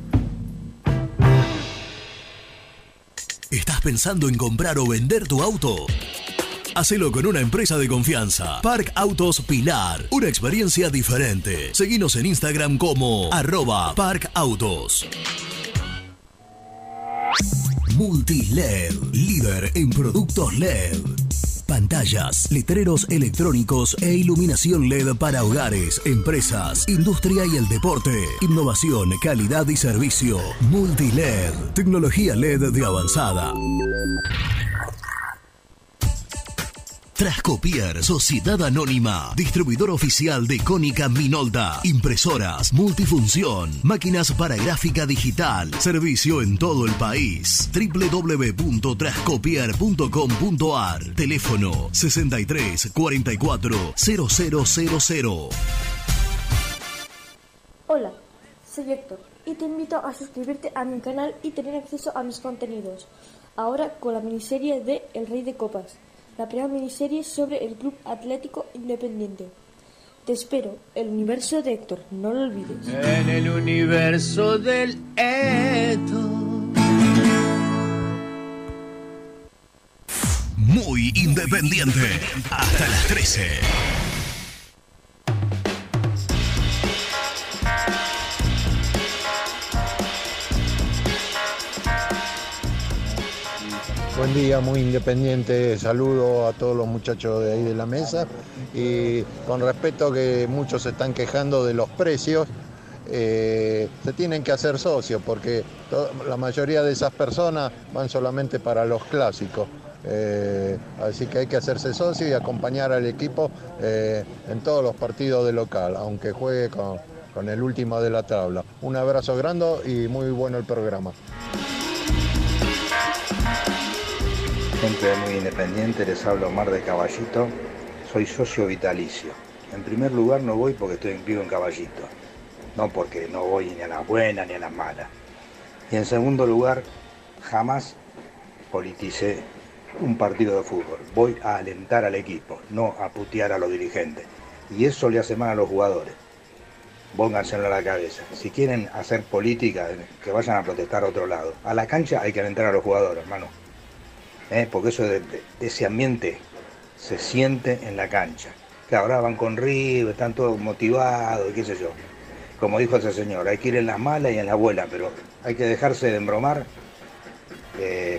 ¿Estás pensando en comprar o vender tu auto? Hacelo con una empresa de confianza. Park Autos Pilar, una experiencia diferente. Seguinos en Instagram como @parkautos. Multiled, líder en productos LED. Pantallas, letreros electrónicos e iluminación LED para hogares, empresas, industria y el deporte. Innovación, calidad y servicio. Multiled, tecnología LED de avanzada. Trascopier, Sociedad Anónima, distribuidor oficial de Cónica Minolta, impresoras, multifunción, máquinas para gráfica digital, servicio en todo el país, www.trascopier.com.ar, teléfono 63 44 0000. Hola, soy Héctor y te invito a suscribirte a mi canal y tener acceso a mis contenidos, ahora con la miniserie de El Rey de Copas. La primera miniserie sobre el Club Atlético Independiente. Te espero, el universo de Héctor, no lo olvides. En el universo del Héctor. Muy independiente, hasta las 13. Buen día, muy independiente. Saludo a todos los muchachos de ahí de la mesa. Y con respecto que muchos se están quejando de los precios, se tienen que hacer socios porque la mayoría de esas personas van solamente para los clásicos. Así que hay que hacerse socios y acompañar al equipo en todos los partidos de local, aunque juegue con el último de la tabla. Un abrazo grande y muy bueno el programa. gente de Muy Independiente, les habla Omar de Caballito, soy socio vitalicio. En primer lugar no voy porque estoy vivo en Caballito, no porque no voy ni a las buenas ni a las malas. Y en segundo lugar, jamás politicé un partido de fútbol, voy a alentar al equipo, no a putear a los dirigentes. Y eso le hace mal a los jugadores, pónganselo a la cabeza. Si quieren hacer política, que vayan a protestar a otro lado. A la cancha hay que alentar a los jugadores, hermano. Porque eso ese ambiente se siente en la cancha. Que ahora van con River, están todos motivados, qué sé yo. Como dijo ese señor, hay que ir en las malas y en las buenas, pero hay que dejarse de embromar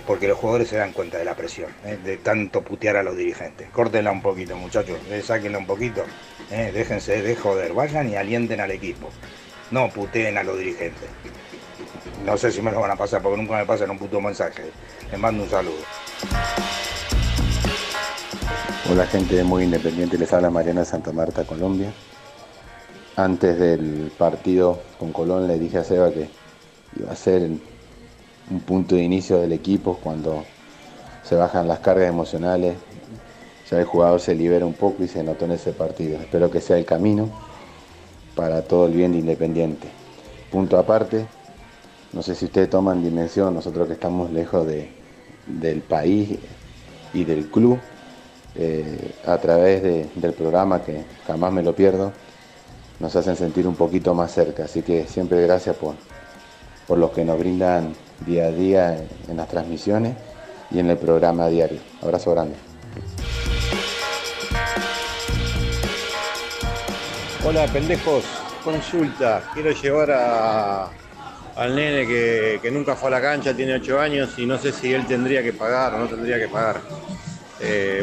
porque los jugadores se dan cuenta de la presión, de tanto putear a los dirigentes. Córtenla un poquito, muchachos, sáquenla un poquito, déjense de joder, vayan y alienten al equipo. No puteen a los dirigentes. No sé si me lo van a pasar, porque nunca me pasan un puto mensaje. Les mando un saludo. Hola gente de Muy Independiente, les habla Mariana Santa Marta, Colombia. Antes del partido con Colón le dije a Seba que iba a ser un punto de inicio del equipo cuando se bajan las cargas emocionales. Ya el jugador se libera un poco y se notó en ese partido. Espero que sea el camino para todo el bien de Independiente. Punto aparte. No sé si ustedes toman dimensión, nosotros que estamos lejos del país y del club, a través del programa, que jamás me lo pierdo, nos hacen sentir un poquito más cerca. Así que siempre gracias por los que nos brindan día a día en las transmisiones y en el programa diario. Abrazo grande. Hola pendejos, consulta, quiero llevar al nene que nunca fue a la cancha, tiene 8 años y no sé si él tendría que pagar o no tendría que pagar.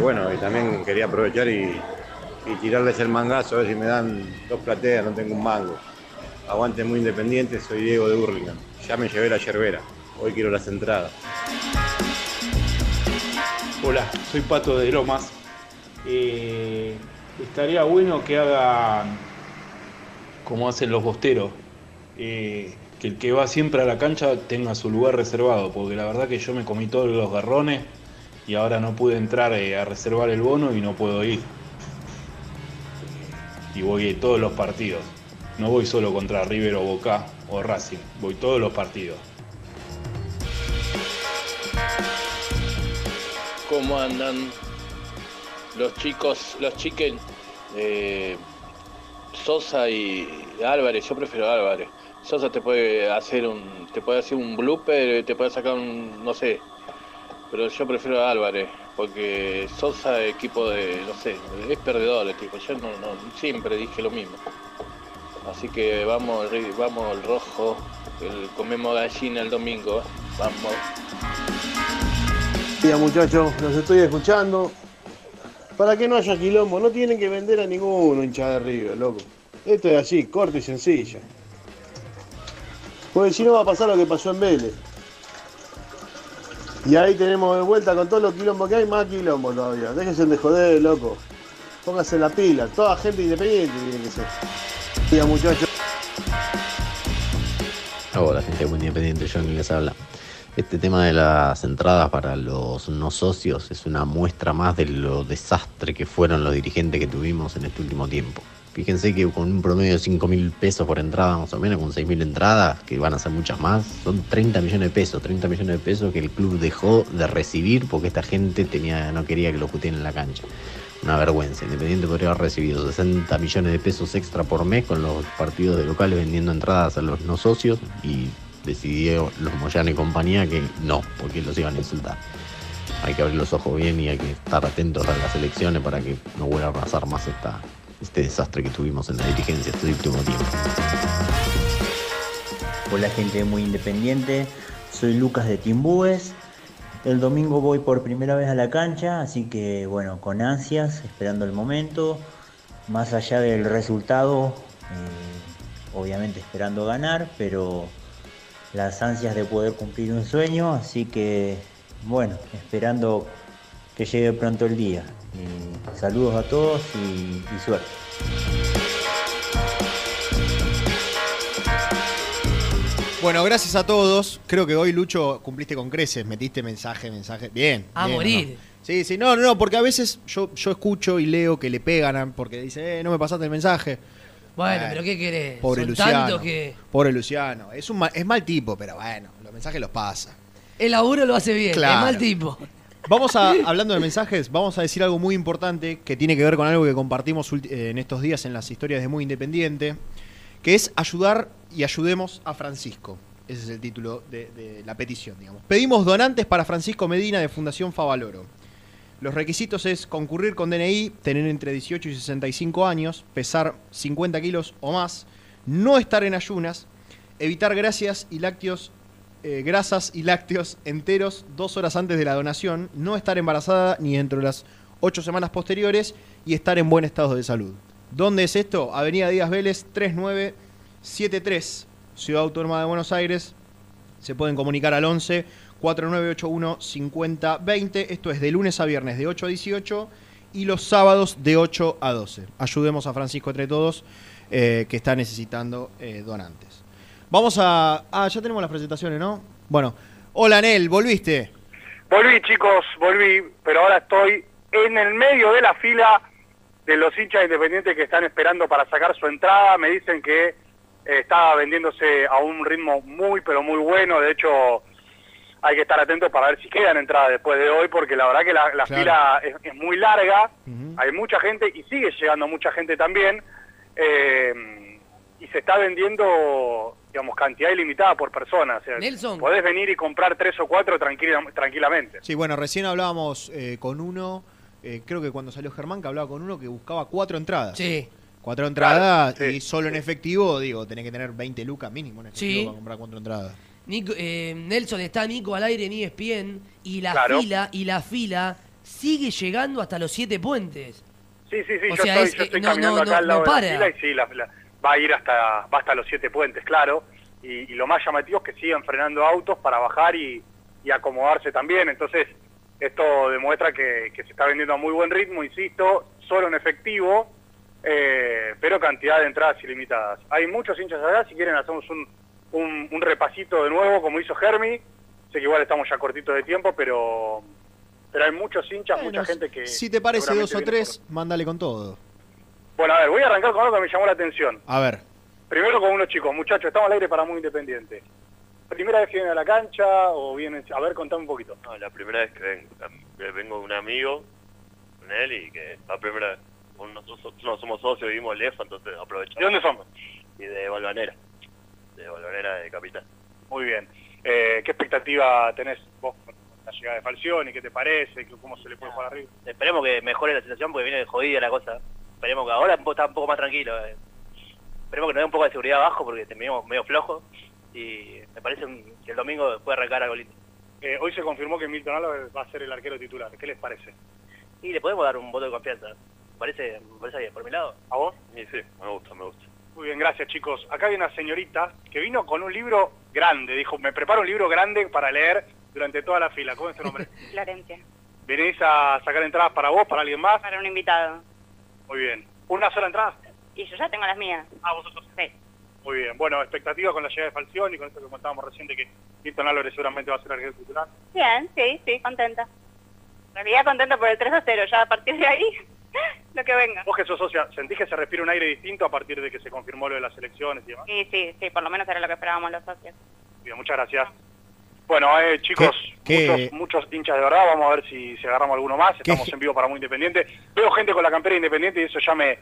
Bueno, y también quería aprovechar y tirarles el mangazo, a ver si me dan 2 plateas, no tengo un mango. Aguante Muy Independiente, soy Diego de Hurlingham. Ya me llevé la yerbera, hoy quiero las entradas. Hola, soy Pato de Lomas. Estaría bueno que haga como hacen los bosteros. Que el que va siempre a la cancha tenga su lugar reservado, porque la verdad que yo me comí todos los garrones y ahora no pude entrar a reservar el bono y no puedo ir. Y voy a todos los partidos, no voy solo contra River o Boca o Racing, voy todos los partidos. ¿Cómo andan los chicos, los chiquen? Sosa y Álvarez, yo prefiero a Álvarez. Sosa te puede hacer un blooper, te puede sacar un, no sé, pero yo prefiero a Álvarez, porque Sosa es equipo de, no sé, es perdedor el equipo, yo no, siempre dije lo mismo. Así que vamos el rojo, comemos gallina el domingo, vamos. Mira muchachos, los estoy escuchando, para que no haya quilombo, no tienen que vender a ninguno hincha de River, loco. Esto es así, corto y sencillo. Porque si no va a pasar lo que pasó en Vélez. Y ahí tenemos de vuelta con todos los quilombos que hay, más quilombos todavía. Déjense de joder, loco. Pónganse en la pila. Toda gente independiente tiene que ser. Mira, muchachos. Hola, gente muy independiente. Jean que les habla. Este tema de las entradas para los no socios es una muestra más de lo desastre que fueron los dirigentes que tuvimos en este último tiempo. Fíjense que con un promedio de 5.000 pesos por entrada, más o menos, con 6.000 entradas, que van a ser muchas más, son 30 millones de pesos que el club dejó de recibir porque esta gente no quería que lo puteen en la cancha. Una vergüenza. Independiente podría haber recibido 60 millones de pesos extra por mes con los partidos de locales vendiendo entradas a los no socios, y decidió los Moyano y compañía que no, porque los iban a insultar. Hay que abrir los ojos bien y hay que estar atentos a las elecciones para que no vuelva a pasar más este desastre que tuvimos en la dirigencia este último tiempo. Hola gente muy independiente, soy Lucas de Timbúes. El domingo voy por primera vez a la cancha, así que bueno, con ansias, esperando el momento. Más allá del resultado, obviamente esperando ganar, pero las ansias de poder cumplir un sueño, así que bueno, esperando que llegue pronto el día. Saludos a todos y suerte. Bueno, gracias a todos. Creo que hoy, Lucho, cumpliste con creces. Metiste mensaje. Bien. A bien, morir. No. Sí, sí. No, porque a veces yo escucho y leo que le pegan porque dicen, no me pasaste el mensaje. Bueno, pero ¿qué querés? Pobre Luciano. Que... Pobre Luciano. Es mal tipo, pero bueno, los mensajes los pasa. El laburo lo hace bien, claro. Es mal tipo. Vamos a, hablando de mensajes, vamos a decir algo muy importante que tiene que ver con algo que compartimos en estos días en las historias de Muy Independiente, que es ayudar y ayudemos a Francisco. Ese es el título de la petición, digamos. Pedimos donantes para Francisco Medina de Fundación Favaloro. Los requisitos es concurrir con DNI, tener entre 18 y 65 años, pesar 50 kilos o más, no estar en ayunas, evitar grasas y lácteos enteros 2 horas antes de la donación, no estar embarazada ni dentro de las 8 semanas posteriores y estar en buen estado de salud. ¿Dónde es esto? Avenida Díaz Vélez 3973, Ciudad Autónoma de Buenos Aires. Se pueden comunicar al 11 4981 5020. Esto es de lunes a viernes de 8 a 18 y los sábados de 8 a 12. Ayudemos a Francisco entre todos, que está necesitando donantes. Vamos a... Ah, ya tenemos las presentaciones, ¿no? Bueno. Hola, Nel, ¿volviste? Volví, chicos, volví, pero ahora estoy en el medio de la fila de los hinchas independientes que están esperando para sacar su entrada. Me dicen que está vendiéndose a un ritmo muy, pero muy bueno. De hecho, hay que estar atentos para ver si quedan entradas después de hoy, porque la verdad que la claro, fila es muy larga. Hay mucha gente y sigue llegando mucha gente también. Y se está vendiendo, digamos, cantidad ilimitada por persona. O sea, Nelson, podés venir y comprar 3 o 4 tranquilamente. Sí, bueno, recién hablábamos con uno, creo que cuando salió Germán, que hablaba con uno que buscaba 4 entradas. Sí. 4 entradas, claro, y sí, solo en efectivo, digo, tenés que tener 20 lucas mínimo en efectivo, sí, para comprar 4 entradas. Nico, Nelson, está Nico al aire en ESPN y la, claro, fila sigue llegando hasta los 7 puentes. Sí, sí, sí, o sea, yo estoy caminando acá al lado de la fila y sí, la va a ir hasta los 7 puentes, claro, y lo más llamativo es que sigan frenando autos para bajar y acomodarse también. Entonces esto demuestra que se está vendiendo a muy buen ritmo, insisto, solo en efectivo, pero cantidad de entradas ilimitadas. Hay muchos hinchas allá, si quieren hacemos un repasito de nuevo, como hizo Germi. Sé que igual estamos ya cortitos de tiempo, pero hay muchos hinchas, bueno, mucha gente que... Si te parece 2 o 3, mándale con todo. Bueno, a ver, voy a arrancar con algo que me llamó la atención. A ver. Primero con unos chicos, muchachos, estamos al aire para Muy Independiente. ¿Primera vez que vienen a la cancha o vienen...? A ver, contame un poquito. No, la primera vez que vengo de un amigo, con él, y que la primera vez... Nosotros no somos socios, vivimos lejos, entonces aprovechamos. ¿De dónde somos? Y de Valvanera. De Valvanera, de Capital. Muy bien. ¿Qué expectativa tenés vos con la llegada de Falcioni? ¿Qué te parece? ¿Cómo se le puede jugar arriba? Esperemos que mejore la situación porque viene jodida la cosa. Esperemos que ahora está un poco más tranquilo. Esperemos que nos dé un poco de seguridad abajo porque terminamos medio flojo. Y me parece que el domingo puede arrancar algo lindo. Hoy se confirmó que Milton Álvarez va a ser el arquero titular. ¿Qué les parece? Y le podemos dar un voto de confianza. Me parece bien. ¿Por mi lado? ¿A vos? Sí, sí, me gusta. Muy bien, gracias, chicos. Acá hay una señorita que vino con un libro grande. Dijo, me preparo un libro grande para leer durante toda la fila. ¿Cómo es tu nombre? Florencia. ¿Venís a sacar entradas para vos, para alguien más? Para un invitado. Muy bien. ¿Una sola entrada? Y yo ya tengo las mías. Ah, vosotros. Sí. Muy bien. Bueno, expectativas con la llegada de Falcioni y con esto que contábamos recién de que Milton Álvarez seguramente va a ser arquero titular. Bien, sí, contenta. En realidad contenta por el 3-0, ya a partir de ahí, lo que venga. Vos que sos socia, ¿sentís que se respira un aire distinto a partir de que se confirmó lo de las elecciones y demás? Sí, por lo menos era lo que esperábamos los socios. Bien, muchas gracias. Bueno, chicos, muchos hinchas de verdad, vamos a ver si agarramos alguno más, estamos en vivo para Muy Independiente. Veo gente con la campera Independiente y eso ya me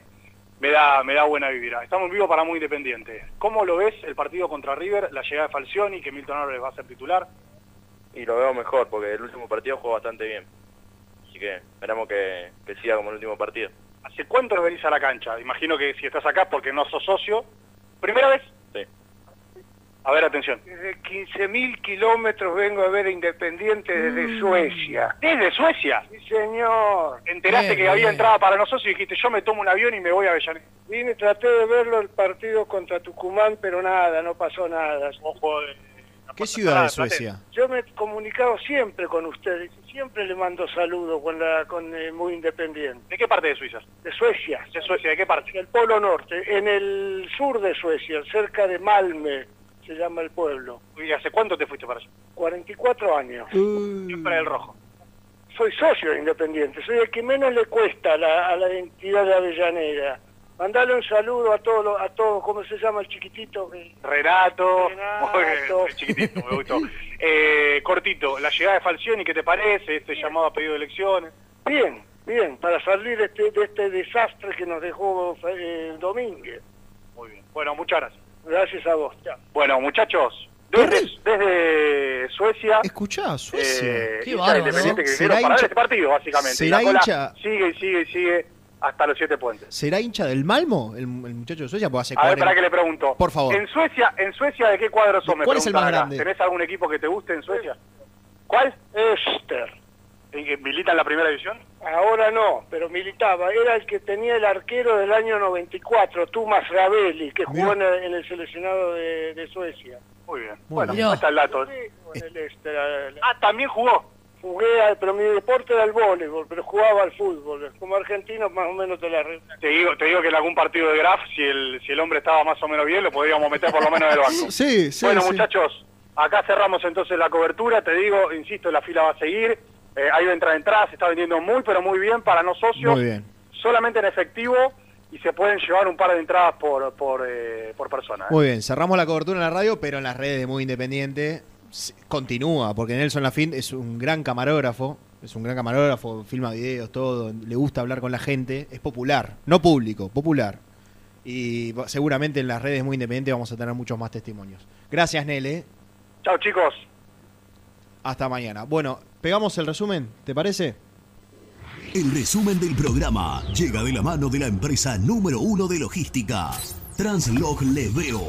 da buena vibra. Estamos en vivo para Muy Independiente. ¿Cómo lo ves el partido contra River, la llegada de Falcioni, que Milton Álvarez va a ser titular? Y lo veo mejor, porque el último partido jugó bastante bien. Así que esperamos que siga como el último partido. ¿Hace cuánto no venís a la cancha? Imagino que si estás acá porque no sos socio. ¿Primera vez? Sí. A ver, atención. Desde 15.000 kilómetros vengo a ver Independiente desde Suecia. ¿Desde Suecia? Sí, señor. Enteraste que había entrada para nosotros y dijiste, yo me tomo un avión y me voy a Avellaneda. Vine, traté de verlo el partido contra Tucumán, pero nada, no pasó nada. Ojo de... ¿Qué ciudad de Suecia? Yo me he comunicado siempre con ustedes, siempre le mando saludos con Muy Independiente. ¿De qué parte de Suiza? De Suecia. ¿De Suecia? ¿De qué parte? Del Polo Norte, en el sur de Suecia, cerca de Malmö. se llama El Pueblo. ¿Y hace cuánto te fuiste para allá? 44 años. Siempre del rojo. Soy socio de Independiente, soy el que menos le cuesta a la identidad de Avellaneda. Mandale un saludo a todos, ¿cómo se llama el chiquitito? Renato. El chiquitito, me gustó. Cortito, la llegada de Falcioni, ¿qué te parece? Este llamado a pedido de elecciones. Bien, bien, para salir de este desastre que nos dejó Domínguez. Muy bien, bueno, muchas gracias. Gracias a vos. Ya. Bueno, muchachos, desde Suecia... Escuchá, Suecia. Qué bárbaro, Independiente, ¿no? Que quisieron parar este partido, básicamente. ¿Será hincha? Sigue, sigue hasta los 7 puentes. ¿Será hincha del Malmo el muchacho de Suecia? Hace a 40... ver, para que le pregunto. Por favor. En Suecia ¿de qué cuadro son? ¿Cuál es el más grande? ¿Tenés algún equipo que te guste en Suecia? ¿Cuál? Öster. ¿Milita en la primera división? Ahora no, pero militaba. Era el que tenía el arquero del año 94, Tumas Ravelli, que jugó en el seleccionado de Suecia. Muy bien. Bueno, ahí está el dato. También jugó. Jugué, pero mi deporte era el voleibol, pero jugaba al fútbol. Como argentino más o menos te la... Te digo que en algún partido de Graf, si el hombre estaba más o menos bien, lo podíamos meter por lo menos del banco. Sí, sí. Bueno, sí. Muchachos, acá cerramos entonces la cobertura. Te digo, insisto, la fila va a seguir. Hay venta de entrada, se está vendiendo muy, pero muy bien para no socios. Muy bien. Solamente en efectivo y se pueden llevar un par de entradas por persona. Muy bien, cerramos la cobertura en la radio, pero en las redes de Muy Independiente... continúa, porque Nelson Lafitte es un gran camarógrafo, filma videos, todo, le gusta hablar con la gente, es popular, no público, popular. Y seguramente en las redes Muy Independiente vamos a tener muchos más testimonios. Gracias, Nele. Chao, chicos. Hasta mañana. Bueno, pegamos el resumen, ¿te parece? El resumen del programa llega de la mano de la empresa número 1 de logística, Translog Leveo.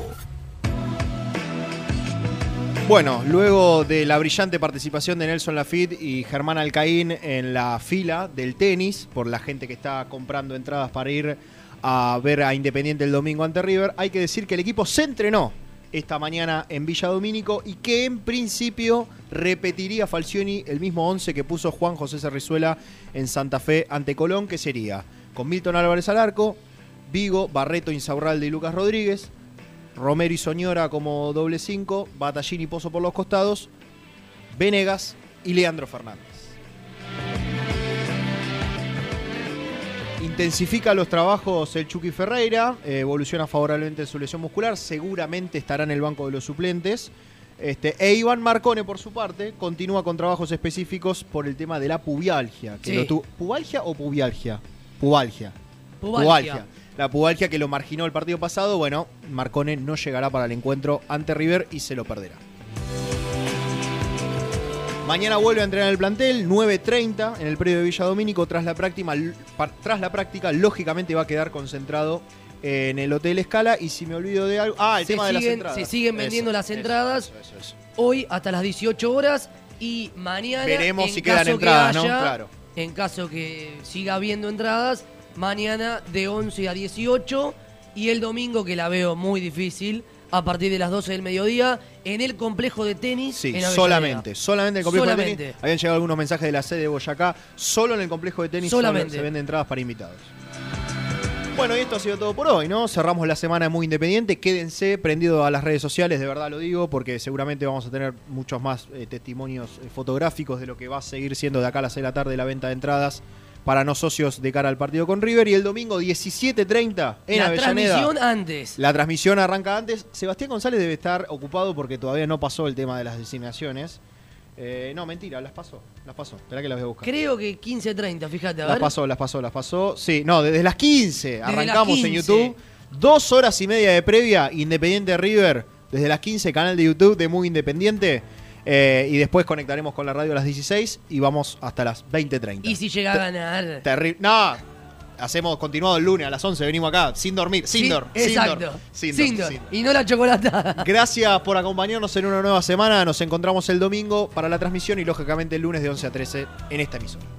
Bueno, luego de la brillante participación de Nelson Lafitte y Germán Alcaín en la fila del tenis, por la gente que está comprando entradas para ir a ver a Independiente el domingo ante River, hay que decir que el equipo se entrenó esta mañana en Villa Domínico y que en principio repetiría Falcioni el mismo 11 que puso Juan José Cerrizuela en Santa Fe ante Colón, que sería con Milton Álvarez al arco, Vigo, Barreto, Insaurralde y Lucas Rodríguez, Romero y Soñora como doble 5, Battaglini y Pozo por los costados, Venegas y Leandro Fernández. Intensifica los trabajos el Chucky Ferreira, evoluciona favorablemente en su lesión muscular, seguramente estará en el banco de los suplentes. E Iván Marcone, por su parte, continúa con trabajos específicos por el tema de la pubalgia. Que sí. ¿Pubalgia o pubialgia? Pubalgia. Pubalgia. La pubalgia que lo marginó el partido pasado, bueno, Marcone no llegará para el encuentro ante River y se lo perderá. Mañana vuelve a entrenar el plantel, 9:30 en el predio de Villa Domínico. Tras la práctica, lógicamente va a quedar concentrado en el Hotel Escala. Y si me olvido de algo... Ah, el tema de las entradas. Se siguen vendiendo las entradas hoy hasta las 18 horas y mañana... Veremos si quedan entradas, ¿no? Claro. En caso que siga habiendo entradas... Mañana de 11 a 18 y el domingo, que la veo muy difícil, a partir de las 12 del mediodía, en el complejo de tenis. Sí, en solamente el complejo de tenis. Habían llegado algunos mensajes de la sede de Boyacá. Solo en el complejo de tenis se venden entradas para invitados. Bueno, y esto ha sido todo por hoy, ¿no? Cerramos la semana Muy Independiente. Quédense prendidos a las redes sociales, de verdad lo digo, porque seguramente vamos a tener muchos más testimonios fotográficos de lo que va a seguir siendo de acá a las 6 de la tarde la venta de entradas para no socios de cara al partido con River. Y el domingo 17:30 en Avellaneda. La transmisión antes. La transmisión arranca antes. Sebastián González debe estar ocupado porque todavía no pasó el tema de las designaciones. No, mentira, las pasó. Esperá que las voy a buscar. Creo que 15:30, fíjate. A ver. Las pasó. Sí, no, desde las 15 arrancamos en YouTube. 2 horas y media de previa, Independiente River. Desde las 15, canal de YouTube de Muy Independiente. Y después conectaremos con la radio a las 16 y vamos hasta las 20:30. ¿Y si llega a ganar? Terrible. No, hacemos continuado el lunes a las 11, venimos acá sin dormir. Sin dormir. Y no la chocolatada. Gracias por acompañarnos en una nueva semana. Nos encontramos el domingo para la transmisión y lógicamente el lunes de 11 a 13 en esta emisora.